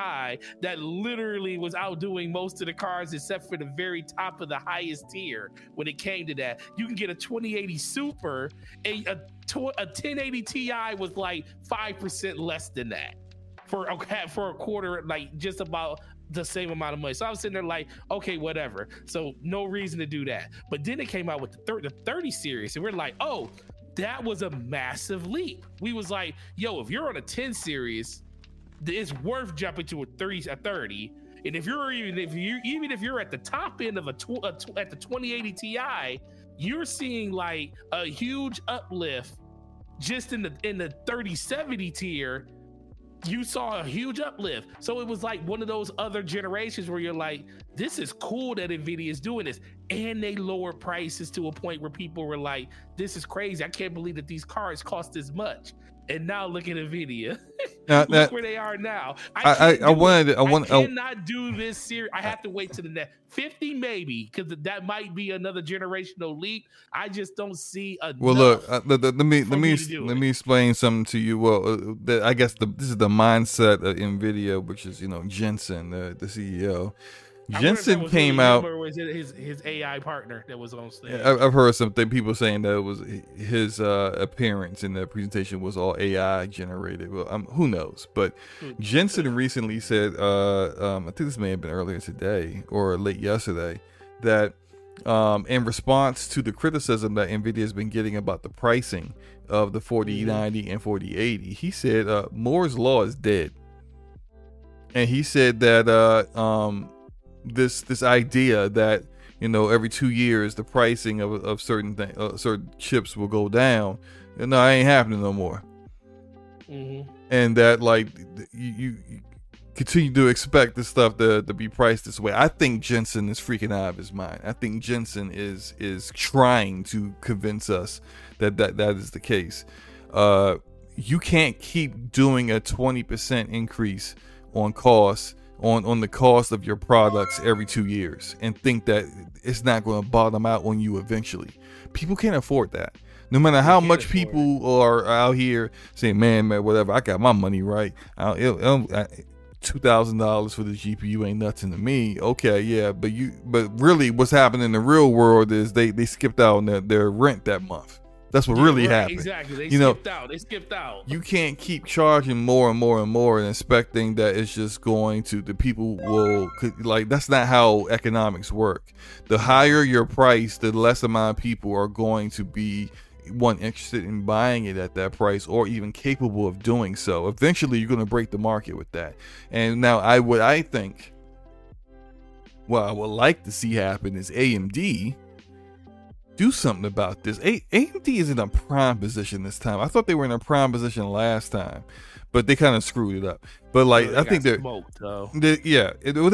that literally was outdoing most of the cards except for the very top of the highest tier when it came to that. You can get a 2080 Super, and a 1080 Ti was like 5% less than that for a quarter, like just about the same amount of money. So I was sitting there like, okay, whatever. So no reason to do that. But then it came out with the 30 series, and we're like, oh, that was a massive leap. We was like, yo, if you're on a 10 series, it's worth jumping to a 30. And if you're even if you're at the top end of at the 2080 Ti, you're seeing like a huge uplift just in the 3070 tier. You saw a huge uplift. So it was like one of those other generations where you're like, this is cool that NVIDIA is doing this. And they lowered prices to a point where people were like, this is crazy. I can't believe that these cards cost this much. And now look at NVIDIA. Look where they are now. I cannot do this series. I have to wait to the next 50, maybe, because that might be another generational leap. I just don't see enough. Well, look, let me explain something to you. Well, I guess this is the mindset of NVIDIA, which is, you know, Jensen, the CEO. Jensen came out. Or was it his AI partner that was on stage? I've heard something, people saying that it was his appearance in the presentation was all AI generated. Well, who knows? But Jensen recently said, I think this may have been earlier today or late yesterday, that in response to the criticism that NVIDIA has been getting about the pricing of the 4090 and 4080, he said Moore's Law is dead. And he said that this idea that, you know, every 2 years the pricing of certain chips will go down, and no, it ain't happening no more. Mm-hmm. And that, like, you continue to expect this stuff to be priced this way. I think Jensen is freaking out of his mind. I think Jensen is trying to convince us that is the case. You can't keep doing a 20% increase on costs on the cost of your products every 2 years and think that it's not going to bottom out on you eventually. People can't afford that. No matter how much people are out here saying, man, whatever, I got my money right. $2,000 for the GPU ain't nothing to me. Okay, yeah, but really what's happening in the real world is they skipped out on their rent that month. That's what really happened. Exactly. They skipped out. You can't keep charging more and more and more and expecting that it's just going to, the people will, like, that's not how economics work. The higher your price, the less amount of people are going to be one interested in buying it at that price or even capable of doing so. Eventually you're going to break the market with that. And now what I would like to see happen is AMD do something about this. AMD is in a prime position this time. I thought they were in a prime position last time, but they kind of screwed it up. But like, I think they're smoked, though. They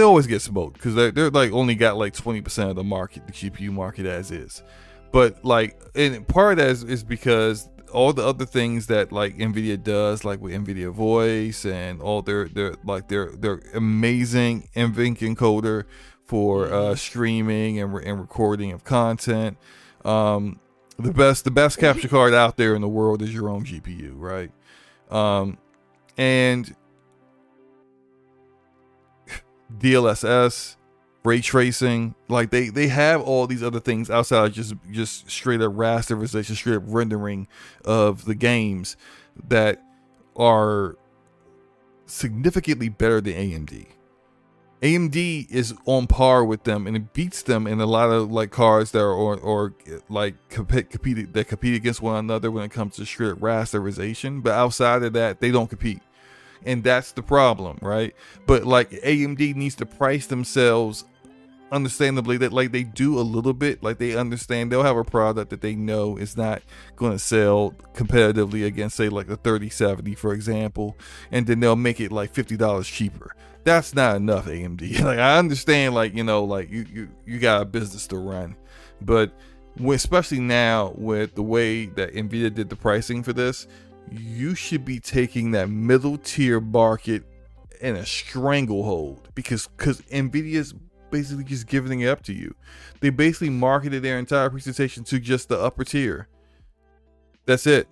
always get smoked because they're like only got like 20% of the market, the GPU market as is. But like, in part is because all the other things that like Nvidia does, like with Nvidia Voice and all their amazing NVENC encoder for streaming and recording of content. The best capture card out there in the world is your own GPU, right? And DLSS, ray tracing, like they have all these other things outside of just straight up rasterization, straight up rendering of the games that are significantly better than AMD. AMD is on par with them, and it beats them in a lot of like cards that are compete against one another when it comes to straight rasterization. But outside of that, they don't compete, and that's the problem, right? But like AMD needs to price themselves, understandably, that like they do a little bit, like they understand they'll have a product that they know is not going to sell competitively against, say, like the 3070, for example, and then they'll make it like $50 cheaper. That's not enough, AMD. Like, I understand, like, you know, like you got a business to run, but especially now with the way that Nvidia did the pricing for this, you should be taking that middle tier market in a stranglehold because Nvidia's basically just giving it up to you. They basically marketed their entire presentation to just the upper tier. That's it.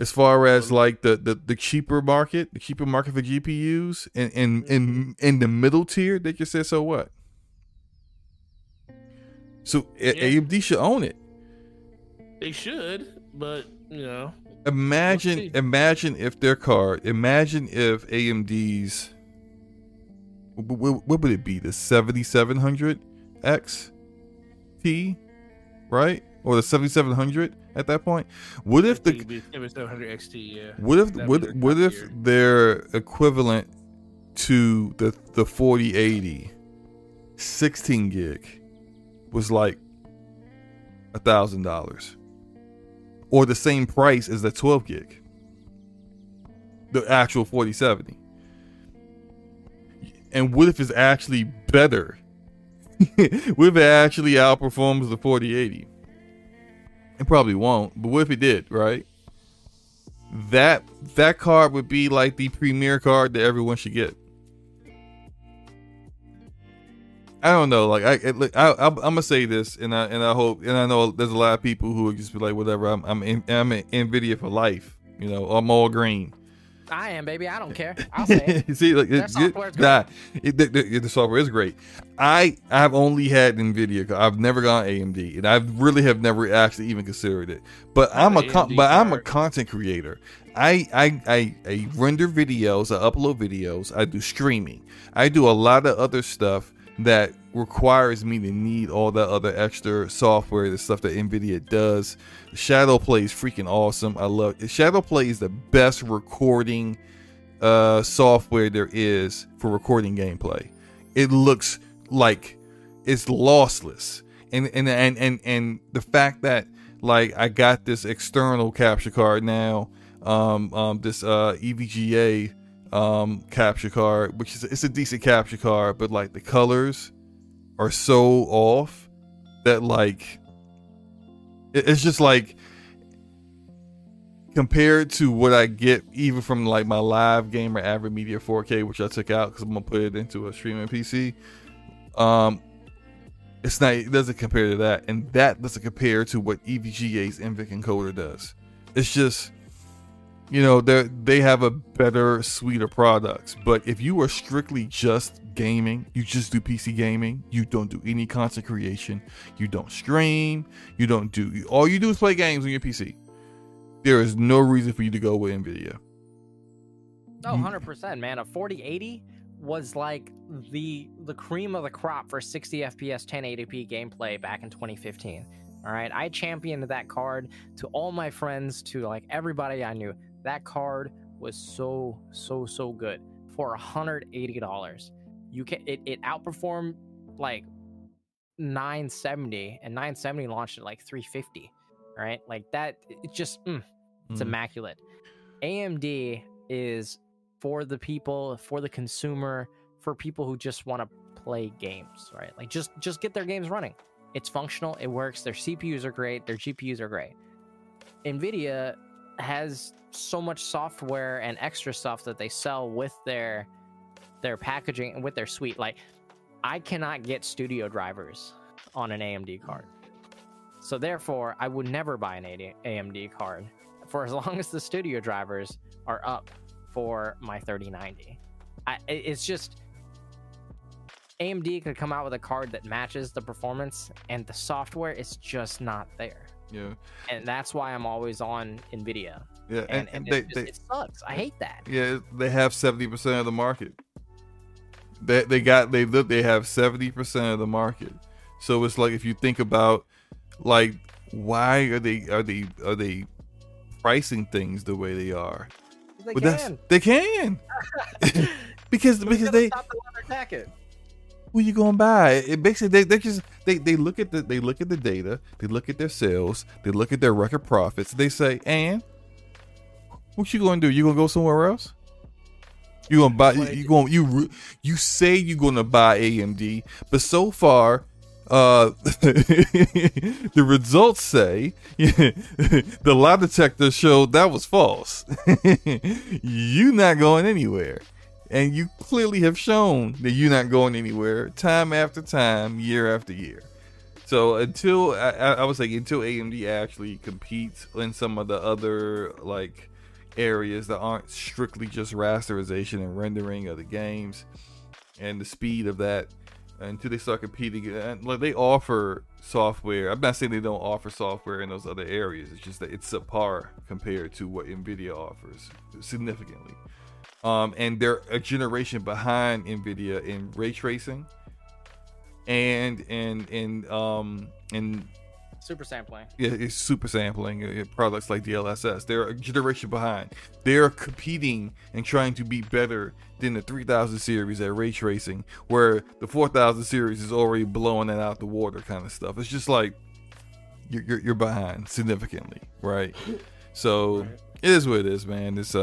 As far as like the cheaper market for GPUs and the middle tier, they just said, so what? So yeah. AMD should own it. They should, but you know. Imagine if AMD's, what would it be? The 7700X T, right? Or the 7700 at that point? What if the 7700 XT, yeah. What if their equivalent to the 4080 16 gig was like $1,000? Or the same price as the 12 gig, the actual 4070. And what if it's actually better? What if it actually outperforms the 4080? It probably won't, but what if it did, right? That card would be like the premier card that everyone should get. I don't know. Like I'm gonna say this, and I hope, and I know there's a lot of people who would just be like, whatever. I'm in Nvidia for life. You know, I'm all green. I am, baby. I don't care. I'll say it. See, like the software is great. I've only had Nvidia. I've never gone AMD, and I really have never actually even considered it. But I'm a content creator. I render videos. I upload videos. I do streaming. I do a lot of other stuff that requires me to need all that other extra software, the stuff that Nvidia does. Shadowplay is freaking awesome. I love it. Shadowplay is the best recording software there is for recording gameplay. It looks like it's lossless. And the fact that like I got this external capture card now, this EVGA capture card, which is it's a decent capture card, but like the colors are so off that like it's just like compared to what I get even from like my live gamer Avid Media 4K, which I took out because I'm gonna put it into a streaming PC. It doesn't compare to that, and that doesn't compare to what EVGA's NVENC encoder does. It's just, you know, they have a better suite of products. But if you are strictly just gaming, you just do PC gaming, you don't do any content creation, you don't stream, you don't do, all you do is play games on your PC, there is no reason for you to go with Nvidia. Oh, 100%, man. A 4080 was like the cream of the crop for 60 FPS 1080p gameplay back in 2015. All right, I championed that card to all my friends, to like everybody I knew. That card was so good for $180. You can it outperformed like 970, and 970 launched at like 350. All right, like that. It just it's immaculate. AMD is for the people, for the consumer, for people who just want to play games, right? Like just get their games running. It's functional, it works, their CPUs are great, their GPUs are great. Nvidia has so much software and extra stuff that they sell with their packaging and with their suite. Like I cannot get studio drivers on an AMD card. So therefore, I would never buy an AMD card for as long as the studio drivers are up for my 3090. It's just, AMD could come out with a card that matches the performance, and the software is just not there. Yeah, and that's why I'm always on Nvidia. Yeah, and it sucks. I hate that. Yeah, they have 70% of the market. They have 70% of the market. So it's like, if you think about, like, why are they pricing things the way they are? They can because they stop the water packet. Who you gonna buy? It basically they look at the data, they look at their sales, they look at their record profits. They say, "And what you gonna do? You gonna go somewhere else? You gonna buy? You say you gonna buy AMD, but so far, the results say the lie detector showed that was false. You're not going anywhere." And you clearly have shown that you're not going anywhere, time after time, year after year. So until I would say until AMD actually competes in some of the other like areas that aren't strictly just rasterization and rendering of the games and the speed of that, until they start competing, and like they offer software. I'm not saying they don't offer software in those other areas. It's just that it's subpar compared to what Nvidia offers significantly. And they're a generation behind Nvidia in ray tracing and super sampling. Yeah, it's super sampling. Products like DLSS. They're a generation behind. They're competing and trying to be better than the 3000 series at ray tracing, where the 4000 series is already blowing that out the water kind of stuff. It's just like you're behind significantly, right? So right. It is what it is, man. It's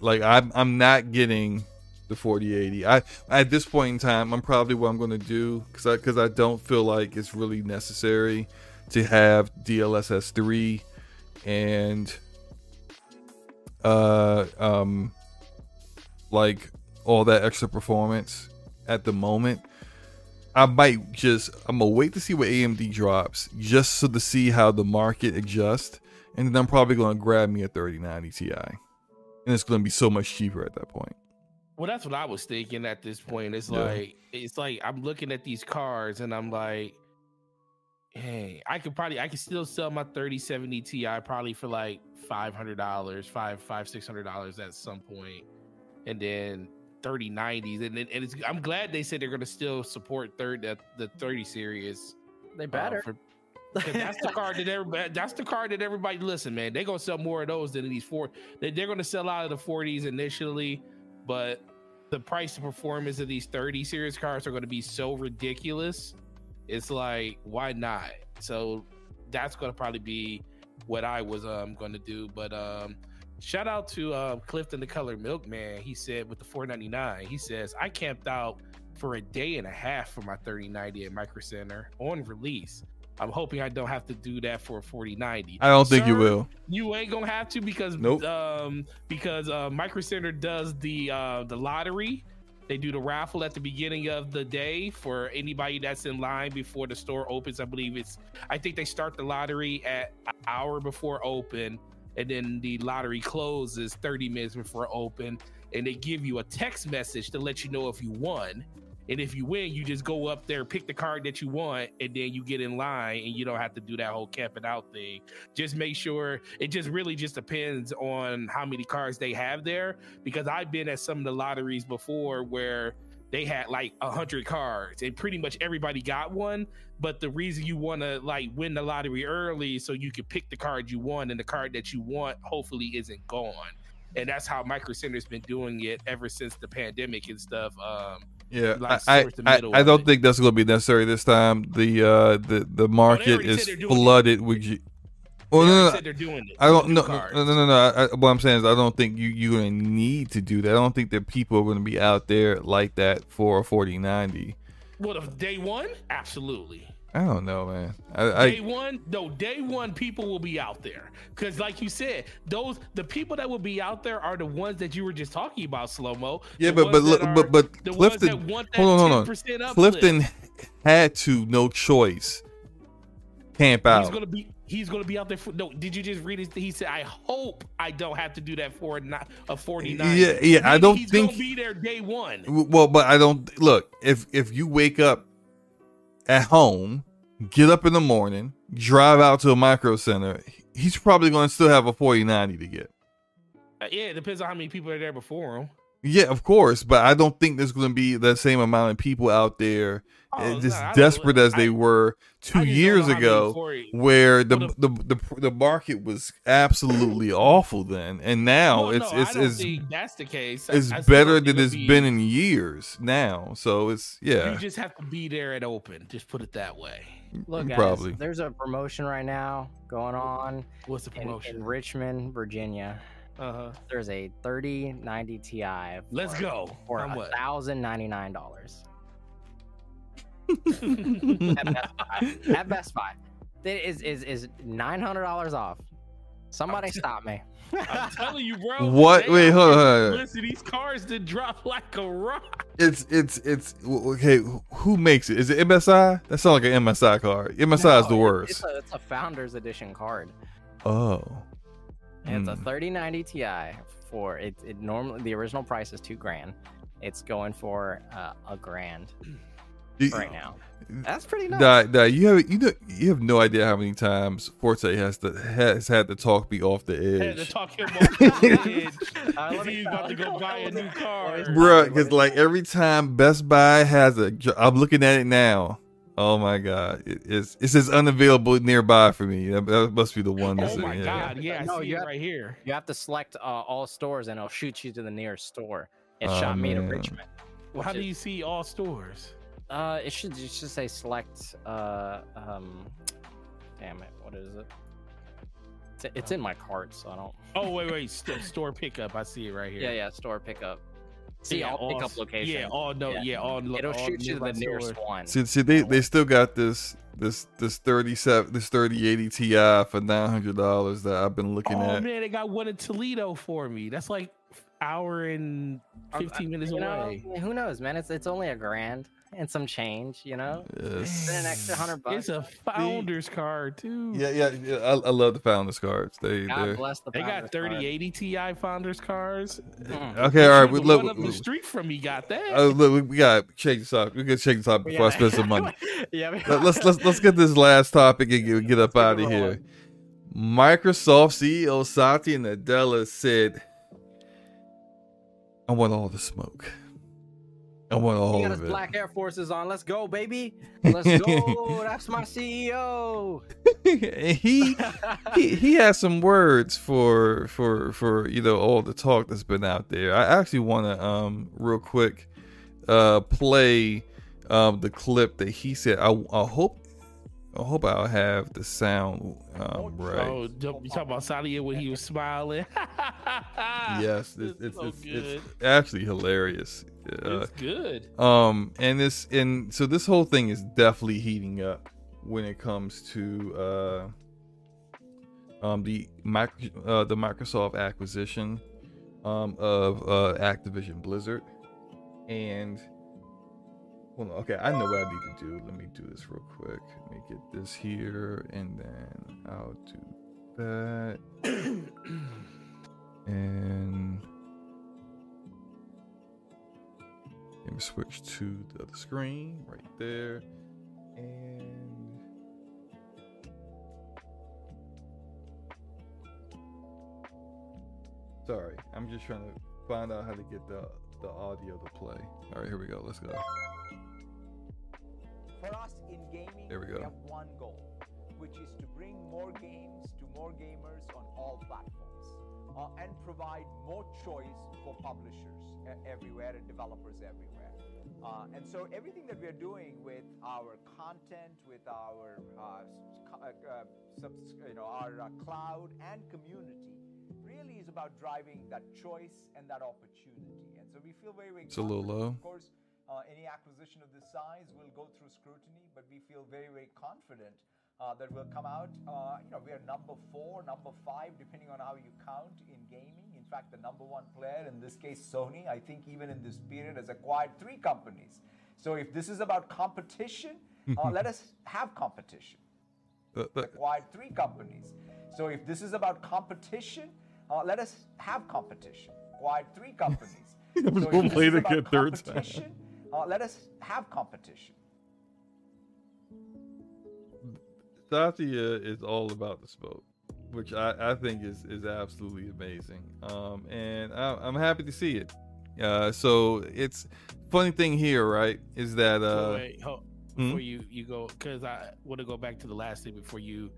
like I'm not getting the 4080. I at this point in time, I'm probably what I'm going to do, because I don't feel like it's really necessary to have DLSS 3 and like all that extra performance at the moment. I'm gonna wait to see what AMD drops, just so to see how the market adjusts, and then I'm probably going to grab me a 3090 Ti. And it's going to be so much cheaper at that point. Well, that's what I was thinking at this point. It's like I'm looking at these cards and I'm like, hey, I could still sell my 3070 Ti probably for like $500 at some point. And then 3090s. And it's, I'm glad they said they're going to still support the 30 series. They better. That's the card that everybody, listen, man, they're gonna sell more of those than these four. They're gonna sell out of the 40s initially, but the price and performance of these 30 series cards are gonna be so ridiculous. It's like, why not? So that's gonna probably be what I was gonna do. But shout out to Clifton the Colored Milkman. He said with the 499, he says, I camped out for a day and a half for my 3090 at Micro Center on release. I'm hoping I don't have to do that for a 4090. I don't think you will. You ain't gonna have to, because nope. Because Micro Center does the lottery. They do the raffle at the beginning of the day for anybody that's in line before the store opens. I think they start the lottery at an hour before open, and then the lottery closes 30 minutes before open, and they give you a text message to let you know if you won. And if you win, you just go up there, pick the card that you want, and then you get in line, and you don't have to do that whole camping out thing. Just make sure, it just really just depends on how many cards they have there, because I've been at some of the lotteries before where they had like 100 cards and pretty much everybody got one. But the reason you want to like win the lottery early so you can pick the card you want, and the card that you want hopefully isn't gone. And that's how Micro Center's been doing it ever since the pandemic and stuff. Yeah, like I don't think that's going to be necessary this time. The market is flooded with. Well, no, no, no. I don't know. No. What I'm saying is, I don't think you're going to need to do that. I don't think that people are going to be out there like that for a 4090. Well, day one, absolutely. I don't know, man. Day one, people will be out there because, like you said, the people that will be out there are the ones that you were just talking about, Slow Mo. Yeah, but Clifton, hold on. Clifton had to, no choice, camp out. He's gonna be out there. Did you just read it? He said, "I hope I don't have to do that for a 49." Yeah, yeah. Maybe I don't think he's gonna be there day one. Well, but I don't look. If you wake up at home, get up in the morning, drive out to a Micro Center, he's probably gonna still have a 4090 to get. Yeah, it depends on how many people are there before him. Yeah, of course, but I don't think there's gonna be the same amount of people out there. Desperate as they were 2 years ago, where the market was absolutely awful then, and now I don't think that's the case. It's better than it's been in years now. So it's you just have to be there and open. Just put it that way. Look, guys, there's a promotion right now going on. What's the promotion? In Richmond, Virginia. There's a 3090 Ti. Let's go for $1,099. At Best Buy, that is $900 off. Somebody stop me! I'm telling you, bro. What? Wait, hold on. Listen, these cars did drop like a rock. It's okay. Who makes it? Is it MSI? That sounds like an MSI card. MSI is the worst. It's a Founders Edition card. Oh. And it's a 3090 Ti for it. It normally the original price is $2,000. It's going for $1,000. Right now, that's pretty nice. You have no idea how many times Forte has had to talk me off the edge. To talk him off the edge. He's about to go buy a new car, bro. Because like every time Best Buy has a, I'm looking at it now. Oh my God, it says unavailable nearby for me. That must be the one. That's God, yeah. No, I see it right here. You have to select all stores, and it'll shoot you to the nearest store. It shot me to Richmond. Well, how do you see all stores? It should say select. Damn it, what is it? It's in my cart, so I don't. Oh wait, store pickup. I see it right here. Yeah, store pickup. See all pickup location. Yeah, it'll shoot you to the nearest one. See, they still got this 3080 Ti for $900 that I've been looking at. Oh man, they got one in Toledo for me. That's like hour and 15 minutes away. Who knows, man? It's only $1,000. And some change, you know. Yes. An extra $100. It's a Founders card too. Yeah. I love the Founders cards. God bless the Founders. They got 3080 Ti Founders cards. Mm. Okay, all right. The street from me got that. We got to check this up. We got to check this up before I spend some money. Let's get this last topic and get up out of here. Microsoft CEO Satya Nadella said, "I want all the smoke. I want all of it. Black Air Forces on. Let's go, baby. Let's go. That's my CEO." he has some words for all the talk that's been out there. I actually want to real quick play the clip that he said. I hope I'll have the sound right. Oh, you talking about Sadia when he was smiling? Yes, it's actually hilarious. It's good. So this whole thing is definitely heating up when it comes to the Microsoft acquisition of Activision Blizzard. And hold on, okay, I know what I need to do. Let me do this real quick. Let me get this here, and then I'll do that. And let me switch to the other screen right there. And sorry, I'm just trying to find out how to get the the audio to play. All right, here we go. Let's go. For us in gaming, there we go. We have one goal, which is to bring more games to more gamers on all platforms and provide more choice for publishers everywhere and developers everywhere. And so everything that we are doing with our content, with our cloud and community really is about driving that choice and that opportunity. And so we feel very it's a little low. Of course, any acquisition of this size will go through scrutiny, but we feel very, very confident that we'll come out. We are number 4, number 5, depending on how you count in gaming. In fact, the number 1 player, in this case, Sony, I think even in this period has acquired 3 companies. So if this is about competition, let us have competition. Acquired 3 companies. So if this is about competition, let us have competition. Acquired 3 companies. So we'll play the good third time. Let us have competition. Satya is all about the smoke, which I think is absolutely amazing. And I'm happy to see it. So it's funny thing here, right? Is that wait, hold, before you go, because I want to go back to the last thing before you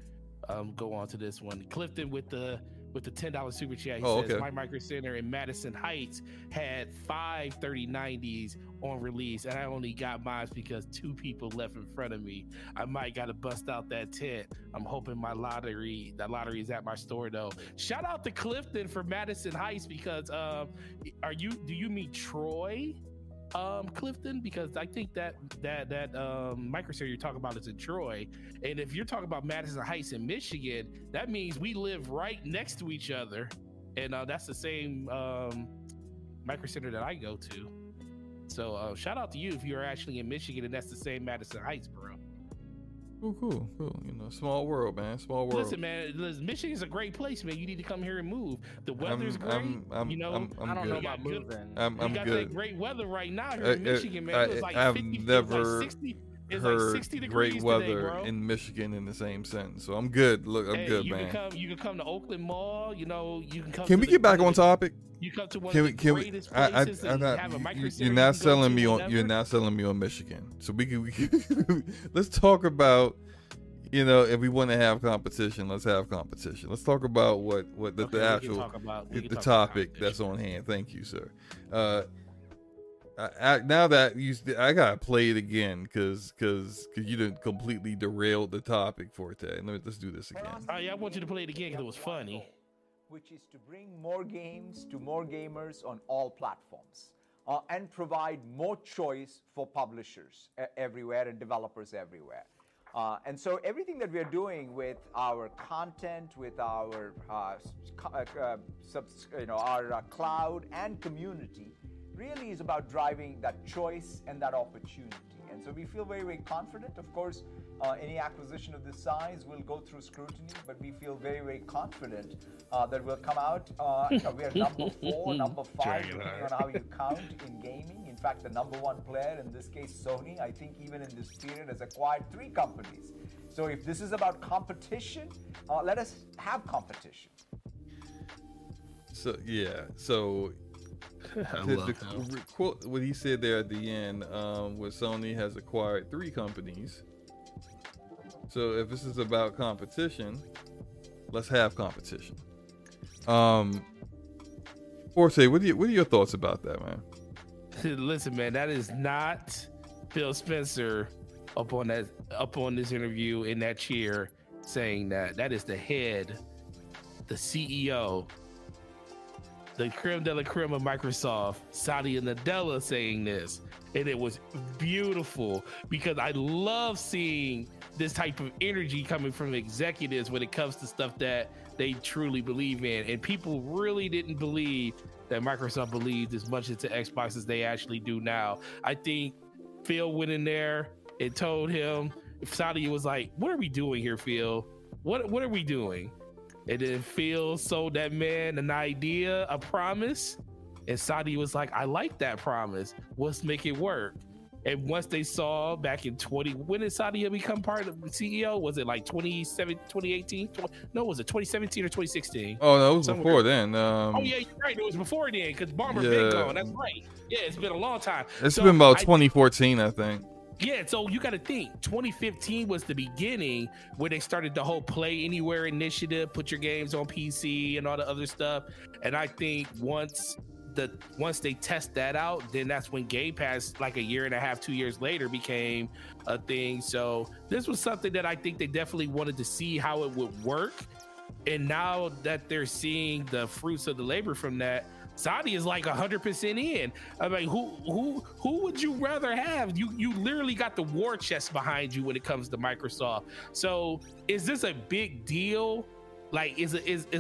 go on to this one. Clifton with the $10 super chat, he says, okay. My Micro Center in Madison Heights had 5 3090s on release, and I only got mine because 2 people left in front of me. I might gotta bust out that 10. I'm hoping that lottery is at my store though. Shout out to Clifton for Madison Heights, because do you mean Troy? Clifton, because I think that Micro Center you're talking about is in Troy, and if you're talking about Madison Heights in Michigan, that means we live right next to each other, and that's the same Micro Center that I go to. So shout out to you if you're actually in Michigan and that's the same Madison Heights, bro. Cool. You know, small world, man. Small world. Listen, man. Michigan's a great place, man. You need to come here and move. The weather's great. I don't know about moving. You got that great weather right now here in Michigan, man. It was like I've 50, never like 60, it's heard like 60 degrees great weather today, bro. In Michigan in the same sentence. So I'm good. Look, man. You can come to Oakland Mall. You know, you can come. Can we get back on topic? You come to one of the greatest places and have a Micro Center. You're not selling me on Michigan. So we can let's talk about, you know, if we want to have competition, let's have competition. Let's talk about the topic that's on hand. Thank you, sir. I gotta play it again because you didn't completely derail the topic, Forte. Let's do this again. I want you to play it again because it was funny. Which is to bring more games to more gamers on all platforms and provide more choice for publishers everywhere and developers everywhere. And so everything that we are doing with our content, with our cloud and community really is about driving that choice and that opportunity. And so we feel very, very confident. Of course, any acquisition of this size will go through scrutiny, but we feel very, very confident that we'll come out. We are number 4, number 5, depending on how you count in gaming. In fact, the number 1 player, in this case, Sony, I think even in this period has acquired 3 companies. So if this is about competition, let us have competition. So, yeah. So... the quote, what he said there at the end, where Sony has acquired 3 companies. So if this is about competition, let's have competition. Forte, what are your thoughts about that, man? Listen, man, that is not Phil Spencer up on this interview in that chair saying that. That is the head, the CEO, the creme de la creme of Microsoft, Satya Nadella, saying this, and it was beautiful because I love seeing this type of energy coming from executives when it comes to stuff that they truly believe in. And people really didn't believe that Microsoft believed as much into Xbox as they actually do now. I think Phil went in there and told him, Satya was like, "What are we doing here, Phil? What are we doing?" And then Phil sold that man an idea, a promise. And Satya was like, I like that promise. Let's make it work. And once they saw back in when did Sadia become part of the CEO? Was it like 2018? No, was it 2017 or 2016? Oh, no, it was somewhere before then. Oh, yeah, you're right. It was before then because Bomber been gone. That's right. Yeah, it's been a long time. It's been about 2014, I think. Yeah, so you got to think 2015 was the beginning where they started the whole Play Anywhere initiative, put your games on PC and all the other stuff. And I think once they test that out, then that's when Game Pass, like a year and a half, 2 years later, became a thing. So this was something that I think they definitely wanted to see how it would work. And now that they're seeing the fruits of the labor from that, Saudi is like 100% in. I mean, who would you rather have? You literally got the war chest behind you when it comes to Microsoft. So is this a big deal? Like, is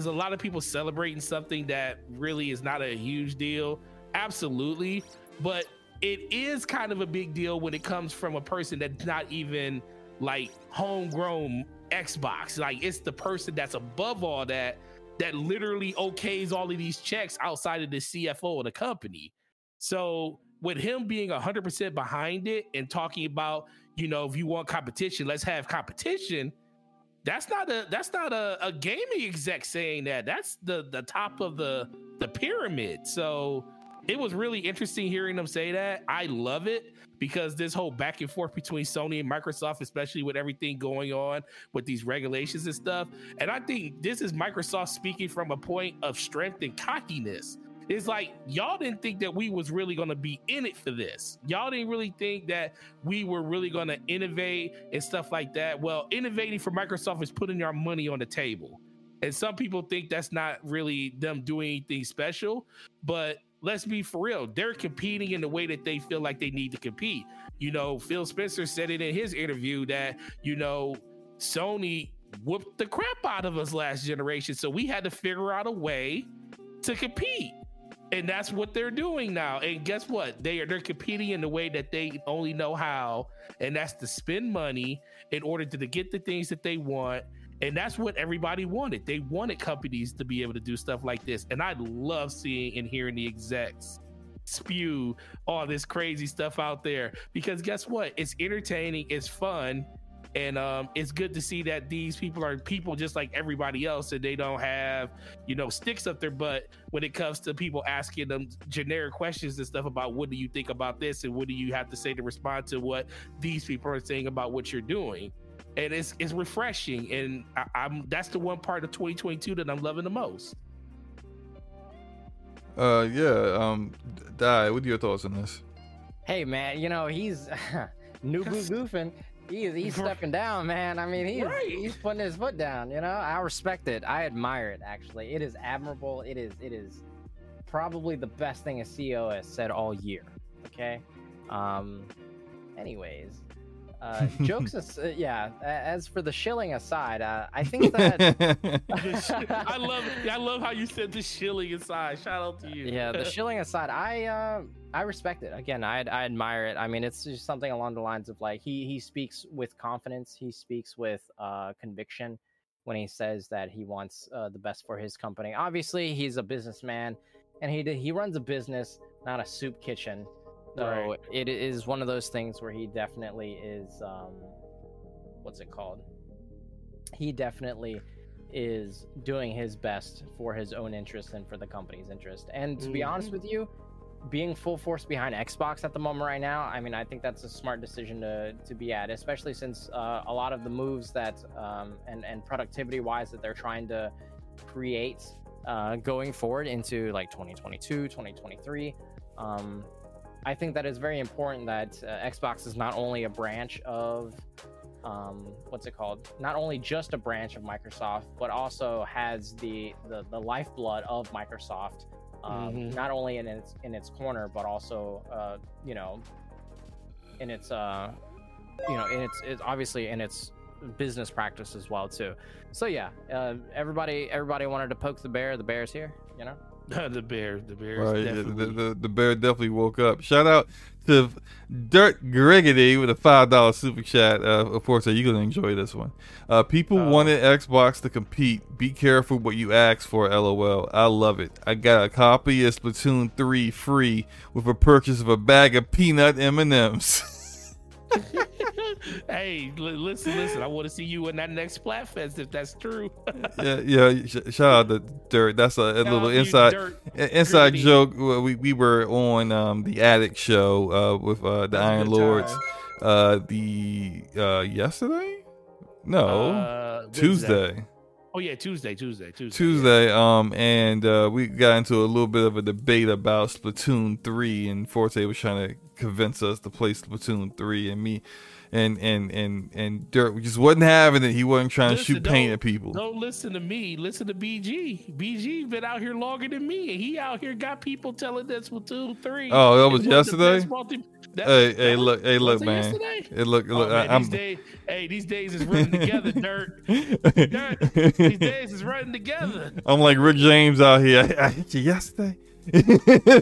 a lot of people celebrating something that really is not a huge deal? Absolutely. But it is kind of a big deal when it comes from a person that's not even like homegrown Xbox. Like, it's the person that's above all that literally okays all of these checks outside of the CFO of the company. So with him being 100% behind it and talking about, if you want competition, let's have competition. That's not a gaming exec saying that. That's the top of the pyramid. So it was really interesting hearing them say that. I love it because this whole back and forth between Sony and Microsoft, especially with everything going on with these regulations and stuff. And I think this is Microsoft speaking from a point of strength and cockiness. It's like, y'all didn't think that we was really going to be in it for this. Y'all didn't really think that we were really going to innovate and stuff like that. Well, innovating for Microsoft is putting our money on the table. And some people think that's not really them doing anything special. But let's be for real. They're competing in the way that they feel like they need to compete. Phil Spencer said it in his interview that, Sony whooped the crap out of us last generation. So we had to figure out a way to compete. And that's what they're doing now. And guess what? They're competing in the way that they only know how, and that's to spend money in order to get the things that they want. And that's what everybody wanted. They wanted companies to be able to do stuff like this. And I love seeing and hearing the execs spew all this crazy stuff out there, because guess what? It's entertaining, it's fun, and it's good to see that these people are people just like everybody else, and they don't have sticks up their butt when it comes to people asking them generic questions and stuff about what do you think about this and what do you have to say to respond to what these people are saying about what you're doing. And it's refreshing, and I'm that's the one part of 2022 that I'm loving the most. Dai, what are your thoughts on this? Hey man, he's new goofing. He's stepping down, man. I mean, he's putting his foot down. I respect it. I admire it. Actually, it is admirable. It is probably the best thing a CEO has said all year. Okay. Anyways, jokes. Yeah. As for the shilling aside, I think that I love how you said the shilling aside. Shout out to you. Yeah, the shilling aside. I respect it. Again, I admire it. I mean, it's just something along the lines of like he speaks with confidence. He speaks with conviction when he says that he wants the best for his company. Obviously, he's a businessman, and he runs a business, not a soup kitchen. So right. It is one of those things where he definitely is. What's it called? He definitely is doing his best for his own interest and for the company's interest. And to be honest with you, being full force behind Xbox at the moment right now, I mean, I think that's a smart decision to be at, especially since a lot of the moves that and productivity wise that they're trying to create going forward into like 2022, 2023. I think that it's very important that Xbox is not only a branch of not only just a branch of Microsoft, but also has the lifeblood of Microsoft. Not only in its corner, but also in its obviously in its business practice as well too. So yeah, everybody wanted to poke the bear. The bear's here. The bear right, definitely... the bear definitely woke up. Shout out to Dirt Griggity with a $5 super chat. Of course, you're gonna enjoy this one. People wanted Xbox to compete. Be careful what you ask for. LOL. I love it. I got a copy of Splatoon 3 free with a purchase of a bag of peanut M&Ms. Hey, listen! I want to see you in that next Splatfest if that's true. Yeah. Shout out to Dirt. That's a little inside joke. We were on the Attic show with the Iron Lords. Yesterday? No, Tuesday. Oh yeah, Tuesday. And we got into a little bit of a debate about Splatoon 3, and Forte was trying to convince us to play Splatoon 3, and me and Dirt we just wasn't having it. He wasn't trying to shoot paint at people. Don't listen to me. Listen to BG. BG's been out here longer than me, and he out here got people telling that Splatoon 3. Oh, that was yesterday. Hey, look, man. Look, these days is running together, Dirt. These days is running together. I'm like Rick James out here. I hit you yesterday.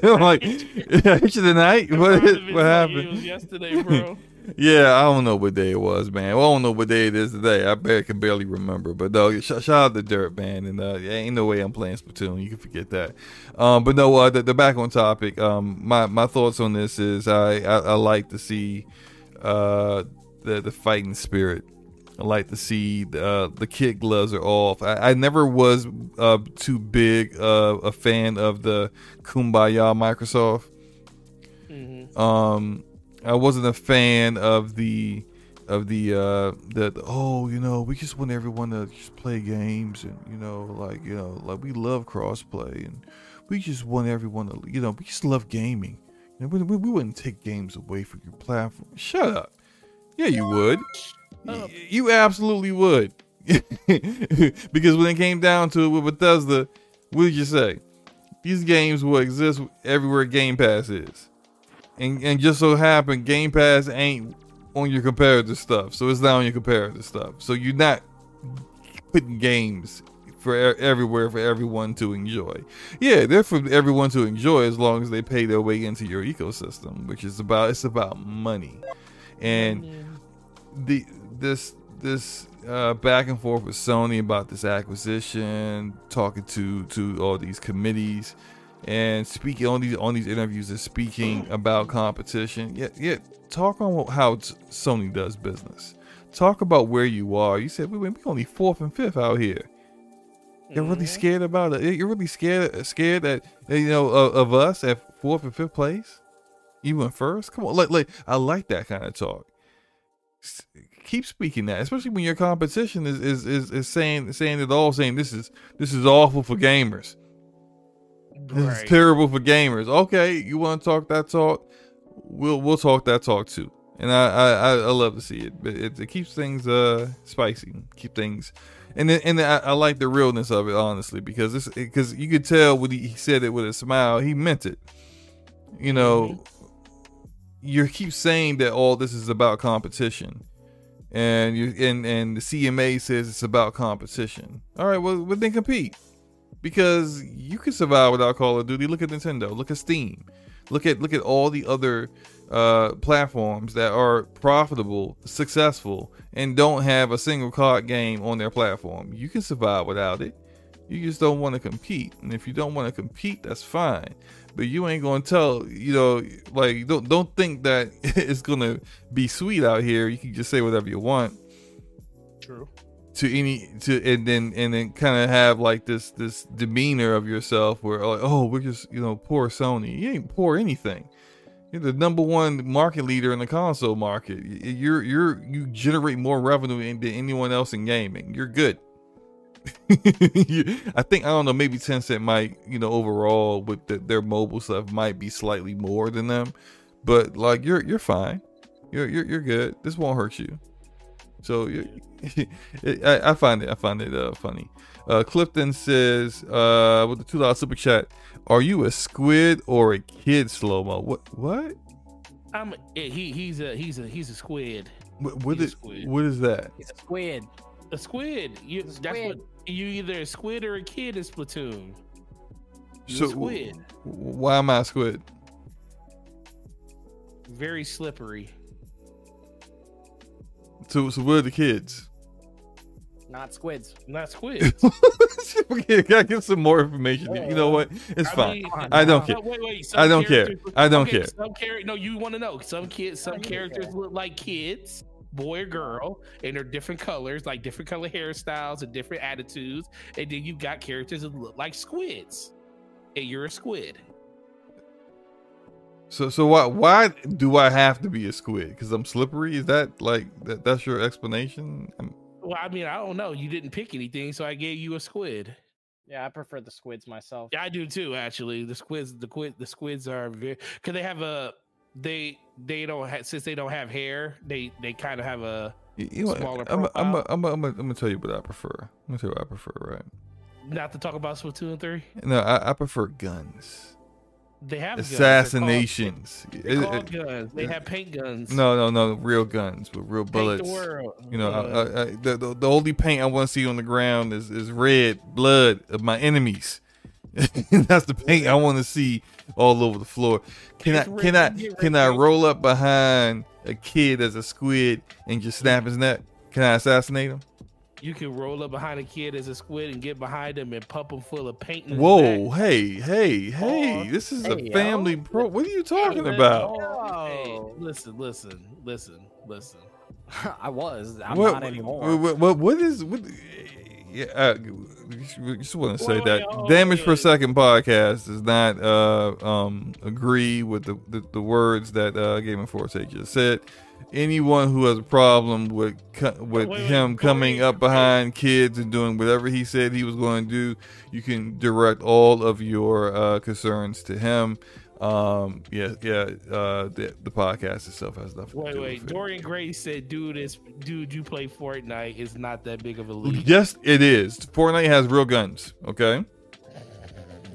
I'm like, I hit you tonight. What happened? It was yesterday, bro. Yeah, I don't know what day it was, man. Well, I don't know what day it is today. I can barely remember. But no, shout out to Dirt, man. And ain't no way I'm playing Splatoon. You can forget that. But no, the back on topic. My thoughts on this is I like to see the fighting spirit. I like to see the kid gloves are off. I never was too big a fan of the Kumbaya Microsoft. Mm-hmm. I wasn't a fan of we just want everyone to just play games and like we love crossplay and we just want everyone to we just love gaming. And we wouldn't take games away from your platform. Shut up. Yeah, you would. You absolutely would. Because when it came down to it with Bethesda, what did you say? These games will exist everywhere Game Pass is. And just so happen, Game Pass ain't on your comparative stuff. So it's not on your comparative stuff. So you're not putting games for everywhere for everyone to enjoy. Yeah, they're for everyone to enjoy as long as they pay their way into your ecosystem, which is about money. And this back and forth with Sony about this acquisition, talking to all these committees. And speaking on these interviews is speaking about competition. Yeah. Talk on how Sony does business. Talk about where you are. You said we only 4th and 5th out here. You're really scared about it. You're really scared that of us at 4th and 5th place. You went first. Come on, like I like that kind of talk. Keep speaking that, especially when your competition is saying it all. Saying this is awful for gamers. This is terrible for gamers. Okay, you want to talk that talk? We'll talk that talk too. And I love to see it. It keeps things spicy. Keep things, and then I like the realness of it, honestly, because you could tell when he said it with a smile, he meant it. You keep saying that all this is about competition, and the CMA says it's about competition. All right, well then compete. Because you can survive without Call of Duty. Look at Nintendo. Look at Steam. Look at all the other platforms that are profitable, successful, and don't have a single COD game on their platform. You can survive without it. You just don't want to compete. And if you don't want to compete, that's fine. But you ain't gonna tell don't think that it's gonna be sweet out here. You can just say whatever you want. True. And then kind of have like this demeanor of yourself where like, oh, we're just poor Sony. You ain't poor anything. You're the number one market leader in the console market. You generate more revenue than anyone else in gaming. You're good. Maybe Tencent might overall with their mobile stuff might be slightly more than them, but like you're fine. You're good. This won't hurt you. So I find it funny. Clifton says with the $2 super chat, "Are you a squid or a kid, Slow Mo?" What? He's a squid. What is that? It's a squid. A squid. You either a squid or a kid in Splatoon. So squid. Why am I a squid? Very slippery. So where are the kids? Not squids. Not squids. Okay, gotta give some more information. You know what? It's fine. I don't care. I don't care. I don't care. No, you want to know. Some kids, some characters look like kids, boy or girl, and they're different colors, like different color hairstyles and different attitudes. And then you got characters that look like squids, and you're a squid. So why do I have to be a squid? Because I'm slippery? Is that like that? That's your explanation? Well, I mean, I don't know. You didn't pick anything, so I gave you a squid. Yeah, I prefer the squids myself. Yeah, I do too. Actually, the squids are very because they have a they don't have, since they don't have hair, they kind of have a smaller profile. I'm gonna tell you what I prefer. I'm gonna tell you what I prefer, right? Not to talk about Splatoon 2 and 3. No, I prefer guns. They have assassinations. Guns. They're called guns. They have paint guns. No, real guns with real bullets. Paint the world. You know, the only paint I want to see on the ground is red blood of my enemies. That's the paint I want to see all over the floor. Can I roll up behind a kid as a squid and just snap his neck? Can I assassinate him? You can roll up behind a kid as a squid and get behind him and pump him full of paint. Whoa, hey! This is a family pro. What are you talking about? Hey, listen. I'm not anymore. What? Yeah, I just want to say that Damage Per Second podcast does not agree with the words that Gaming Forte just said. Anyone who has a problem with him coming up behind kids and doing whatever he said he was going to do, you can direct all of your concerns to him. The podcast itself has nothing to do with it. Dorian Gray said, dude, you play Fortnite. It's not that big of a league. Yes, it is. Fortnite has real guns, okay?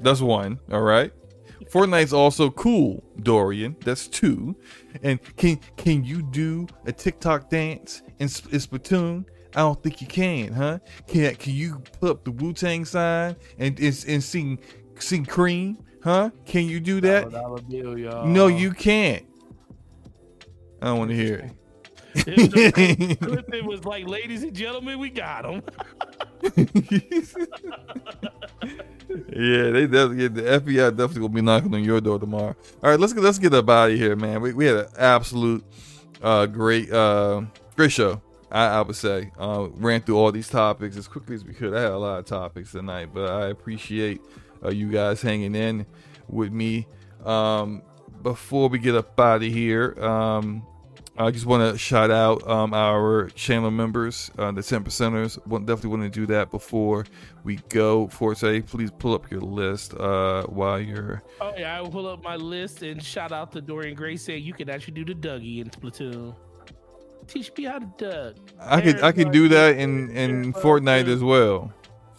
That's one, all right? Fortnite's also cool, Dorian. That's two. And can you do a TikTok dance in Splatoon? I don't think you can, huh? Can you put up the Wu-Tang sign and sing Cream, huh? Can you do that? No, you can't. I don't want to hear it. Clifton was like, ladies and gentlemen, we got him. Yeah, they definitely, the FBI definitely will be knocking on your door tomorrow. All right, let's get up out of here, man. We had an absolute great show. I would say ran through all these topics as quickly as we could. I had a lot of topics tonight, but I appreciate you guys hanging in with me. Before we get up out of here, I just want to shout out our channel members, the 10%ers. Definitely want to do that before we go. Forte, please pull up your list while you're... Oh, yeah, I will pull up my list and shout out to Dorian Gray saying you can actually do the Dougie in Splatoon. Teach me how to Doug. I can do that in Fortnite as well.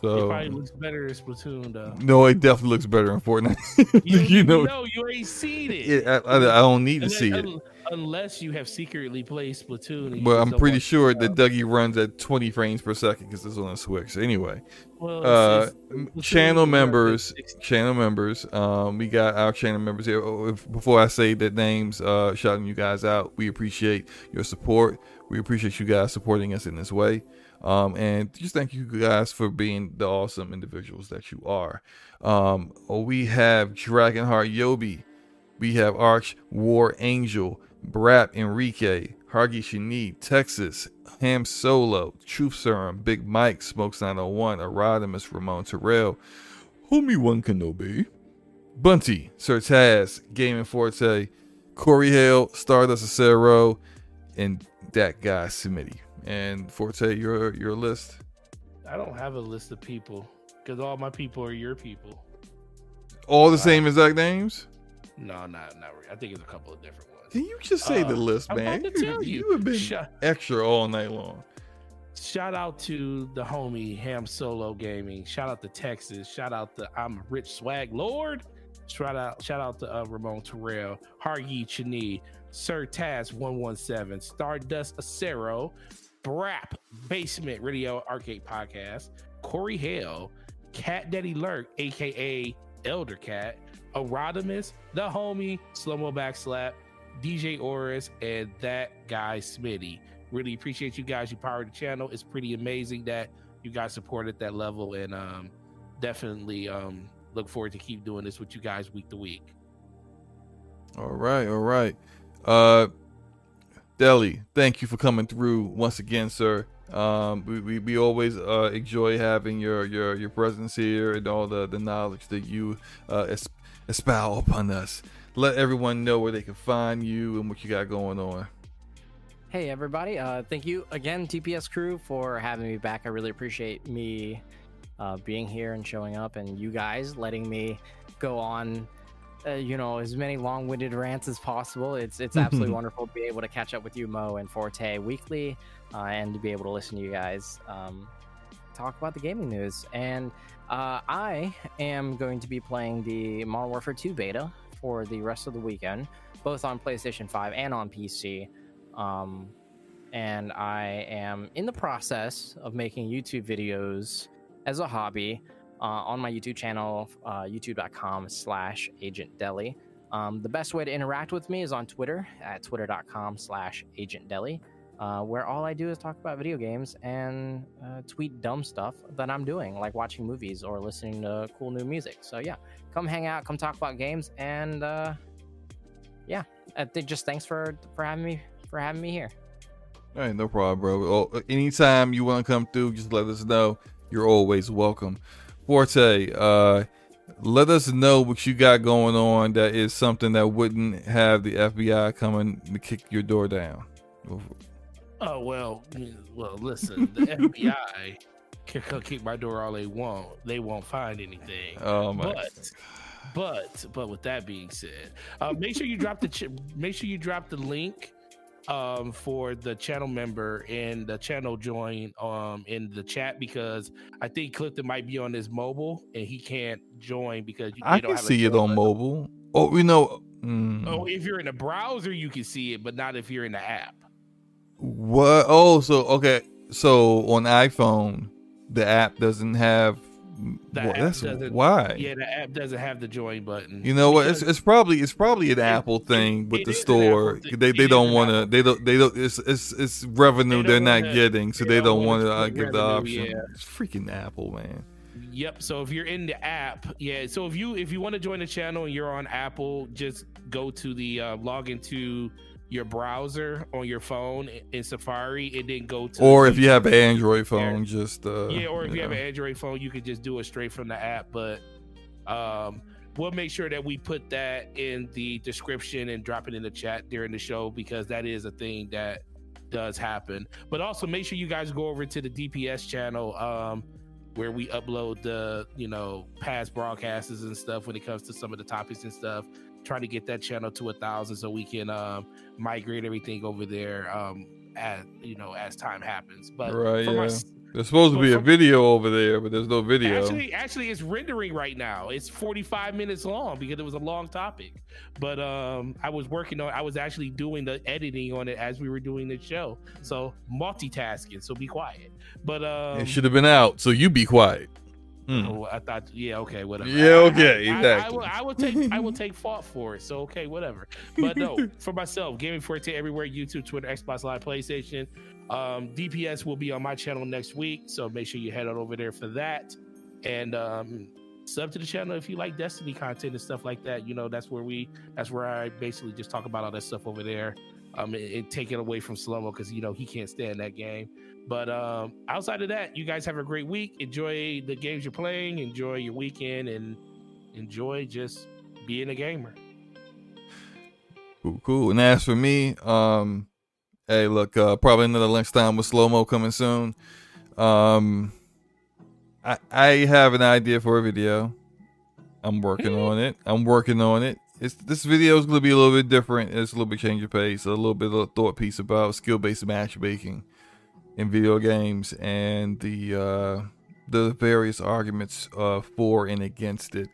So, it probably looks better in Splatoon, though. No, it definitely looks better in Fortnite. you know, you ain't seen it. Yeah, I don't need to see it. Unless you have secretly played Splatoon. Well, I'm pretty sure that Dougie runs at 20 frames per second because it's on a Switch. So anyway, channel members. We got our channel members here. Before I say their names, shouting you guys out. We appreciate your support. We appreciate you guys supporting us in this way. And just thank you guys for being the awesome individuals that you are. We have Dragonheart Yobi. We have Arch War Angel, Brap Enrique, Hargi Shanid, Texas, Ham Solo, Truth Serum, Big Mike, Smokes 901, Erodimus, Ramon Terrell, Homie One Kenobi, Bunty, Sir Taz, Gaming Forte, Corey Hale, Stardust Acero, and that guy Smitty. And Forte, your list. I don't have a list of people because all my people are your people. All the same exact names? No, not really. I think it's a couple of different ones. Can you just say the list, man? You have been extra all night long. Shout out to the homie Ham Solo Gaming. Shout out to Texas. Shout out to I'm a Rich Swag Lord. Shout out to Ramon Terrell, Hargi Chini, Sir Taz 117, Stardust Acero, Brap Basement Radio Arcade Podcast, Corey Hale, Cat Daddy Lurk, aka Elder Cat, Erodimus, the homie, Slow Mo Backslap, DJ Oris, and that guy Smitty. Really appreciate you guys. You powered the channel. It's pretty amazing that you guys support at that level, and definitely look forward to keep doing this with you guys week to week. All right, all right. Deli, thank you for coming through once again, sir. We always enjoy having your presence here and all the knowledge that you espouse upon us. Let everyone know where they can find you and what you got going on. Hey everybody, thank you again, TPS crew, for having me back. I really appreciate me being here and showing up, and you guys letting me go on you know, as many long-winded rants as possible. It's absolutely wonderful to be able to catch up with you, Mo and Forte, weekly, and to be able to listen to you guys talk about the gaming news. And I am going to be playing the Modern Warfare 2 beta for the rest of the weekend, both on PlayStation 5 and on PC. And I am in the process of making YouTube videos as a hobby on my YouTube channel, youtube.com/agentdeli. The best way to interact with me is on Twitter at twitter.com/agentdeli, where all I do is talk about video games and tweet dumb stuff that I'm doing, like watching movies or listening to cool new music. So yeah, come hang out, come talk about games, and yeah, just thanks for having me here. All right, no problem, bro. Anytime you want to come through, just let us know. You're always welcome. Forte, let us know what you got going on that is something that wouldn't have the FBI coming to kick your door down. Oh, well, listen, the FBI can come kick my door all they want. They won't find anything. Oh my! But with that being said, make sure you drop the link for the channel member and the channel join in the chat, because I think Clifton might be on his mobile and he can't join because I don't can have see it on mobile. Oh, we know. Oh, if you're in a browser, you can see it, but not if you're in the app. What? Oh, so okay. So on iPhone, the app doesn't have. Well, that's why. Yeah, the app doesn't have the join button. You know what? It's probably an Apple thing with the store. They don't want to. They don't. It's revenue they're not getting, so they don't want to give the option. Yeah. It's freaking Apple, man. Yep. So if you're in the app, yeah. So if you want to join the channel and you're on Apple, just go to the log into your browser on your phone in Safari, and then go to. Or if you have an Android phone, just yeah. Or if you have an Android phone, you could just do it straight from the app. But we'll make sure that we put that in the description and drop it in the chat during the show, because that is a thing that does happen. But also make sure you guys go over to the DPS channel, where we upload the past broadcasts and stuff when it comes to some of the topics and stuff. Try to get that channel to 1,000 so we can migrate everything over there as time happens. But right, yeah. There's supposed to be a video over there, but there's no video. Actually, it's rendering right now. It's 45 minutes long because it was a long topic. But I was actually doing the editing on it as we were doing the show. So multitasking. So be quiet. But it should have been out. So you be quiet. Oh, I thought, yeah, okay, whatever. Yeah, okay, exactly. I will take fault for it. So okay, whatever. But no, for myself, Gaming Forte everywhere: YouTube, Twitter, Xbox Live, PlayStation. DPS will be on my channel next week, so make sure you head on over there for that. And sub to the channel if you like Destiny content and stuff like that. That's where I basically just talk about all that stuff over there. And take it away from Slow Mo, because he can't stand that game. But outside of that, you guys have a great week. Enjoy the games you're playing, enjoy your weekend, and enjoy just being a gamer. Cool. And as for me, hey, look, probably another lunchtime with Slow Mo coming soon. I have an idea for a video. I'm working on it. This video is going to be a little bit different. It's a little bit change of pace, a little bit of a thought piece about skill-based matchmaking in video games and the various arguments for and against it.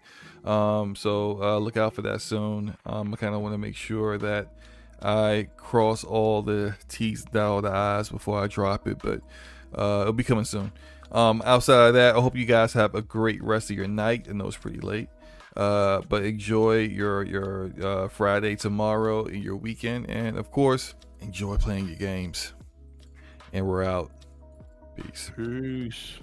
So look out for that soon. I kind of want to make sure that I cross all the T's, dot all the I's before I drop it, but it'll be coming soon. Outside of that, I hope you guys have a great rest of your night. I know it's pretty late. But enjoy your Friday tomorrow and your weekend, and of course enjoy playing your games. And we're out. Peace.